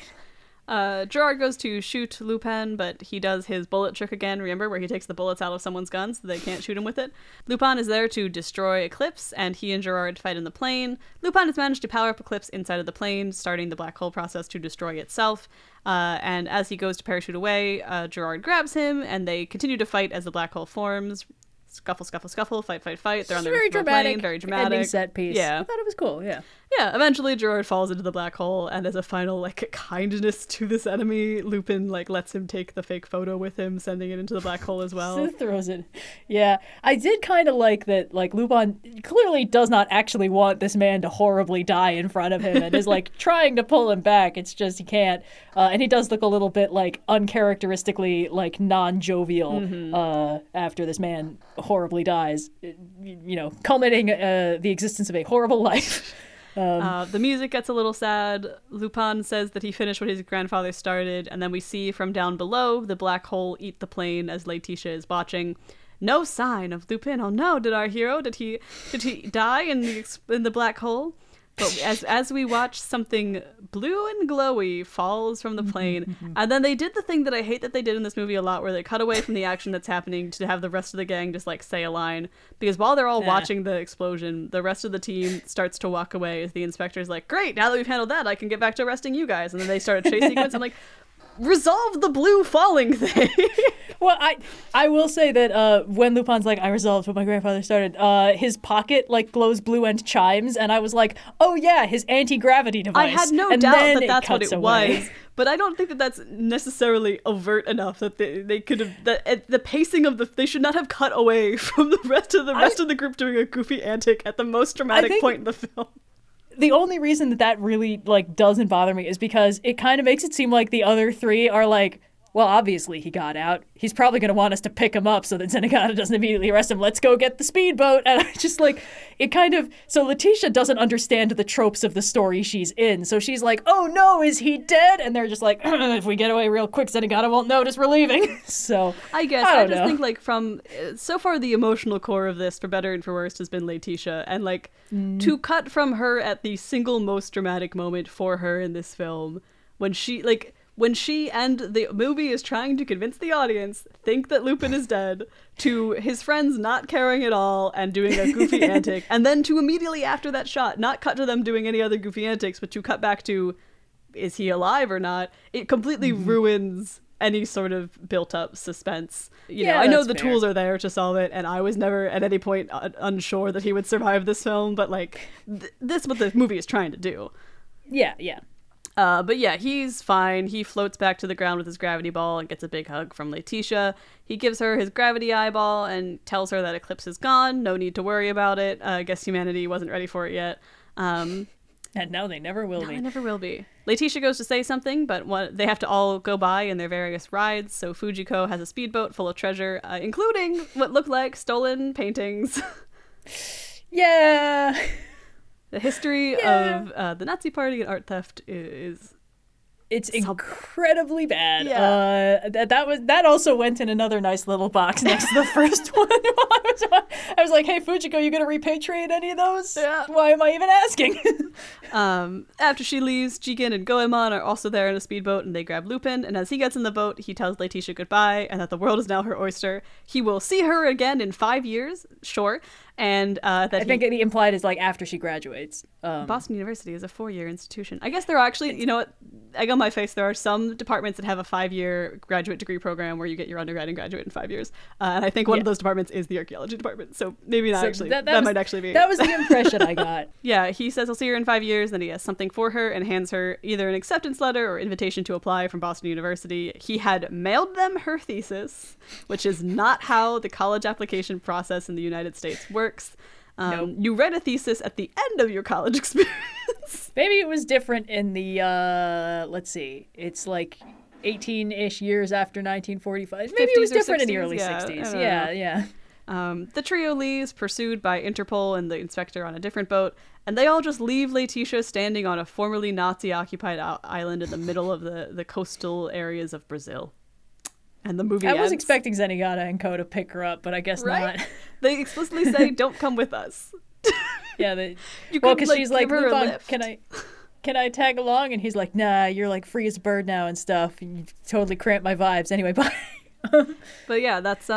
Gerard goes to shoot Lupin, but he does his bullet trick again, remember, where he takes the bullets out of someone's gun so they can't shoot him with it. Lupin is there to destroy Eclipse, and he and Gerard fight in the plane. Lupin has managed to power up Eclipse inside of the plane, starting the black hole process to destroy itself. And as he goes to parachute away, Gerard grabs him, and they continue to fight as the black hole forms. Scuffle, scuffle, scuffle, fight, fight, fight. They're on their plane, very dramatic. Ending set piece. Yeah. I thought it was cool, yeah. Yeah, eventually Gerard falls into the black hole, and as a final, like, kindness to this enemy, Lupin, like, lets him take the fake photo with him, sending it into the black hole as well. So throws it. Yeah. I did kind of like that, like, Lupin clearly does not actually want this man to horribly die in front of him and is, like, trying to pull him back. It's just he can't. And he does look a little bit, like, uncharacteristically, like, non-jovial after this man horribly dies, you know, culminating the existence of a horrible life. The music gets a little sad. Lupin says that he finished what his grandfather started, and then we see from down below the black hole eat the plane as Letitia is watching. No sign of Lupin. Oh no, did our hero, did he die in the black hole? But as we watch, something blue and glowy falls from the plane. And then they did the thing that I hate that they did in this movie a lot, where they cut away from the action that's happening to have the rest of the gang just, like, say a line. Because while they're all watching the explosion, the rest of the team starts to walk away as the inspector's like, great, now that we've handled that, I can get back to arresting you guys. And then they start a chase sequence. I'm like, resolve the blue falling thing. Well, I will say that when Lupin's like, I resolved what my grandfather started, his pocket, like, glows blue and chimes, and I was like, oh yeah, his anti-gravity device. I had no doubt that that's what it was, but I don't think that that's necessarily overt enough that they could have, that the pacing of they should not have cut away from the rest of the group doing a goofy antic at the most dramatic point in the film. The only reason that really, like, doesn't bother me is because it kind of makes it seem like the other three are like, well, obviously he got out. He's probably going to want us to pick him up so that Zenigata doesn't immediately arrest him. Let's go get the speedboat. And I just, like, it kind of... So Letitia doesn't understand the tropes of the story she's in. So she's like, oh no, is he dead? And they're just like, if we get away real quick, Zenigata won't notice we're leaving. So, I think, like, from... So far, the emotional core of this, for better and for worse, has been Letitia. And, like, to cut from her at the single most dramatic moment for her in this film, when she, like... When she and the movie is trying to convince the audience think that Lupin is dead, to his friends not caring at all and doing a goofy antic, and then to immediately after that shot not cut to them doing any other goofy antics, but to cut back to is he alive or not, it completely ruins any sort of built-up suspense. You know, I know the tools are there to solve it, and I was never at any point unsure that he would survive this film, but, like, this is what the movie is trying to do. Yeah, yeah. But yeah, he's fine. He floats back to the ground with his gravity ball and gets a big hug from Letitia. He gives her his gravity eyeball and tells her that Eclipse is gone. No need to worry about it. I guess humanity wasn't ready for it yet. And no, they never will be. They never will be. Letitia goes to say something, but they have to all go by in their various rides. So Fujiko has a speedboat full of treasure, including what look like stolen paintings. Yeah. The history of the Nazi Party and art theft is incredibly bad. Yeah. That also went in another nice little box next to the first one. I was like, hey, Fujiko, you going to repatriate any of those? Yeah. Why am I even asking? After she leaves, Jigen and Goemon are also there in a speedboat, and they grab Lupin. And as he gets in the boat, he tells Letitia goodbye and that the world is now her oyster. He will see her again in 5 years, sure. And that I think he implied is like after she graduates. Boston University is a 4-year institution. I guess there are actually, you know what, egg on my face, there are some departments that have a 5-year graduate degree program where you get your undergrad and graduate in 5 years. And I think one of those departments is the archaeology department. So maybe not actually. That might actually be. That was the impression I got. Yeah, he says he'll see her in 5 years, then he has something for her and hands her either an acceptance letter or invitation to apply from Boston University. He had mailed them her thesis, which is not how the college application process in the United States works. Nope. You read a thesis at the end of your college experience. Maybe it was different in the let's see, it's like 18-ish years after 1945. Maybe it was different 60s, in the early 60s. Yeah. The trio leaves, pursued by Interpol and the inspector on a different boat, and they all just leave Letitia standing on a formerly Nazi-occupied island in the middle of the coastal areas of Brazil. And the movie ends. I was expecting Zenigata and Co. to pick her up, but I guess not. They explicitly say, don't come with us. Yeah, because she's like, Lupin, can I tag along? And he's like, nah, you're like free as a bird now and stuff. And you totally cramped my vibes. Anyway, bye. But yeah, that's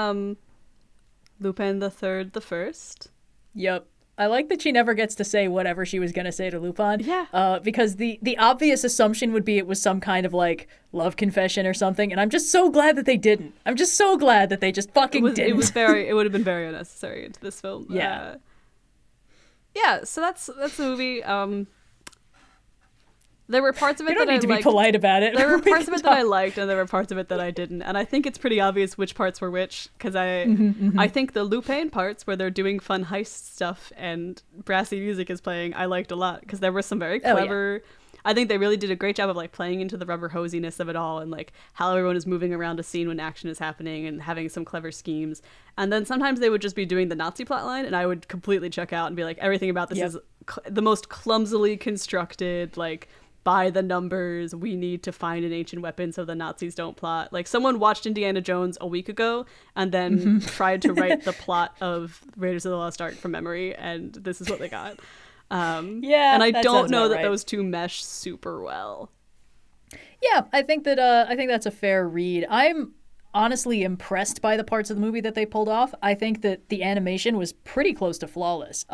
Lupin the Third, the First. Yep. I like that she never gets to say whatever she was going to say to Lupin. Yeah. Because the obvious assumption would be it was some kind of, like, love confession or something. And I'm just so glad that they didn't. I'm just so glad that they just didn't. It would have been very unnecessary into this film. Yeah. So that's the movie. There were parts of it that I liked. You don't need to be polite about it. There were parts of it that I liked, and there were parts of it that I didn't. And I think it's pretty obvious which parts were which, because I think the Lupin parts where they're doing fun heist stuff and brassy music is playing, I liked a lot, because there were some very clever... Oh, yeah. I think they really did a great job of, like, playing into the rubber hosiness of it all and, like, how everyone is moving around a scene when action is happening and having some clever schemes. And then sometimes they would just be doing the Nazi plotline, and I would completely check out and be like, everything about this is the most clumsily constructed, like... by the numbers, we need to find an ancient weapon so the Nazis don't plot. Like, someone watched Indiana Jones a week ago and then tried to write the plot of Raiders of the Lost Ark from memory, and this is what they got. And I don't know that those two mesh super well. Yeah, I think that's a fair read. I'm honestly impressed by the parts of the movie that they pulled off. I think that the animation was pretty close to flawless.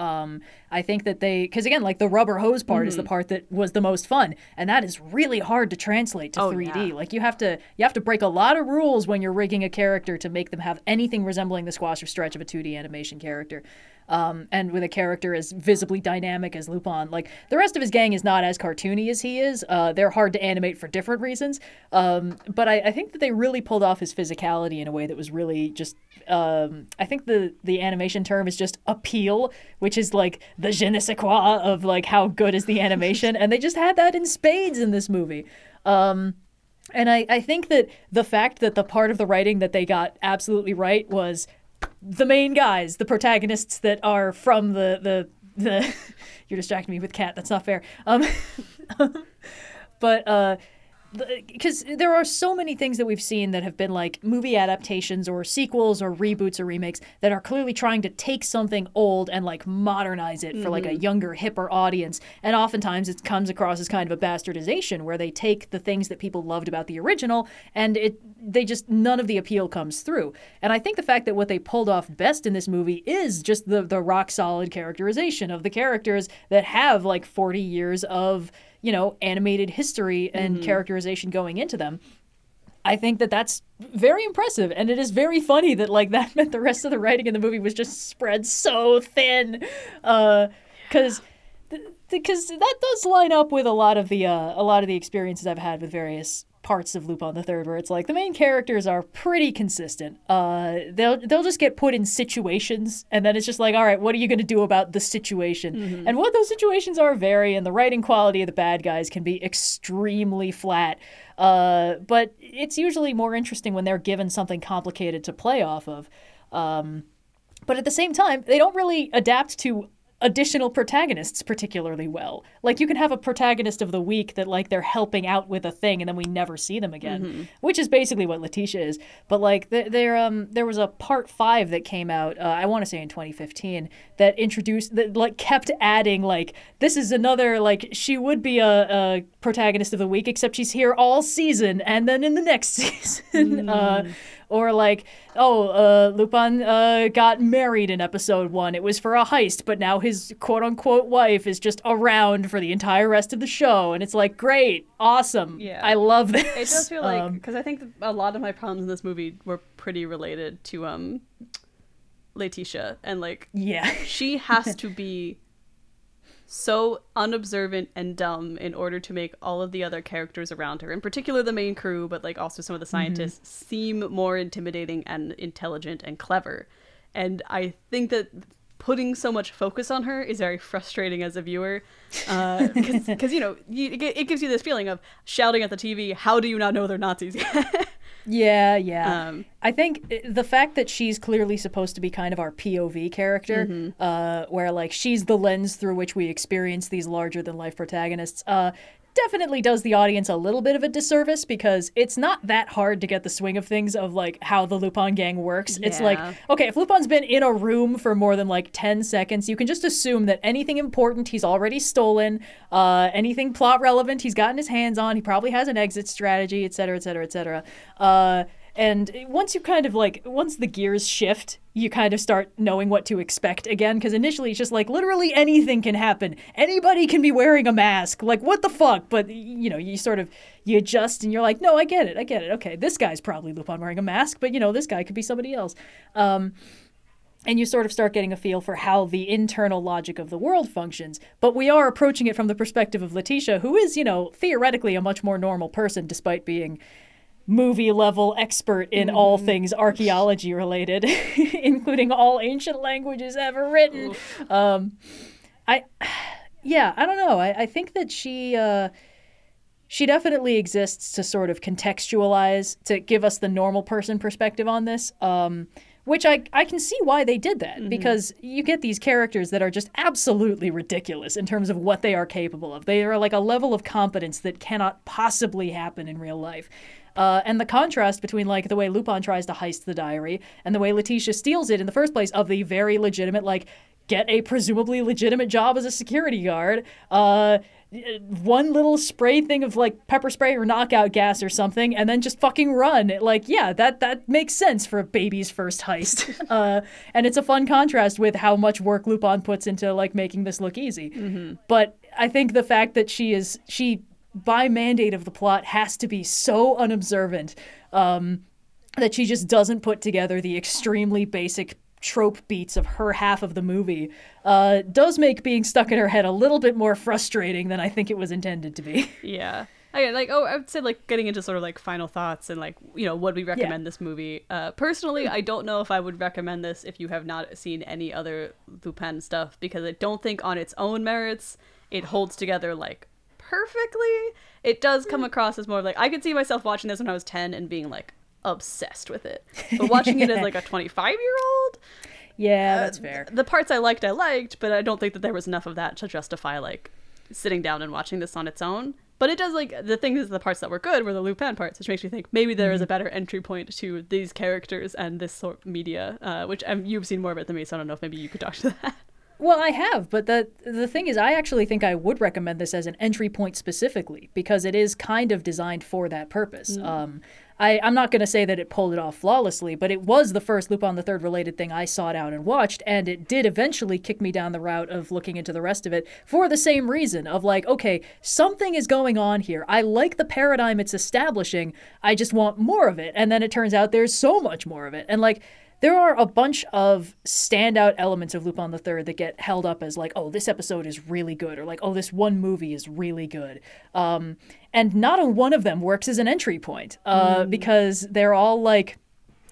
I think that because again, like the rubber hose part is the part that was the most fun, and that is really hard to translate to 3D. Yeah. Like you have to break a lot of rules when you're rigging a character to make them have anything resembling the squash or stretch of a 2D animation character. And with a character as visibly dynamic as Lupin. Like, the rest of his gang is not as cartoony as he is. They're hard to animate for different reasons. But I think that they really pulled off his physicality in a way that was really just... I think the animation term is just appeal, which is, like, the je ne sais quoi of, like, how good is the animation. And they just had that in spades in this movie. And I think that the fact that the part of the writing that they got absolutely right was... the main guys, the protagonists that are from the you're distracting me with Cat, that's not fair. But because there are so many things that we've seen that have been like movie adaptations or sequels or reboots or remakes that are clearly trying to take something old and like modernize it for like a younger, hipper audience. And oftentimes it comes across as kind of a bastardization where they take the things that people loved about the original and none of the appeal comes through. And I think the fact that what they pulled off best in this movie is just the rock solid characterization of the characters that have like 40 years of... you know, animated history and characterization going into them. I think that that's very impressive, and it is very funny that like that meant the rest of the writing in the movie was just spread so thin, because because that does line up with a lot of the experiences I've had with various parts of Lupin the Third, where it's like the main characters are pretty consistent. They'll just get put in situations, and then it's just like, all right, what are you going to do about the situation? Mm-hmm. And what those situations are vary, and the writing quality of the bad guys can be extremely flat. But it's usually more interesting when they're given something complicated to play off of. But at the same time, they don't really adapt to additional protagonists particularly well. Like, you can have a protagonist of the week that, like, they're helping out with a thing and then we never see them again, mm-hmm. which is basically what Letitia is. But, like, there was a part 5 that came out, I want to say in 2015, that introduced, that, like, kept adding, like, this is another, like, she would be a protagonist of the week, except she's here all season and then in the next season. Or like, Lupin got married in episode 1. It was for a heist, but now his quote-unquote wife is just around for the entire rest of the show. And it's like, great, awesome, yeah. I love this. It does feel like, because I think a lot of my problems in this movie were pretty related to Letitia. And like, yeah. She has to be so unobservant and dumb in order to make all of the other characters around her, in particular the main crew, but like also some of the scientists, mm-hmm. seem more intimidating and intelligent and clever. And I think that putting so much focus on her is very frustrating as a viewer, because you know, it gives you this feeling of shouting at the TV, how do you not know they're Nazis yet? Yeah. I think the fact that she's clearly supposed to be kind of our POV character, mm-hmm. Where like she's the lens through which we experience these larger-than-life protagonists, definitely does the audience a little bit of a disservice, because it's not that hard to get the swing of things of like how the Lupin gang works. Yeah. It's like, okay, if Lupin's been in a room for more than like 10 seconds, you can just assume that anything important he's already stolen, anything plot relevant he's gotten his hands on, he probably has an exit strategy, et cetera, et cetera, et cetera. And once you kind of like, once the gears shift, you kind of start knowing what to expect again. Because initially it's just like, literally anything can happen. Anybody can be wearing a mask. Like, what the fuck? But, you know, you sort of, you adjust and you're like, no, I get it. Okay, this guy's probably Lupin wearing a mask, but, you know, this guy could be somebody else. And you sort of start getting a feel for how the internal logic of the world functions. But we are approaching it from the perspective of Letitia, who is, you know, theoretically a much more normal person, despite being movie-level expert in all things archaeology-related, including all ancient languages ever written. I don't know. I think that she definitely exists to sort of contextualize, to give us the normal person perspective on this, which I can see why they did that, mm-hmm. because you get these characters that are just absolutely ridiculous in terms of what they are capable of. They are like a level of competence that cannot possibly happen in real life. And the contrast between, like, the way Lupin tries to heist the diary and the way Letitia steals it in the first place, of the very legitimate, like, get a presumably legitimate job as a security guard, one little spray thing of, like, pepper spray or knockout gas or something, and then just fucking run. Like, yeah, that makes sense for a baby's first heist. And it's a fun contrast with how much work Lupin puts into, like, making this look easy. Mm-hmm. But I think the fact that she by mandate of the plot has to be so unobservant that she just doesn't put together the extremely basic trope beats of her half of the movie does make being stuck in her head a little bit more frustrating than I think it was intended to be. Yeah. I would say, like, getting into sort of like final thoughts and, like, you know, would we recommend this movie? Personally, I don't know if I would recommend this if you have not seen any other Lupin stuff, because I don't think on its own merits it holds together like perfectly. It does come across as more of like, I could see myself watching this when I was 10 and being like obsessed with it, but watching it as like a 25-year-old, that's fair. The parts I liked, but I don't think that there was enough of that to justify like sitting down and watching this on its own. But it does, like, the thing is, the parts that were good were the Lupin parts, which makes me think maybe there is a better entry point to these characters and this sort of media, which you've seen more of it than me, so I don't know if maybe you could talk to that. Well, I have, but the thing is, I actually think I would recommend this as an entry point specifically, because it is kind of designed for that purpose. Mm. I'm not going to say that it pulled it off flawlessly, but it was the first Lupin the Third related thing I sought out and watched, and it did eventually kick me down the route of looking into the rest of it for the same reason of like, okay, something is going on here. I like the paradigm it's establishing. I just want more of it. And then it turns out there's so much more of it. And like, there are a bunch of standout elements of Lupin the Third that get held up as like, oh, this episode is really good, or like, oh, this one movie is really good. And not a one of them works as an entry point because they're all like,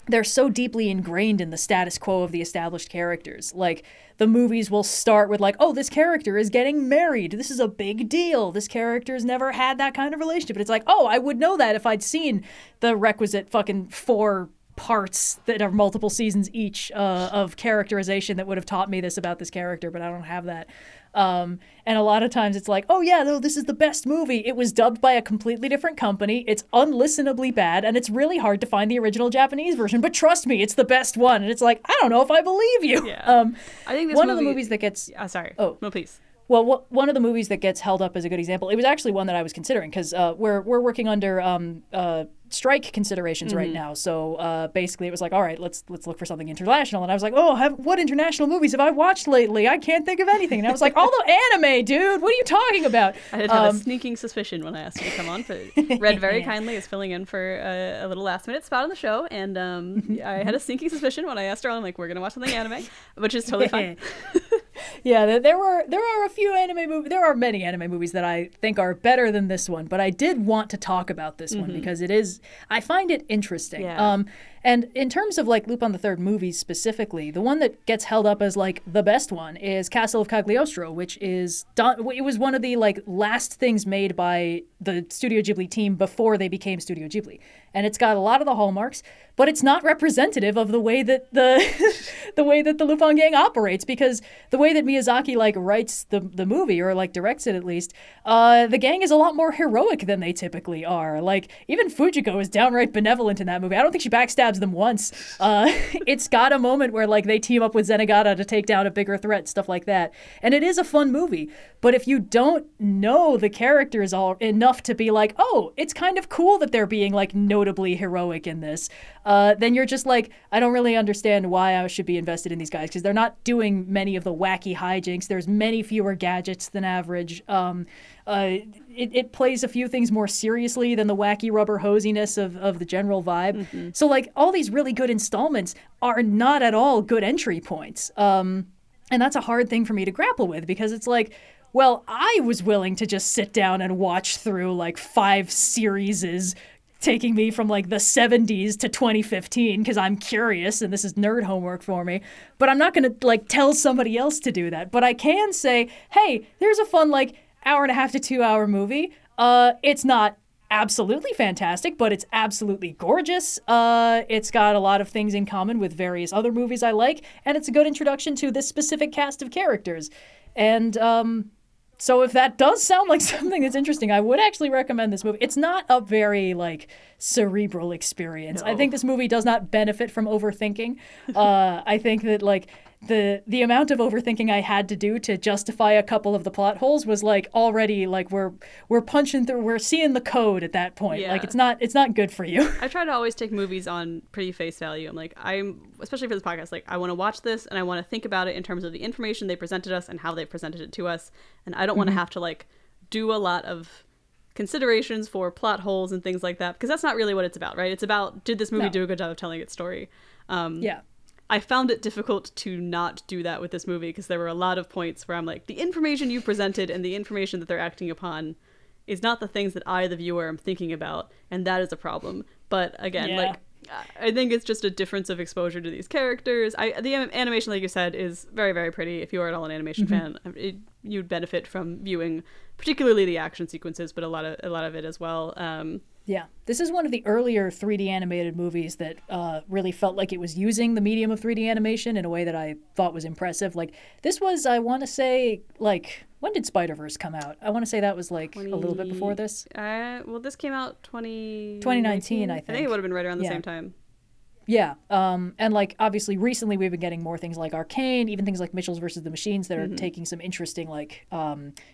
they're so deeply ingrained in the status quo of the established characters. Like, the movies will start with like, oh, this character is getting married. This is a big deal. This character's never had that kind of relationship. But it's like, oh, I would know that if I'd seen the requisite fucking 4 parts that are multiple seasons each of characterization that would have taught me this about this character, but I don't have that. And a lot of times it's like, oh yeah, no, this is the best movie. It was dubbed by a completely different company. It's unlistenably bad, and it's really hard to find the original Japanese version. But trust me, it's the best one. And it's like, I don't know if I believe you. Yeah. I think this one of the movies that gets. Oh no, please. Well, one of the movies that gets held up as a good example. It was actually one that I was considering because we're working under strike considerations right now. So basically, it was like, all right, let's look for something international. And I was like, oh, what international movies have I watched lately? I can't think of anything. And I was like, all the anime, dude. What are you talking about? I did have a sneaking suspicion when I asked you to come on, but Red very kindly is filling in for a little last minute spot on the show, and I had a sneaking suspicion when I asked her on, like, we're gonna watch something anime, which is totally fine. Yeah, there are a few anime movies. There are many anime movies that I think are better than this one, but I did want to talk about this one because it is. I find it interesting. Yeah. And in terms of like Lupin the Third movies specifically, the one that gets held up as like the best one is Castle of Cagliostro, which is it was one of the like last things made by the Studio Ghibli team before they became Studio Ghibli, and it's got a lot of the hallmarks, but it's not representative of the way that the way that the Lupin gang operates, because the way that Miyazaki like writes the movie, or like directs it at least, the gang is a lot more heroic than they typically are. Like, even Fujiko is downright benevolent in that movie. I don't think she backstabs them once. It's got a moment where like they team up with Zenigata to take down a bigger threat, stuff like that. And it is a fun movie, but if you don't know the characters all enough to be like, oh, it's kind of cool that they're being like notably heroic in this, then you're just like, I don't really understand why I should be invested in these guys, because they're not doing many of the wacky hijinks. There's many fewer gadgets than average. It plays a few things more seriously than the wacky rubber hosiness of the general vibe. So like all these really good installments are not at all good entry points. And that's a hard thing for me to grapple with, because it's like, well, I was willing to just sit down and watch through like 5 serieses taking me from like the 70s to 2015 because I'm curious and this is nerd homework for me. But I'm not going to like tell somebody else to do that. But I can say, hey, there's a fun like hour and a half to 2-hour movie. It's not absolutely fantastic, but it's absolutely gorgeous. It's got a lot of things in common with various other movies I like, and it's a good introduction to this specific cast of characters. And so if that does sound like something that's interesting, I would actually recommend this movie. It's not a very, like, cerebral experience. No. I think this movie does not benefit from overthinking. I think that, like, the amount of overthinking I had to do to justify a couple of the plot holes was, like, already, like, we're punching through, we're seeing the code at that point. Yeah. Like, it's not good for you. I try to always take movies on pretty face value. I'm like, especially for this podcast, like, I want to watch this and I want to think about it in terms of the information they presented us and how they presented it to us. And I don't want to have to, like, do a lot of considerations for plot holes and things like that, because that's not really what it's about, right? It's about, did this movie do a good job of telling its story? Yeah. I found it difficult to not do that with this movie, because there were a lot of points where I'm like, the information you presented and the information that they're acting upon is not the things that I, the viewer, am thinking about, and that is a problem. But again, like, I think it's just a difference of exposure to these characters. The animation, like you said, is very, very pretty. If you are at all an animation fan, you'd benefit from viewing particularly the action sequences, but a lot of it as well. Yeah, this is one of the earlier 3D animated movies that really felt like it was using the medium of 3D animation in a way that I thought was impressive. Like, this was, I want to say, like, when did Spider-Verse come out? I want to say that was like a little bit before this. Well, this came out 2019, I think. I think it would have been right around the same time. Yeah, and like obviously recently we've been getting more things like Arcane, even things like Mitchells vs. the Machines that are taking some interesting like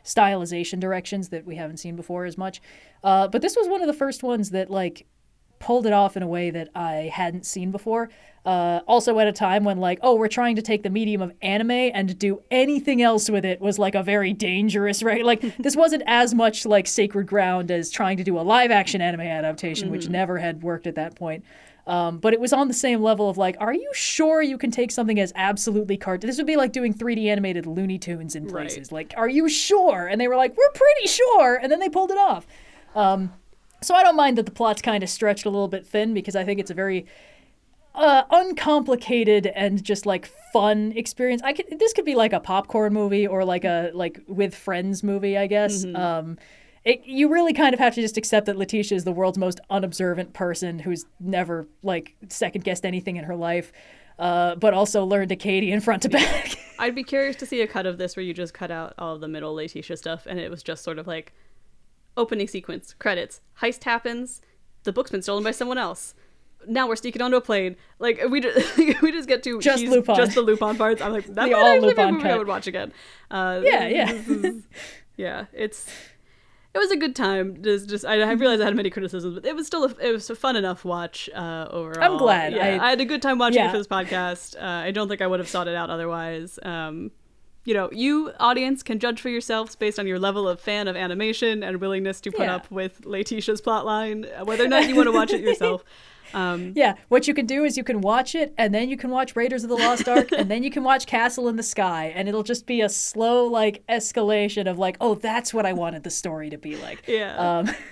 stylization directions that we haven't seen before as much. But this was one of the first ones that like pulled it off in a way that I hadn't seen before. Also at a time when like, oh, we're trying to take the medium of anime and do anything else with it was like a very dangerous, right? Like this wasn't as much like sacred ground as trying to do a live action anime adaptation, which never had worked at that point. But it was on the same level of like, are you sure you can take something as absolutely cartoon? This would be like doing 3D animated Looney Tunes in places. Right. Like, are you sure? And they were like, we're pretty sure. And then they pulled it off. So I don't mind that the plot's kind of stretched a little bit thin, because I think it's a very uncomplicated and just like fun experience. This could be like a popcorn movie or like a with friends movie, I guess. Mm-hmm. You really kind of have to just accept that Letitia is the world's most unobservant person who's never, like, second-guessed anything in her life, but also learned Akkadian front to back. I'd be curious to see a cut of this where you just cut out all the middle Letitia stuff, and it was just sort of like, opening sequence, credits, heist happens, the book's been stolen by someone else. Now we're sneaking onto a plane. Like, we just get to just the Lupin parts. I'm like, that's all Lupin movie I would watch again. It was a good time. I realized I had many criticisms, but it was still a fun enough watch overall. I'm glad. Yeah, I had a good time watching it for this podcast. I don't think I would have sought it out otherwise. You audience can judge for yourselves based on your level of fan of animation and willingness to put up with Letitia's plotline, whether or not you want to watch it yourself. What you can do is you can watch it, and then you can watch Raiders of the Lost Ark, and then you can watch Castle in the Sky, and it'll just be a slow, like, escalation of, like, oh, that's what I wanted the story to be like.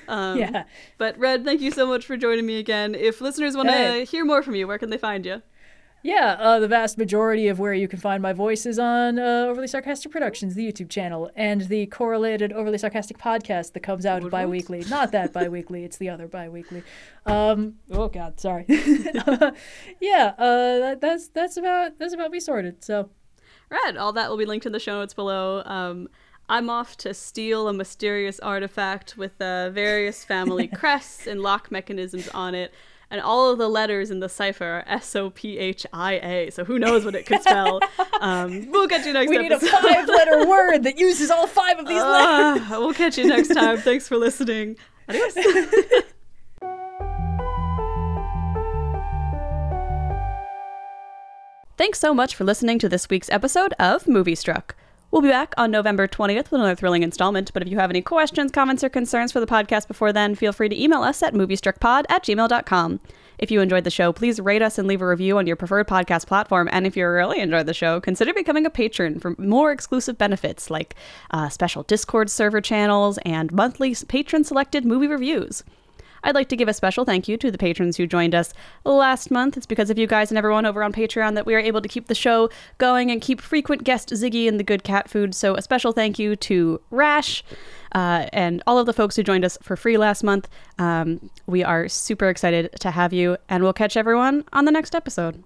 But, Red, thank you so much for joining me again. If listeners want to hear more from you, where can they find you? Yeah, the vast majority of where you can find my voice is on Overly Sarcastic Productions, the YouTube channel, and the correlated Overly Sarcastic podcast that comes out bi-weekly. Not that bi-weekly, it's the other bi-weekly. Oh God, sorry. That's about me sorted. So, right, all that will be linked in the show notes below. I'm off to steal a mysterious artifact with various family crests and lock mechanisms on it. And all of the letters in the cipher are SOPHIA, so who knows what it could spell. We'll catch you next time. We need a 5-letter word that uses all 5 of these letters. We'll catch you next time. Thanks for listening. Adios. Thanks so much for listening to this week's episode of Moviestruck. We'll be back on November 20th with another thrilling installment, but if you have any questions, comments, or concerns for the podcast before then, feel free to email us at moviestruckpod@gmail.com. If you enjoyed the show, please rate us and leave a review on your preferred podcast platform, and if you really enjoyed the show, consider becoming a patron for more exclusive benefits like special Discord server channels and monthly patron-selected movie reviews. I'd like to give a special thank you to the patrons who joined us last month. It's because of you guys and everyone over on Patreon that we are able to keep the show going and keep frequent guest Ziggy and the Good Cat Food. So a special thank you to Rash and all of the folks who joined us for free last month. We are super excited to have you, and we'll catch everyone on the next episode.